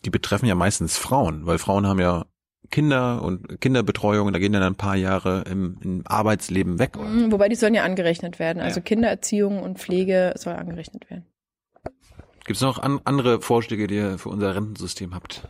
die betreffen ja meistens Frauen, weil Frauen haben ja Kinder und Kinderbetreuung, da gehen dann ein paar Jahre im, im Arbeitsleben weg. Oder? Wobei die sollen ja angerechnet werden. Also ja. Kindererziehung und Pflege soll angerechnet werden. Gibt es noch an, andere Vorschläge, die ihr für unser Rentensystem habt?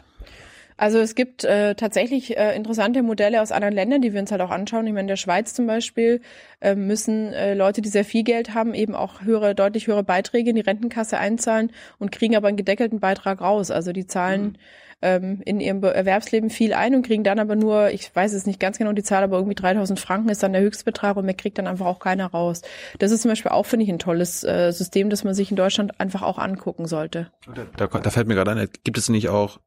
Also es gibt äh, tatsächlich äh, interessante Modelle aus anderen Ländern, die wir uns halt auch anschauen. Ich meine, in der Schweiz zum Beispiel äh, müssen äh, Leute, die sehr viel Geld haben, eben auch höhere, deutlich höhere Beiträge in die Rentenkasse einzahlen und kriegen aber einen gedeckelten Beitrag raus. Also die zahlen... Mhm. ähm, in ihrem Erwerbsleben viel ein und kriegen dann aber nur, ich weiß es nicht ganz genau die Zahl, aber irgendwie dreitausend Franken ist dann der Höchstbetrag und mehr kriegt dann einfach auch keiner raus. Das ist zum Beispiel auch, finde ich, ein tolles äh, System, das man sich in Deutschland einfach auch angucken sollte. Da, da fällt mir gerade ein, gibt es nicht auch,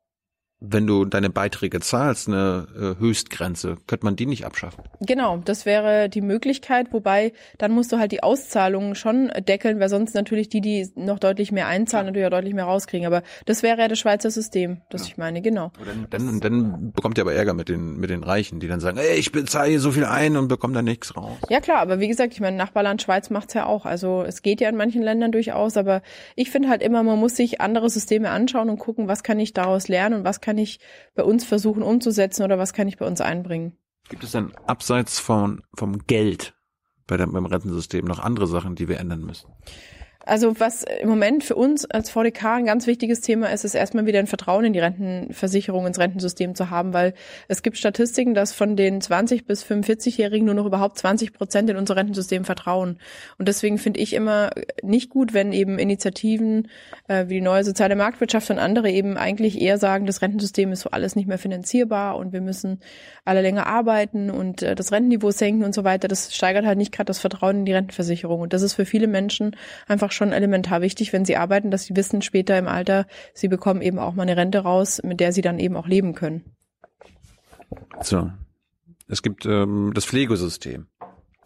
wenn du deine Beiträge zahlst, eine äh, Höchstgrenze, könnte man die nicht abschaffen? Genau, das wäre die Möglichkeit, wobei dann musst du halt die Auszahlungen schon deckeln, weil sonst natürlich die, die noch deutlich mehr einzahlen, ja. natürlich auch deutlich mehr rauskriegen. Aber das wäre ja das Schweizer System, das ja. ich meine, genau. Dann, dann, dann bekommt ihr aber Ärger mit den mit den Reichen, die dann sagen, ey, ich bezahle hier so viel ein und bekomme da nichts raus. Ja klar, aber wie gesagt, ich meine, Nachbarland Schweiz macht's ja auch. Also es geht ja in manchen Ländern durchaus, aber ich finde halt immer, man muss sich andere Systeme anschauen und gucken, was kann ich daraus lernen und was kann ich bei uns versuchen umzusetzen oder was kann ich bei uns einbringen? Gibt es denn abseits von vom Geld bei dem, beim Rentensystem noch andere Sachen, die wir ändern müssen? Also was im Moment für uns als V d K ein ganz wichtiges Thema ist, ist erstmal wieder ein Vertrauen in die Rentenversicherung, ins Rentensystem zu haben, weil es gibt Statistiken, dass von den zwanzig bis fünfundvierzigjährigen nur noch überhaupt zwanzig Prozent in unser Rentensystem vertrauen. Und deswegen finde ich immer nicht gut, wenn eben Initiativen äh, wie die neue soziale Marktwirtschaft und andere eben eigentlich eher sagen, das Rentensystem ist so alles nicht mehr finanzierbar und wir müssen alle länger arbeiten und äh, das Rentenniveau senken und so weiter. Das steigert halt nicht gerade das Vertrauen in die Rentenversicherung. Und das ist für viele Menschen einfach schon elementar wichtig, wenn sie arbeiten, dass sie wissen, später im Alter, sie bekommen eben auch mal eine Rente raus, mit der sie dann eben auch leben können. So, es gibt ähm, das Pflegesystem.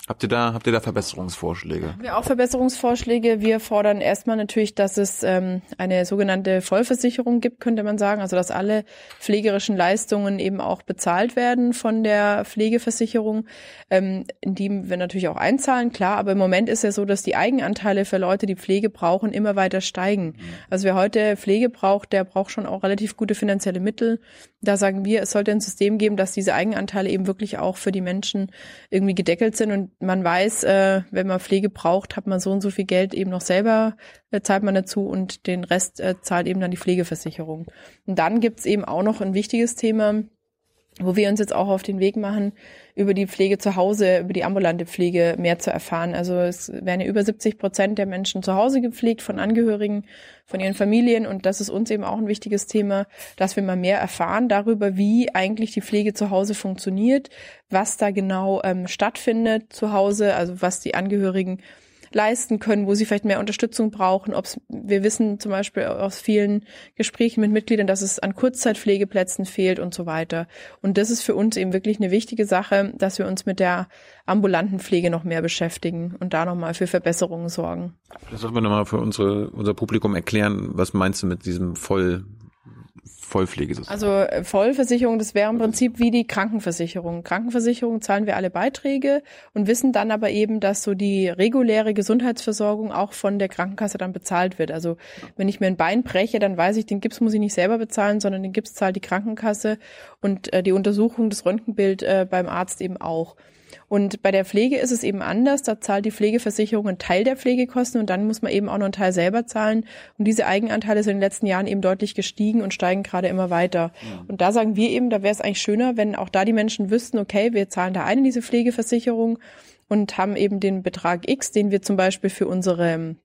Habt ihr da, habt ihr da Verbesserungsvorschläge? Haben wir auch Verbesserungsvorschläge. Wir fordern erstmal natürlich, dass es ähm, eine sogenannte Vollversicherung gibt, könnte man sagen. Also, dass alle pflegerischen Leistungen eben auch bezahlt werden von der Pflegeversicherung, ähm, in die wir natürlich auch einzahlen, klar. Aber im Moment ist ja so, dass die Eigenanteile für Leute, die Pflege brauchen, immer weiter steigen. Also, wer heute Pflege braucht, der braucht schon auch relativ gute finanzielle Mittel. Da sagen wir, es sollte ein System geben, dass diese Eigenanteile eben wirklich auch für die Menschen irgendwie gedeckelt sind und man weiß, äh, wenn man Pflege braucht, hat man so und so viel Geld eben noch selber, äh, zahlt man dazu und den Rest äh, zahlt eben dann die Pflegeversicherung. Und dann gibt's eben auch noch ein wichtiges Thema, wo wir uns jetzt auch auf den Weg machen, über die Pflege zu Hause, über die ambulante Pflege mehr zu erfahren. Also es werden ja über siebzig Prozent der Menschen zu Hause gepflegt von Angehörigen, von ihren Familien. Und das ist uns eben auch ein wichtiges Thema, dass wir mal mehr erfahren darüber, wie eigentlich die Pflege zu Hause funktioniert, was da genau ähm, stattfindet zu Hause, also was die Angehörigen leisten können, wo sie vielleicht mehr Unterstützung brauchen. Ob's, wir wissen zum Beispiel aus vielen Gesprächen mit Mitgliedern, dass es an Kurzzeitpflegeplätzen fehlt und so weiter. Und das ist für uns eben wirklich eine wichtige Sache, dass wir uns mit der ambulanten Pflege noch mehr beschäftigen und da nochmal für Verbesserungen sorgen. Das sollten wir nochmal für unsere, unser Publikum erklären. Was meinst du mit diesem voll Vollpflegesystem? Also Vollversicherung, das wäre im Prinzip wie die Krankenversicherung. Krankenversicherung zahlen wir alle Beiträge und wissen dann aber eben, dass so die reguläre Gesundheitsversorgung auch von der Krankenkasse dann bezahlt wird. Also wenn ich mir ein Bein breche, dann weiß ich, den Gips muss ich nicht selber bezahlen, sondern den Gips zahlt die Krankenkasse und äh, die Untersuchung, das Röntgenbild äh, beim Arzt eben auch. Und bei der Pflege ist es eben anders, da zahlt die Pflegeversicherung einen Teil der Pflegekosten und dann muss man eben auch noch einen Teil selber zahlen. Und diese Eigenanteile sind in den letzten Jahren eben deutlich gestiegen und steigen gerade immer weiter. Ja. Und da sagen wir eben, da wäre es eigentlich schöner, wenn auch da die Menschen wüssten, okay, wir zahlen da ein in diese Pflegeversicherung und haben eben den Betrag X, den wir zum Beispiel für unsere,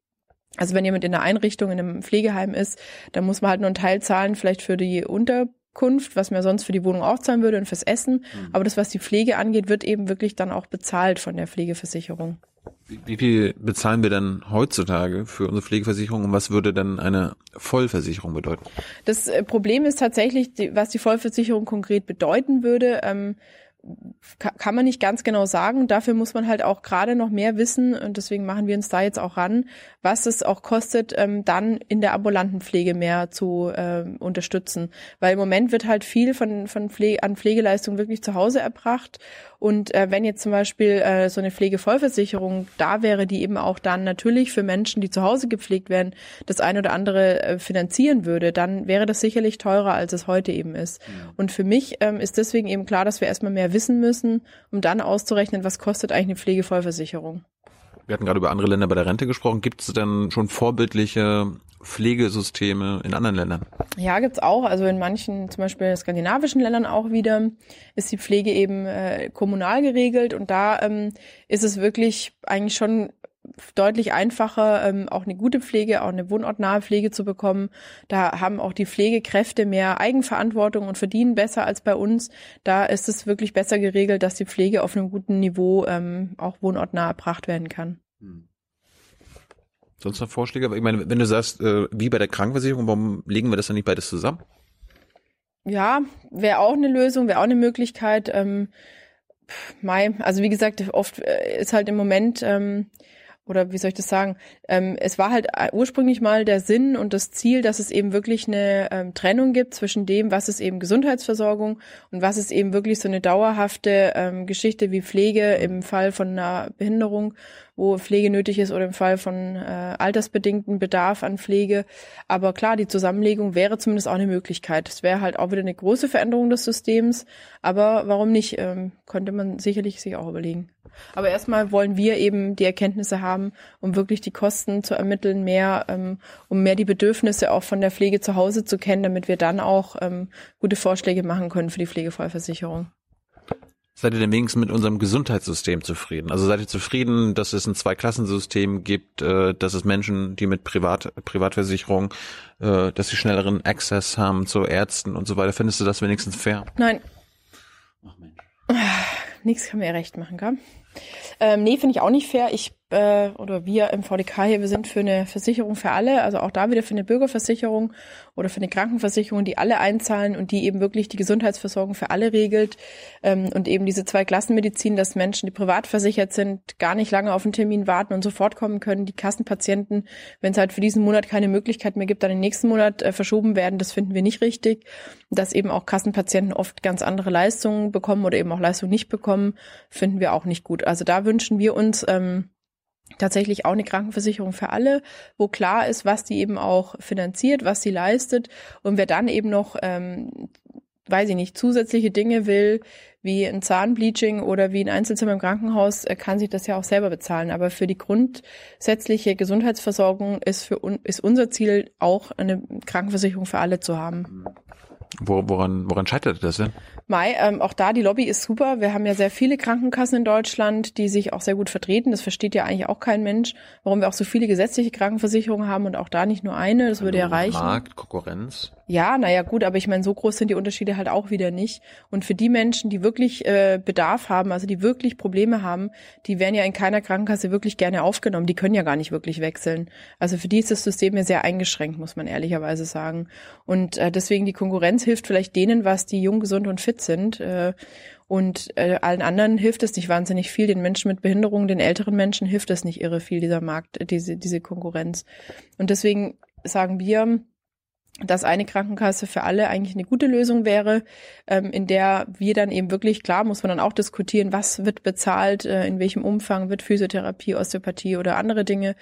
also wenn jemand in einer Einrichtung, in einem Pflegeheim ist, dann muss man halt nur einen Teil zahlen, vielleicht für die Unter Kunft, was man sonst für die Wohnung auch zahlen würde und fürs Essen. Mhm. Aber das, was die Pflege angeht, wird eben wirklich dann auch bezahlt von der Pflegeversicherung. Wie viel bezahlen wir dann heutzutage für unsere Pflegeversicherung und was würde dann eine Vollversicherung bedeuten? Das Problem ist tatsächlich, was die Vollversicherung konkret bedeuten würde, ähm, kann man nicht ganz genau sagen. Dafür muss man halt auch gerade noch mehr wissen und deswegen machen wir uns da jetzt auch ran, was es auch kostet, ähm, dann in der ambulanten Pflege mehr zu äh, unterstützen. Weil im Moment wird halt viel von, von Pflege, an Pflegeleistung wirklich zu Hause erbracht und äh, wenn jetzt zum Beispiel äh, so eine Pflegevollversicherung da wäre, die eben auch dann natürlich für Menschen, die zu Hause gepflegt werden, das ein oder andere äh, finanzieren würde, dann wäre das sicherlich teurer, als es heute eben ist. Und für mich ähm, ist deswegen eben klar, dass wir erstmal mehr wissen müssen, um dann auszurechnen, was kostet eigentlich eine Pflegevollversicherung. Wir hatten gerade über andere Länder bei der Rente gesprochen. Gibt es denn schon vorbildliche Pflegesysteme in anderen Ländern? Ja, gibt's auch. Also in manchen, zum Beispiel skandinavischen Ländern auch wieder, ist die Pflege eben äh, kommunal geregelt und da ähm, ist es wirklich eigentlich schon deutlich einfacher, ähm, auch eine gute Pflege, auch eine wohnortnahe Pflege zu bekommen. Da haben auch die Pflegekräfte mehr Eigenverantwortung und verdienen besser als bei uns. Da ist es wirklich besser geregelt, dass die Pflege auf einem guten Niveau ähm, auch wohnortnah erbracht werden kann. Hm. Sonst noch Vorschläge? Ich meine, wenn du sagst, äh, wie bei der Krankenversicherung, warum legen wir das dann nicht beides zusammen? Ja, wäre auch eine Lösung, wäre auch eine Möglichkeit. Ähm, Mai, also wie gesagt, oft ist halt im Moment... Ähm, Oder wie soll ich das sagen? Ähm, es war halt ursprünglich mal der Sinn und das Ziel, dass es eben wirklich eine ähm, Trennung gibt zwischen dem, was ist eben Gesundheitsversorgung und was ist eben wirklich so eine dauerhafte ähm, Geschichte wie Pflege im Fall von einer Behinderung, wo Pflege nötig ist, oder im Fall von äh, altersbedingten Bedarf an Pflege. Aber klar, die Zusammenlegung wäre zumindest auch eine Möglichkeit. Es wäre halt auch wieder eine große Veränderung des Systems. Aber warum nicht? Ähm, könnte man sicherlich sich auch überlegen. Aber erstmal wollen wir eben die Erkenntnisse haben, um wirklich die Kosten zu ermitteln, mehr, ähm, um mehr die Bedürfnisse auch von der Pflege zu Hause zu kennen, damit wir dann auch ähm, gute Vorschläge machen können für die Pflegefallversicherung. Seid ihr denn wenigstens mit unserem Gesundheitssystem zufrieden? Also seid ihr zufrieden, dass es ein Zweiklassensystem gibt, dass es Menschen, die mit Privat, Privatversicherung, dass sie schnelleren Access haben zu Ärzten und so weiter? Findest du das wenigstens fair? Nein. Ach Mensch. Nichts kann mir ja recht machen, gell? Ähm, nee, finde ich auch nicht fair. Ich äh, oder wir im V d K hier, wir sind für eine Versicherung für alle, also auch da wieder für eine Bürgerversicherung oder für eine Krankenversicherung, die alle einzahlen und die eben wirklich die Gesundheitsversorgung für alle regelt, ähm, und eben diese Zweiklassenmedizin, dass Menschen, die privat versichert sind, gar nicht lange auf einen Termin warten und sofort kommen können, die Kassenpatienten, wenn es halt für diesen Monat keine Möglichkeit mehr gibt, dann den nächsten Monat äh, verschoben werden, das finden wir nicht richtig, dass eben auch Kassenpatienten oft ganz andere Leistungen bekommen oder eben auch Leistungen nicht bekommen, finden wir auch nicht gut. Also da wünschen wir uns ähm, tatsächlich auch eine Krankenversicherung für alle, wo klar ist, was die eben auch finanziert, was sie leistet. Und wer dann eben noch, ähm, weiß ich nicht, zusätzliche Dinge will, wie ein Zahnbleaching oder wie ein Einzelzimmer im Krankenhaus, äh, kann sich das ja auch selber bezahlen. Aber für die grundsätzliche Gesundheitsversorgung ist, für un- ist unser Ziel, auch eine Krankenversicherung für alle zu haben. Woran, woran scheitert das denn? Mai, ähm, auch da, die Lobby ist super. Wir haben ja sehr viele Krankenkassen in Deutschland, die sich auch sehr gut vertreten. Das versteht ja eigentlich auch kein Mensch, warum wir auch so viele gesetzliche Krankenversicherungen haben und auch da nicht nur eine. Das würde ja reichen. Markt, Konkurrenz. Ja, naja gut, aber ich meine, so groß sind die Unterschiede halt auch wieder nicht. Und für die Menschen, die wirklich äh, Bedarf haben, also die wirklich Probleme haben, die werden ja in keiner Krankenkasse wirklich gerne aufgenommen. Die können ja gar nicht wirklich wechseln. Also für die ist das System ja sehr eingeschränkt, muss man ehrlicherweise sagen. Und äh, deswegen die Konkurrenz hilft vielleicht denen, was die jung, gesund und fit sind. Äh, und äh, allen anderen hilft es nicht wahnsinnig viel. Den Menschen mit Behinderungen, den älteren Menschen hilft es nicht irre viel, dieser Markt, äh, diese, diese Konkurrenz. Und deswegen sagen wir, dass eine Krankenkasse für alle eigentlich eine gute Lösung wäre, ähm, in der wir dann eben wirklich, klar muss man dann auch diskutieren, was wird bezahlt, äh, in welchem Umfang wird Physiotherapie, Osteopathie oder andere Dinge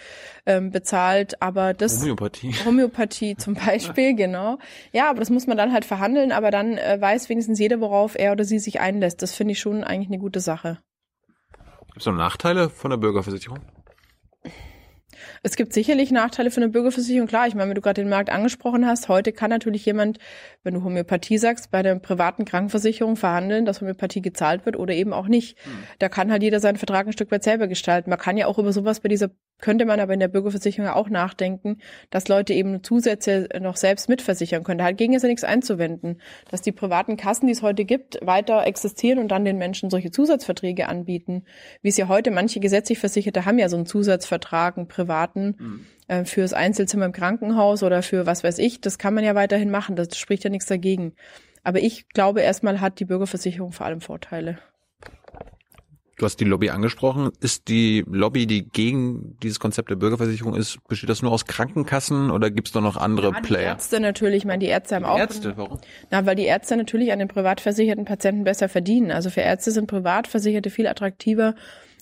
ähm, bezahlt, aber das... Homöopathie. Homöopathie zum Beispiel, genau. Ja, aber das muss man dann halt verhandeln, aber dann äh, weiß wenigstens jeder, worauf er oder sie sich einlässt. Das finde ich schon eigentlich eine gute Sache. Gibt es noch Nachteile von der Bürgerversicherung? Es gibt sicherlich Nachteile für eine Bürgerversicherung. Klar, ich meine, wenn du gerade den Markt angesprochen hast, heute kann natürlich jemand, wenn du Homöopathie sagst, bei der privaten Krankenversicherung verhandeln, dass Homöopathie gezahlt wird oder eben auch nicht. Hm. Da kann halt jeder seinen Vertrag ein Stück weit selber gestalten. Man kann ja auch über sowas bei dieser, könnte man aber in der Bürgerversicherung ja auch nachdenken, dass Leute eben Zusätze noch selbst mitversichern können. Da halt gegen ist ja nichts einzuwenden. Dass die privaten Kassen, die es heute gibt, weiter existieren und dann den Menschen solche Zusatzverträge anbieten. Wie es ja heute, manche gesetzlich Versicherte haben ja so einen Zusatzvertrag, einen privaten, mhm. äh, fürs Einzelzimmer im Krankenhaus oder für was weiß ich. Das kann man ja weiterhin machen. Das spricht ja nichts dagegen. Aber ich glaube, erstmal hat die Bürgerversicherung vor allem Vorteile. Du hast die Lobby angesprochen. Ist die Lobby, die gegen dieses Konzept der Bürgerversicherung ist, besteht das nur aus Krankenkassen oder gibt es da noch andere ja, Player? Die Ärzte natürlich. Ich meine, die Ärzte haben die auch... Ärzte, warum? Na, weil die Ärzte natürlich an den privat versicherten Patienten besser verdienen. Also für Ärzte sind Privatversicherte viel attraktiver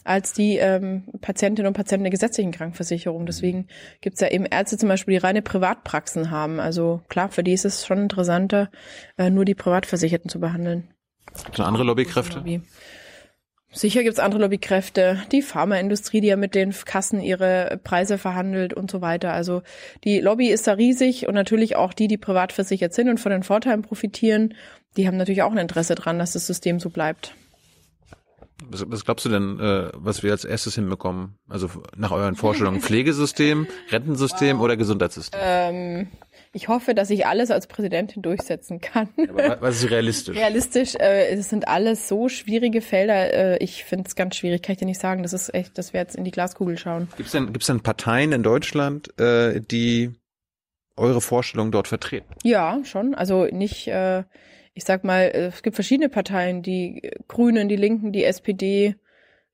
als die ähm, Patientinnen und Patienten der gesetzlichen Krankenversicherung. Deswegen gibt es ja eben Ärzte zum Beispiel, die reine Privatpraxen haben. Also klar, für die ist es schon interessanter, äh, nur die Privatversicherten zu behandeln. Gibt es andere Lobbykräfte? Lobby. Sicher gibt's andere Lobbykräfte, die Pharmaindustrie, die ja mit den Kassen ihre Preise verhandelt und so weiter. Also die Lobby ist da riesig und natürlich auch die, die privat versichert sind und von den Vorteilen profitieren, die haben natürlich auch ein Interesse dran, dass das System so bleibt. Was, was glaubst du denn, äh, was wir als erstes hinbekommen? Also nach euren Vorstellungen, Pflegesystem, Rentensystem oder Gesundheitssystem? Ähm, ich hoffe, dass ich alles als Präsidentin durchsetzen kann. Aber was ist realistisch? Realistisch, äh, es sind alles so schwierige Felder. Äh, ich finde es ganz schwierig, kann ich dir nicht sagen. Das ist echt, dass wir jetzt in die Glaskugel schauen. Gibt es denn, gibt's denn Parteien in Deutschland, äh, die eure Vorstellungen dort vertreten? Ja, schon. Also nicht... Äh, Ich sag mal, es gibt verschiedene Parteien, die Grünen, die Linken, die S P D,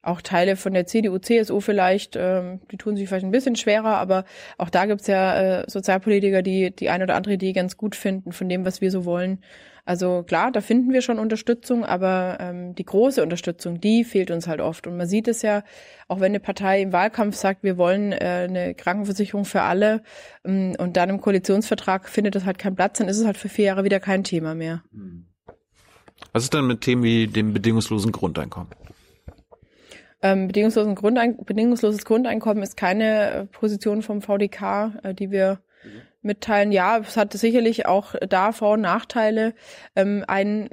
auch Teile von der C D U, C S U vielleicht, ähm, die tun sich vielleicht ein bisschen schwerer, aber auch da gibt's ja äh, Sozialpolitiker, die die eine oder andere Idee ganz gut finden von dem, was wir so wollen. Also klar, da finden wir schon Unterstützung, aber ähm, die große Unterstützung, die fehlt uns halt oft. Und man sieht es ja, auch wenn eine Partei im Wahlkampf sagt, wir wollen äh, eine Krankenversicherung für alle ähm, und dann im Koalitionsvertrag findet das halt keinen Platz, dann ist es halt für vier Jahre wieder kein Thema mehr. Was ist denn mit Themen wie dem bedingungslosen Grundeinkommen? Ähm, bedingungslosen Grundein- bedingungsloses Grundeinkommen ist keine Position vom V D K, äh, die wir mitteilen. Ja, es hat sicherlich auch da Vor- und Nachteile. Ähm, ein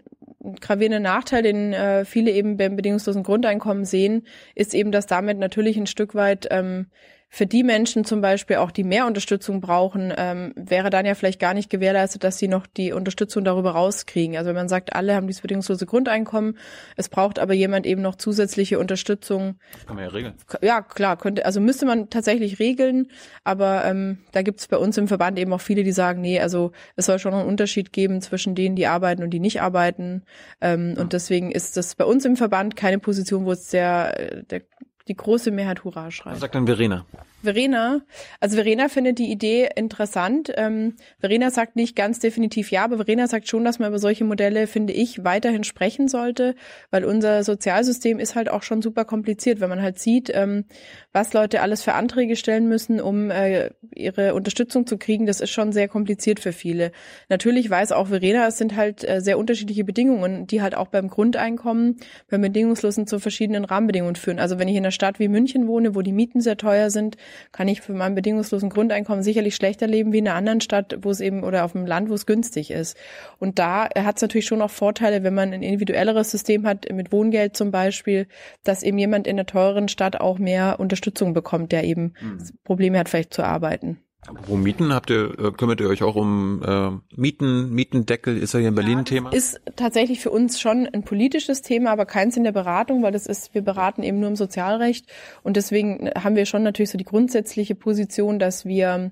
gravierender Nachteil, den äh, viele eben beim bedingungslosen Grundeinkommen sehen, ist eben, dass damit natürlich ein Stück weit ähm, für die Menschen zum Beispiel auch, die mehr Unterstützung brauchen, ähm, wäre dann ja vielleicht gar nicht gewährleistet, dass sie noch die Unterstützung darüber rauskriegen. Also wenn man sagt, alle haben dieses bedingungslose Grundeinkommen, es braucht aber jemand eben noch zusätzliche Unterstützung. Das kann man ja regeln. Ja, klar, könnte, also müsste man tatsächlich regeln, aber ähm, da gibt es bei uns im Verband eben auch viele, die sagen, nee, also es soll schon einen Unterschied geben zwischen denen, die arbeiten und die nicht arbeiten. Ähm, ja. Und deswegen ist das bei uns im Verband keine Position, wo es der, der die große Mehrheit Hurra schreit. Was sagt dann Verena? Verena, also Verena findet die Idee interessant. Ähm, Verena sagt nicht ganz definitiv ja, aber Verena sagt schon, dass man über solche Modelle, finde ich, weiterhin sprechen sollte, weil unser Sozialsystem ist halt auch schon super kompliziert, wenn man halt sieht, ähm, was Leute alles für Anträge stellen müssen, um äh, ihre Unterstützung zu kriegen. Das ist schon sehr kompliziert für viele. Natürlich weiß auch Verena, es sind halt äh, sehr unterschiedliche Bedingungen, die halt auch beim Grundeinkommen, beim Bedingungslosen zu verschiedenen Rahmenbedingungen führen. Also wenn ich in einer Stadt wie München wohne, wo die Mieten sehr teuer sind, kann ich für mein bedingungslosen Grundeinkommen sicherlich schlechter leben wie in einer anderen Stadt, wo es eben, oder auf dem Land, wo es günstig ist. Und da hat es natürlich schon auch Vorteile, wenn man ein individuelleres System hat, mit Wohngeld zum Beispiel, dass eben jemand in einer teureren Stadt auch mehr Unterstützung bekommt, der eben mhm. Probleme hat, vielleicht zu arbeiten. Apropos Mieten, habt ihr, kümmert ihr euch auch um äh, Mieten, Mietendeckel, ist ja hier in Berlin ein Thema? Ist tatsächlich für uns schon ein politisches Thema, aber keins in der Beratung, weil das ist, wir beraten eben nur im Sozialrecht und deswegen haben wir schon natürlich so die grundsätzliche Position, dass wir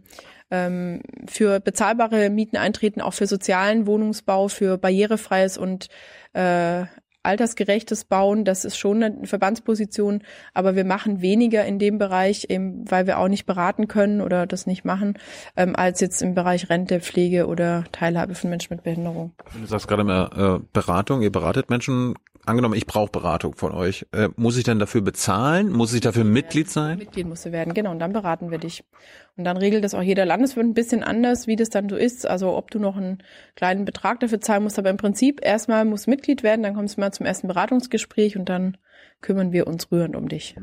ähm, für bezahlbare Mieten eintreten, auch für sozialen Wohnungsbau, für barrierefreies und äh, altersgerechtes Bauen, das ist schon eine Verbandsposition, aber wir machen weniger in dem Bereich, eben weil wir auch nicht beraten können oder das nicht machen, ähm, als jetzt im Bereich Rente, Pflege oder Teilhabe von Menschen mit Behinderung. Du sagst gerade mal äh, Beratung, ihr beratet Menschen. Angenommen, ich brauche Beratung von euch. Äh, muss ich dann dafür bezahlen? Muss ich dafür ja, Mitglied sein? Mitglied musst du werden, genau. Und dann beraten wir dich. Und dann regelt das auch jeder Landesverband ein bisschen anders, wie das dann so ist. Also ob du noch einen kleinen Betrag dafür zahlen musst. Aber im Prinzip erstmal musst du Mitglied werden, dann kommst du mal zum ersten Beratungsgespräch und dann kümmern wir uns rührend um dich.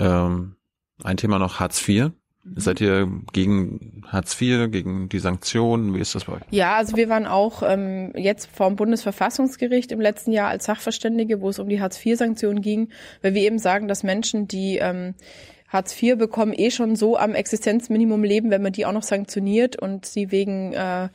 Ähm, ein Thema noch, Hartz vier. Seid ihr gegen Hartz vier, gegen die Sanktionen? Wie ist das bei euch? Ja, also wir waren auch ähm, jetzt vom Bundesverfassungsgericht im letzten Jahr als Sachverständige, wo es um die Hartz vier Sanktionen ging, weil wir eben sagen, dass Menschen, die ähm, Hartz vier bekommen, eh schon so am Existenzminimum leben, wenn man die auch noch sanktioniert und sie wegen äh,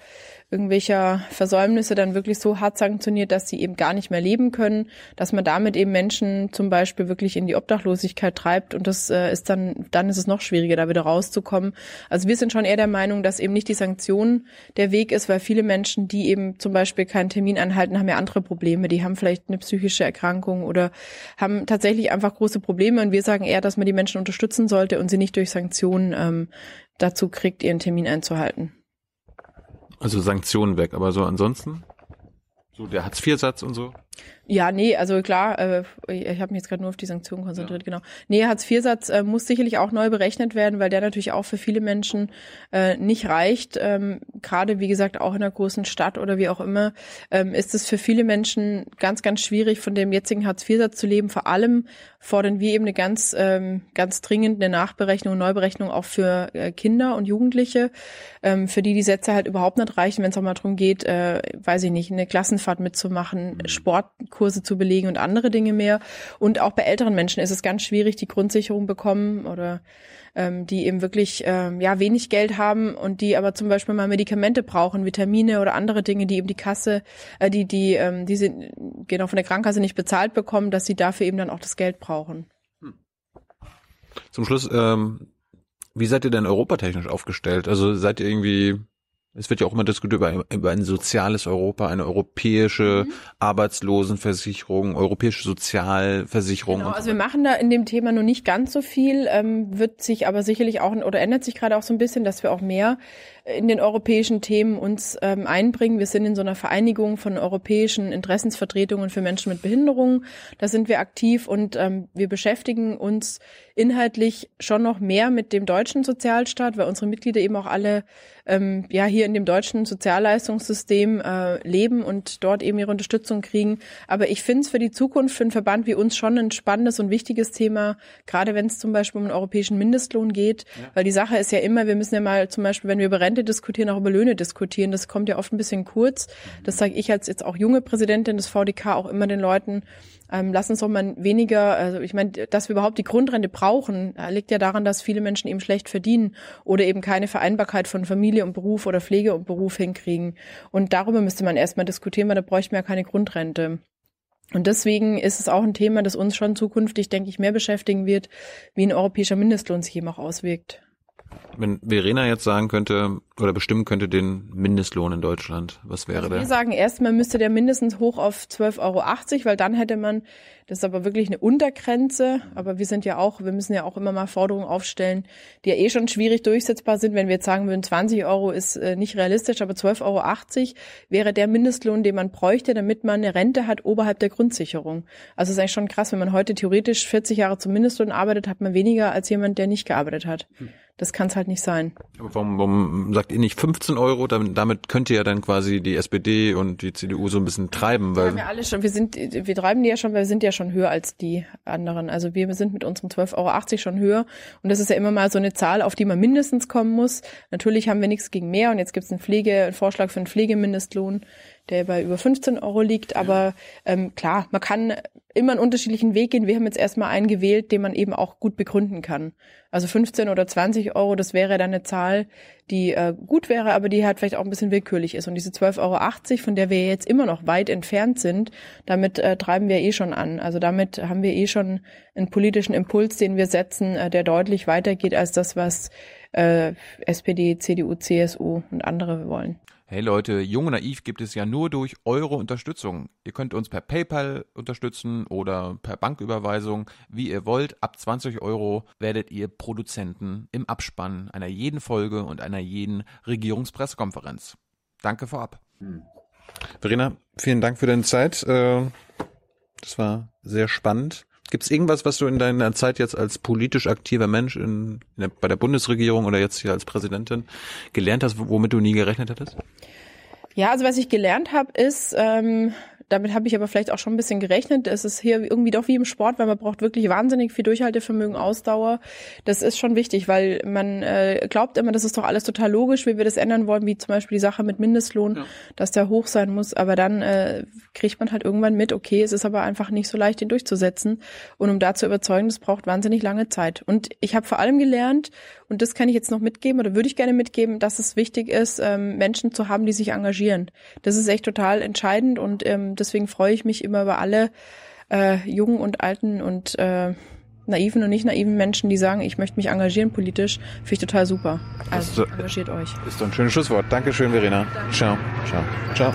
irgendwelcher Versäumnisse dann wirklich so hart sanktioniert, dass sie eben gar nicht mehr leben können, dass man damit eben Menschen zum Beispiel wirklich in die Obdachlosigkeit treibt und das äh, ist dann, dann ist es noch schwieriger, da wieder rauszukommen. Also wir sind schon eher der Meinung, dass eben nicht die Sanktion der Weg ist, weil viele Menschen, die eben zum Beispiel keinen Termin einhalten, haben ja andere Probleme, die haben vielleicht eine psychische Erkrankung oder haben tatsächlich einfach große Probleme und wir sagen eher, dass man die Menschen unterstützen sollte und sie nicht durch Sanktionen ähm, dazu kriegt, ihren Termin einzuhalten. Also Sanktionen weg, aber so ansonsten? So der Hartz vier Satz und so? Ja, nee, also klar, äh, ich habe mich jetzt gerade nur auf die Sanktionen konzentriert, ja. Genau. Nee, Hartz vier Satz äh, muss sicherlich auch neu berechnet werden, weil der natürlich auch für viele Menschen äh, nicht reicht. Ähm, gerade, wie gesagt, auch in einer großen Stadt oder wie auch immer, ähm, ist es für viele Menschen ganz, ganz schwierig, von dem jetzigen Hartz vier Satz zu leben. Vor allem fordern wir eben eine ganz, ähm, ganz dringend eine Nachberechnung, Neuberechnung auch für äh, Kinder und Jugendliche, ähm, für die die Sätze halt überhaupt nicht reichen, wenn es auch mal darum geht, äh, weiß ich nicht, eine Klassenfahrt mitzumachen, mhm. Sport Fahrradkurse zu belegen und andere Dinge mehr. Und auch bei älteren Menschen ist es ganz schwierig, die Grundsicherung bekommen oder ähm, die eben wirklich ähm, ja wenig Geld haben und die aber zum Beispiel mal Medikamente brauchen, Vitamine oder andere Dinge, die eben die Kasse, äh, die die ähm, die sind, genau, von der Krankenkasse nicht bezahlt bekommen, dass sie dafür eben dann auch das Geld brauchen. Zum Schluss, ähm, wie seid ihr denn europatechnisch aufgestellt? Also seid ihr irgendwie, es wird ja auch immer diskutiert über, über ein soziales Europa, eine europäische mhm. Arbeitslosenversicherung, europäische Sozialversicherung. Genau, also so wir machen da in dem Thema noch nicht ganz so viel, ähm, wird sich aber sicherlich auch, oder ändert sich gerade auch so ein bisschen, dass wir auch mehr in den europäischen Themen uns ähm, einbringen. Wir sind in so einer Vereinigung von europäischen Interessensvertretungen für Menschen mit Behinderungen. Da sind wir aktiv und ähm, wir beschäftigen uns inhaltlich schon noch mehr mit dem deutschen Sozialstaat, weil unsere Mitglieder eben auch alle ähm, ja hier in dem deutschen Sozialleistungssystem äh, leben und dort eben ihre Unterstützung kriegen. Aber ich finde es für die Zukunft, für einen Verband wie uns schon ein spannendes und wichtiges Thema, gerade wenn es zum Beispiel um den europäischen Mindestlohn geht, ja. Weil die Sache ist ja immer, wir müssen ja mal zum Beispiel, wenn wir über Rente diskutieren, auch über Löhne diskutieren. Das kommt ja oft ein bisschen kurz. Das sage ich als jetzt auch junge Präsidentin des V d K auch immer den Leuten, Ähm, lass uns doch mal weniger, also ich meine, dass wir überhaupt die Grundrente brauchen, liegt ja daran, dass viele Menschen eben schlecht verdienen oder eben keine Vereinbarkeit von Familie und Beruf oder Pflege und Beruf hinkriegen. Und darüber müsste man erstmal diskutieren, weil da bräuchten wir ja keine Grundrente. Und deswegen ist es auch ein Thema, das uns schon zukünftig, denke ich, mehr beschäftigen wird, wie ein europäischer Mindestlohn sich eben auch auswirkt. Wenn Verena jetzt sagen könnte oder bestimmen könnte den Mindestlohn in Deutschland, was wäre der? Also wir sagen, erstmal müsste der mindestens hoch auf zwölf Euro achtzig, weil dann hätte man, das ist aber wirklich eine Untergrenze, aber wir sind ja auch, wir müssen ja auch immer mal Forderungen aufstellen, die ja eh schon schwierig durchsetzbar sind. Wenn wir jetzt sagen würden, zwanzig Euro ist äh, nicht realistisch, aber zwölf Euro achtzig wäre der Mindestlohn, den man bräuchte, damit man eine Rente hat oberhalb der Grundsicherung. Also es ist eigentlich schon krass, wenn man heute theoretisch vierzig Jahre zum Mindestlohn arbeitet, hat man weniger als jemand, der nicht gearbeitet hat. Hm. Das kann es halt nicht sein. Aber warum, warum sagt ihr nicht fünfzehn Euro? Damit, damit könnt ihr ja dann quasi die S P D und die C D U so ein bisschen treiben. Weil wir, alle schon, wir, sind, wir treiben die ja schon, weil wir sind ja schon höher als die anderen. Also wir sind mit unseren zwölf Euro achtzig schon höher. Und das ist ja immer mal so eine Zahl, auf die man mindestens kommen muss. Natürlich haben wir nichts gegen mehr. Und jetzt gibt es einen, Pflege, einen Vorschlag für einen Pflegemindestlohn, der bei über fünfzehn Euro liegt. Aber ähm, klar, man kann immer einen unterschiedlichen Weg gehen. Wir haben jetzt erstmal einen gewählt, den man eben auch gut begründen kann. Also fünfzehn oder zwanzig Euro, das wäre dann eine Zahl, die äh, gut wäre, aber die halt vielleicht auch ein bisschen willkürlich ist. Und diese zwölf Euro achtzig, von der wir jetzt immer noch weit entfernt sind, damit äh, treiben wir eh schon an. Also damit haben wir eh schon einen politischen Impuls, den wir setzen, äh, der deutlich weitergeht als das, was äh, S P D, C D U, C S U und andere wollen. Hey Leute, Jung und Naiv gibt es ja nur durch eure Unterstützung. Ihr könnt uns per PayPal unterstützen oder per Banküberweisung, wie ihr wollt. Ab zwanzig Euro werdet ihr Produzenten im Abspann einer jeden Folge und einer jeden Regierungspressekonferenz. Danke vorab. Verena, vielen Dank für deine Zeit. Das war sehr spannend. Gibt es irgendwas, was du in deiner Zeit jetzt als politisch aktiver Mensch in, in der, bei der Bundesregierung oder jetzt hier als Präsidentin gelernt hast, womit du nie gerechnet hättest? Ja, also was ich gelernt habe, ist, ähm, damit habe ich aber vielleicht auch schon ein bisschen gerechnet, es ist hier irgendwie doch wie im Sport, weil man braucht wirklich wahnsinnig viel Durchhaltevermögen, Ausdauer. Das ist schon wichtig, weil man äh, glaubt immer, das ist doch alles total logisch, wie wir das ändern wollen, wie zum Beispiel die Sache mit Mindestlohn, ja, dass der hoch sein muss. Aber dann äh, kriegt man halt irgendwann mit, okay, es ist aber einfach nicht so leicht, den durchzusetzen. Und um da zu überzeugen, das braucht wahnsinnig lange Zeit. Und ich habe vor allem gelernt, und das kann ich jetzt noch mitgeben oder würde ich gerne mitgeben, dass es wichtig ist, ähm, Menschen zu haben, die sich engagieren. Das ist echt total entscheidend und ähm, deswegen freue ich mich immer über alle äh, jungen und alten und äh, naiven und nicht naiven Menschen, die sagen, ich möchte mich engagieren politisch. Finde ich total super. Also, engagiert euch. Ist doch ein schönes Schlusswort. Dankeschön, Verena. Danke. Ciao. Ciao. Ciao.